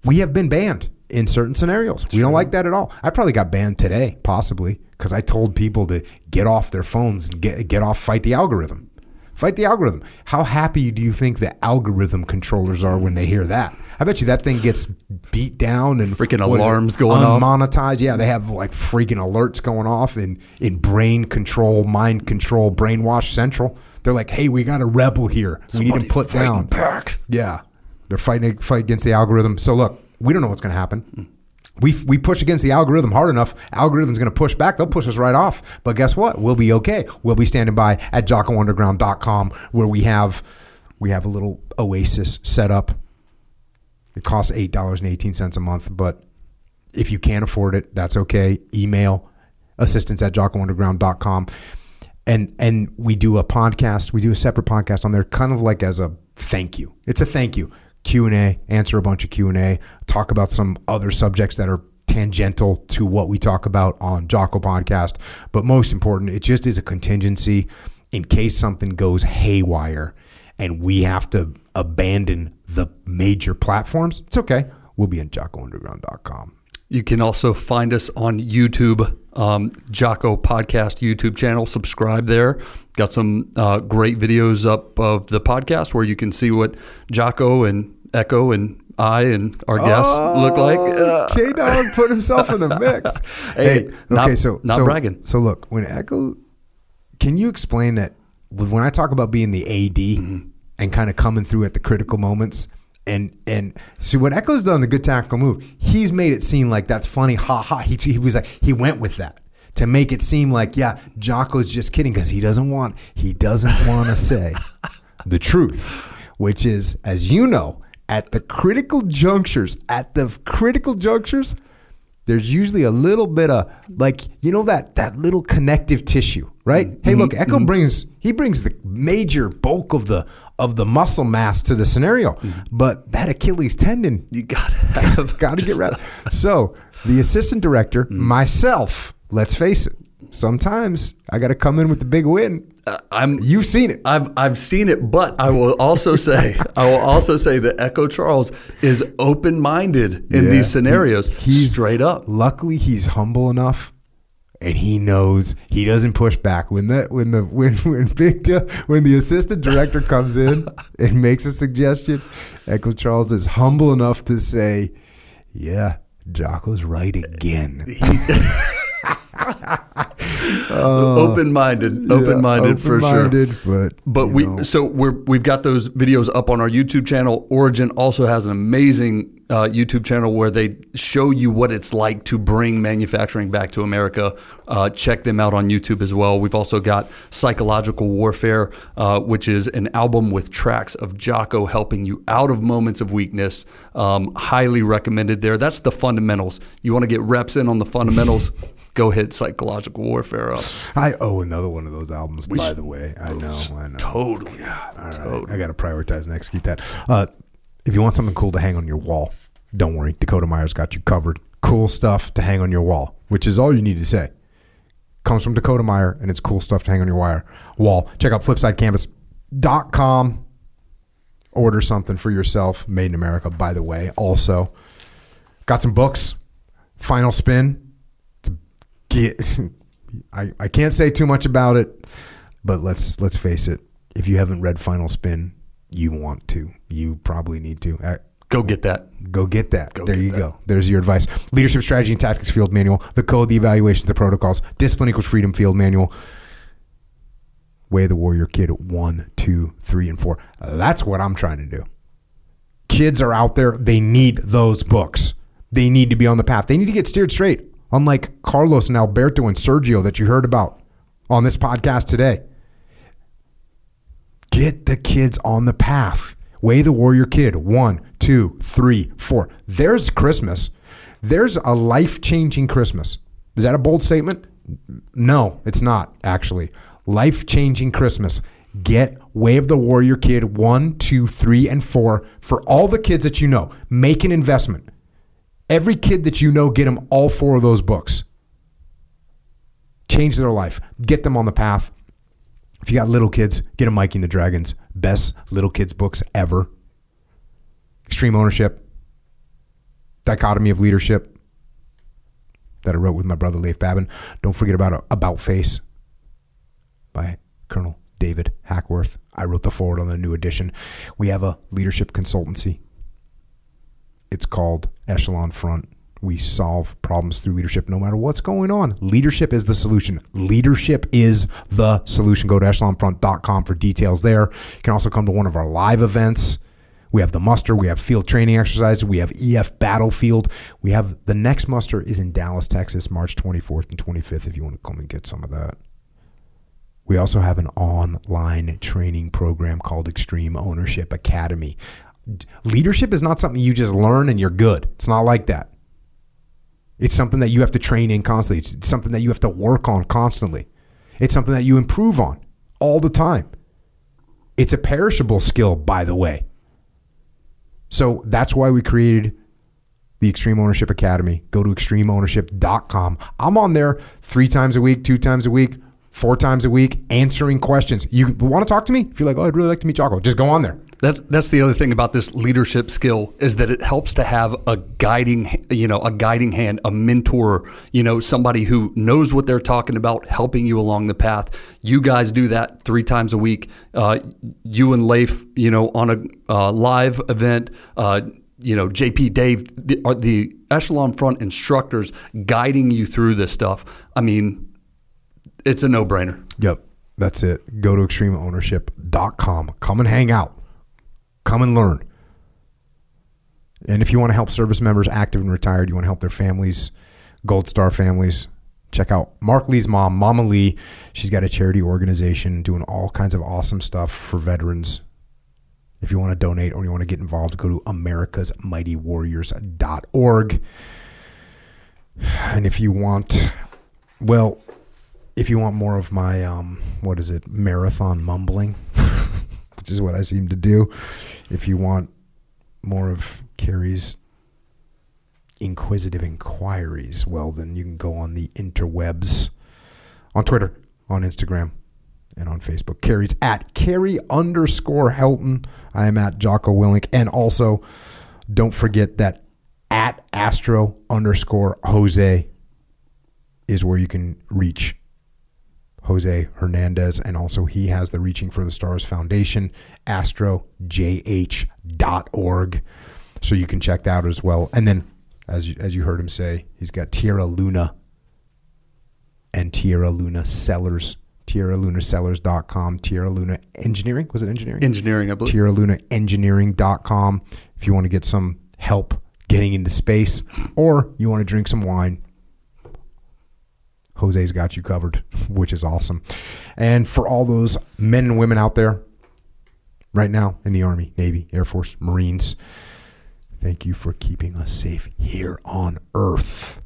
we have been banned in certain scenarios. That's we don't true. Like that at all. I probably got banned today, possibly, because I told people to get off their phones and get get off, fight the algorithm. Fight the algorithm. How happy do you think the algorithm controllers are when they hear that? I bet you that thing gets beat down and freaking alarms going off. Unmonetized. Yeah, they have like freaking alerts going off in, in brain control, mind control, brainwash central. They're like, hey, we got a rebel here. We need him put down. Back. Yeah. They're fighting fight against the algorithm. So look, we don't know what's going to happen. We we push against the algorithm hard enough, algorithm's going to push back. They'll push us right off. But guess what? We'll be okay. We'll be standing by at jocko underground dot com, where we have we have a little oasis set up. It costs eight dollars and eighteen cents a month, but if you can't afford it, that's okay. Email assistance at jocko underground dot com. And, and we do a podcast. We do a separate podcast on there, kind of like as a thank you. It's a thank you. Q and A, answer a bunch of Q and A, talk about some other subjects that are tangential to what we talk about on Jocko Podcast. But most important, it just is a contingency in case something goes haywire and we have to abandon the major platforms. It's okay. We'll be on jocko underground dot com. You can also find us on YouTube, um, Jocko Podcast YouTube channel. Subscribe there. Got some uh, great videos up of the podcast where you can see what Jocko and Echo and I and our guests oh, look like. Uh. K-Dog put himself in the mix. hey, hey, not, okay, so not so, bragging. So look, when Echo, can you explain that when I talk about being the A D mm-hmm. and kind of coming through at the critical moments? And and see what Echo's done, the good tactical move. He's made it seem like that's funny, ha ha. He he was like he went with that to make it seem like yeah, Jocko's just kidding because he doesn't want he doesn't want to say the truth, which is, as you know, at the critical junctures, at the critical junctures, there's usually a little bit of like you know that that little connective tissue, right? Mm-hmm. Hey, look, Echo mm-hmm. brings he brings the major bulk of the. of the muscle mass to the scenario. Mm. But that Achilles tendon, you gotta have gotta get rid of. So the assistant director, mm. myself, let's face it, sometimes I gotta come in with the big win Uh, I'm. You've seen it. I've I've seen it, but I will also say I will also say that Echo Charles is open-minded in yeah. these scenarios. He, he's straight up. Luckily, he's humble enough, and he knows he doesn't push back when that when the when when big deal, when the assistant director comes in and makes a suggestion. Echo Charles is humble enough to say, "Yeah, Jocko's right again." uh, open-minded, open-minded yeah, for sure. But, but we know. so we're we've got those videos up on our YouTube channel. Origin also has an amazing uh, YouTube channel where they show you what it's like to bring manufacturing back to America. Uh, check them out on YouTube as well. We've also got Psychological Warfare, uh, which is an album with tracks of Jocko helping you out of moments of weakness. Um, highly recommended there. That's the fundamentals. You want to get reps in on the fundamentals. Go hit Psychological Warfare up. I owe another one of those albums, we by should, the way. I know, I know. Totally. God, all right. Totally. I got to prioritize and execute that. Uh, if you want something cool to hang on your wall, don't worry. Dakota Meyer's got you covered. Cool stuff to hang on your wall, which is all you need to say. Comes from Dakota Meyer, and it's cool stuff to hang on your wire wall. Check out flipside canvas dot com. Order something for yourself. Made in America, by the way. Also, got some books. Final Spin. Get, I, I can't say too much about it, but let's let's face it. If you haven't read Final Spin, you want to. You probably need to. I, go get that. Go get that. Go there get you that. go. There's your advice. Leadership Strategy and Tactics Field Manual. The Code, the Evaluations, the Protocols. Discipline Equals Freedom Field Manual. Way of the Warrior Kid one, two, three, and four. That's what I'm trying to do. Kids are out there. They need those books. They need to be on the path. They need to get steered straight. Unlike Carlos and Alberto and Sergio that you heard about on this podcast today. Get the kids on the path. Way the Warrior Kid. One, two, three, four. There's Christmas. There's a life-changing Christmas. Is that a bold statement? No, it's not, actually. Life-changing Christmas. Get Way of the Warrior Kid one, two, three, and four for all the kids that you know. Make an investment. Every kid that you know, get them all four of those books. Change their life. Get them on the path. If you got little kids, get them Mikey and the Dragons. Best little kids books ever. Extreme Ownership. Dichotomy of Leadership. That I wrote with my brother, Leif Babin. Don't forget about About Face by Colonel David Hackworth. I wrote the foreword on the new edition. We have a leadership consultancy. It's called Echelon Front. We solve problems through leadership no matter what's going on. Leadership is the solution. Leadership is the solution. Go to echelon front dot com for details there. You can also come to one of our live events. We have the muster. We have field training exercises. We have E F Battlefield. We have the next muster is in Dallas, Texas, March twenty-fourth and twenty-fifth if you want to come and get some of that. We also have an online training program called Extreme Ownership Academy. Leadership is not something you just learn and you're good. It's not like that. It's something that you have to train in constantly. It's something that you have to work on constantly. It's something that you improve on all the time. It's a perishable skill, by the way. So that's why we created the Extreme Ownership Academy. Go to extreme ownership dot com. I'm on there three times a week, two times a week, four times a week, answering questions. You want to talk to me? If you're like, oh, I'd really like to meet Jocko, just go on there. That's that's the other thing about this leadership skill is that it helps to have a guiding, you know, a guiding hand, a mentor, you know, somebody who knows what they're talking about, helping you along the path. You guys do that three times a week. Uh, you and Leif, you know, on a uh, live event. Uh, you know, J P, Dave, the, are the Echelon Front instructors guiding you through this stuff. I mean, it's a no-brainer. Yep, that's it. Go to extreme ownership dot com. Come and hang out. Come and learn. And if you want to help service members, active and retired, you want to help their families, Gold Star families, check out Mark Lee's mom, Mama Lee. She's got a charity organization doing all kinds of awesome stuff for veterans. If you want to donate or you want to get involved, go to americas mighty warriors dot org. And if you want, well, if you want more of my, um, what is it, marathon mumbling, which is what I seem to do. If you want more of Carrie's inquisitive inquiries, well, then you can go on the interwebs, on Twitter, on Instagram, and on Facebook. Carrie's at Carrie underscore Helton. I am at Jocko Willink. And also, don't forget that at Astro underscore Jose is where you can reach Jose Hernandez, and also he has the Reaching for the Stars Foundation, astro j h dot org. So you can check that out as well. And then, as you, as you heard him say, he's got Tierra Luna and Tierra Luna Sellers, tierra luna sellers dot com, Tierra Luna Engineering. Was it engineering? Engineering, I believe. tierra luna engineering dot com if you want to get some help getting into space, or you want to drink some wine. Jose's got you covered, which is awesome. And for all those men and women out there right now in the Army, Navy, Air Force, Marines, thank you for keeping us safe here on Earth.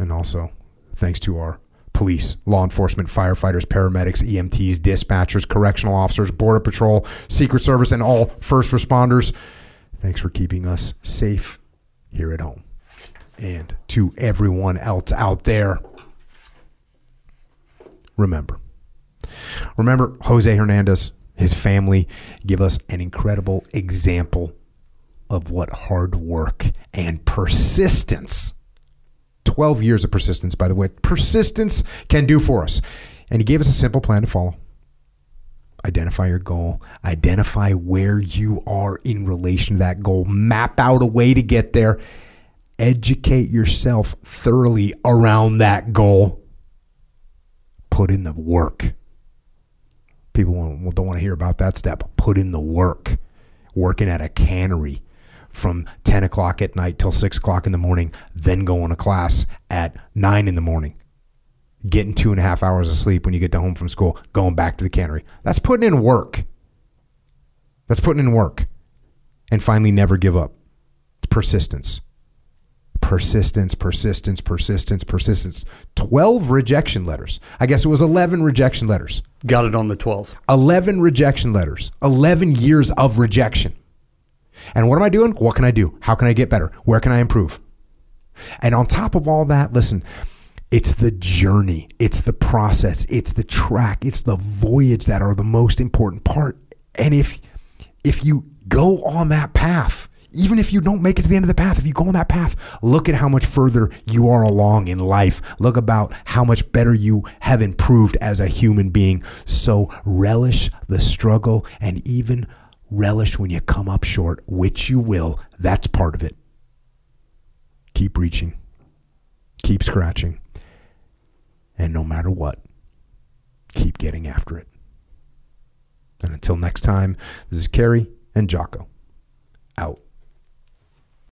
And also, thanks to our police, law enforcement, firefighters, paramedics, E M Ts, dispatchers, correctional officers, Border Patrol, Secret Service, and all first responders. Thanks for keeping us safe here at home. And to everyone else out there, Remember, remember Jose Hernandez, his family give us an incredible example of what hard work and persistence, twelve years of persistence, by the way, persistence can do for us. And he gave us a simple plan to follow. Identify your goal, identify where you are in relation to that goal, map out a way to get there, educate yourself thoroughly around that goal. Put in the work. People don't want to hear about that step. Put in the work. Working at a cannery from ten o'clock at night till six o'clock in the morning, then going to class at nine in the morning. Getting two and a half hours of sleep when you get home from school, going back to the cannery. That's putting in work. That's putting in work. And finally, never give up. Persistence. Persistence, persistence, persistence, persistence. twelve rejection letters. I guess it was eleven rejection letters. Got it on the twelfth. eleven rejection letters. eleven years of rejection. And what am I doing? What can I do? How can I get better? Where can I improve? And on top of all that, listen, it's the journey. It's the process. It's the track. It's the voyage that are the most important part. And if, if you go on that path, even if you don't make it to the end of the path, if you go on that path, look at how much further you are along in life. Look about how much better you have improved as a human being. So relish the struggle, and even relish when you come up short, which you will. That's part of it. Keep reaching. Keep scratching. And no matter what, keep getting after it. And until next time, this is Carrie and Jocko. Out.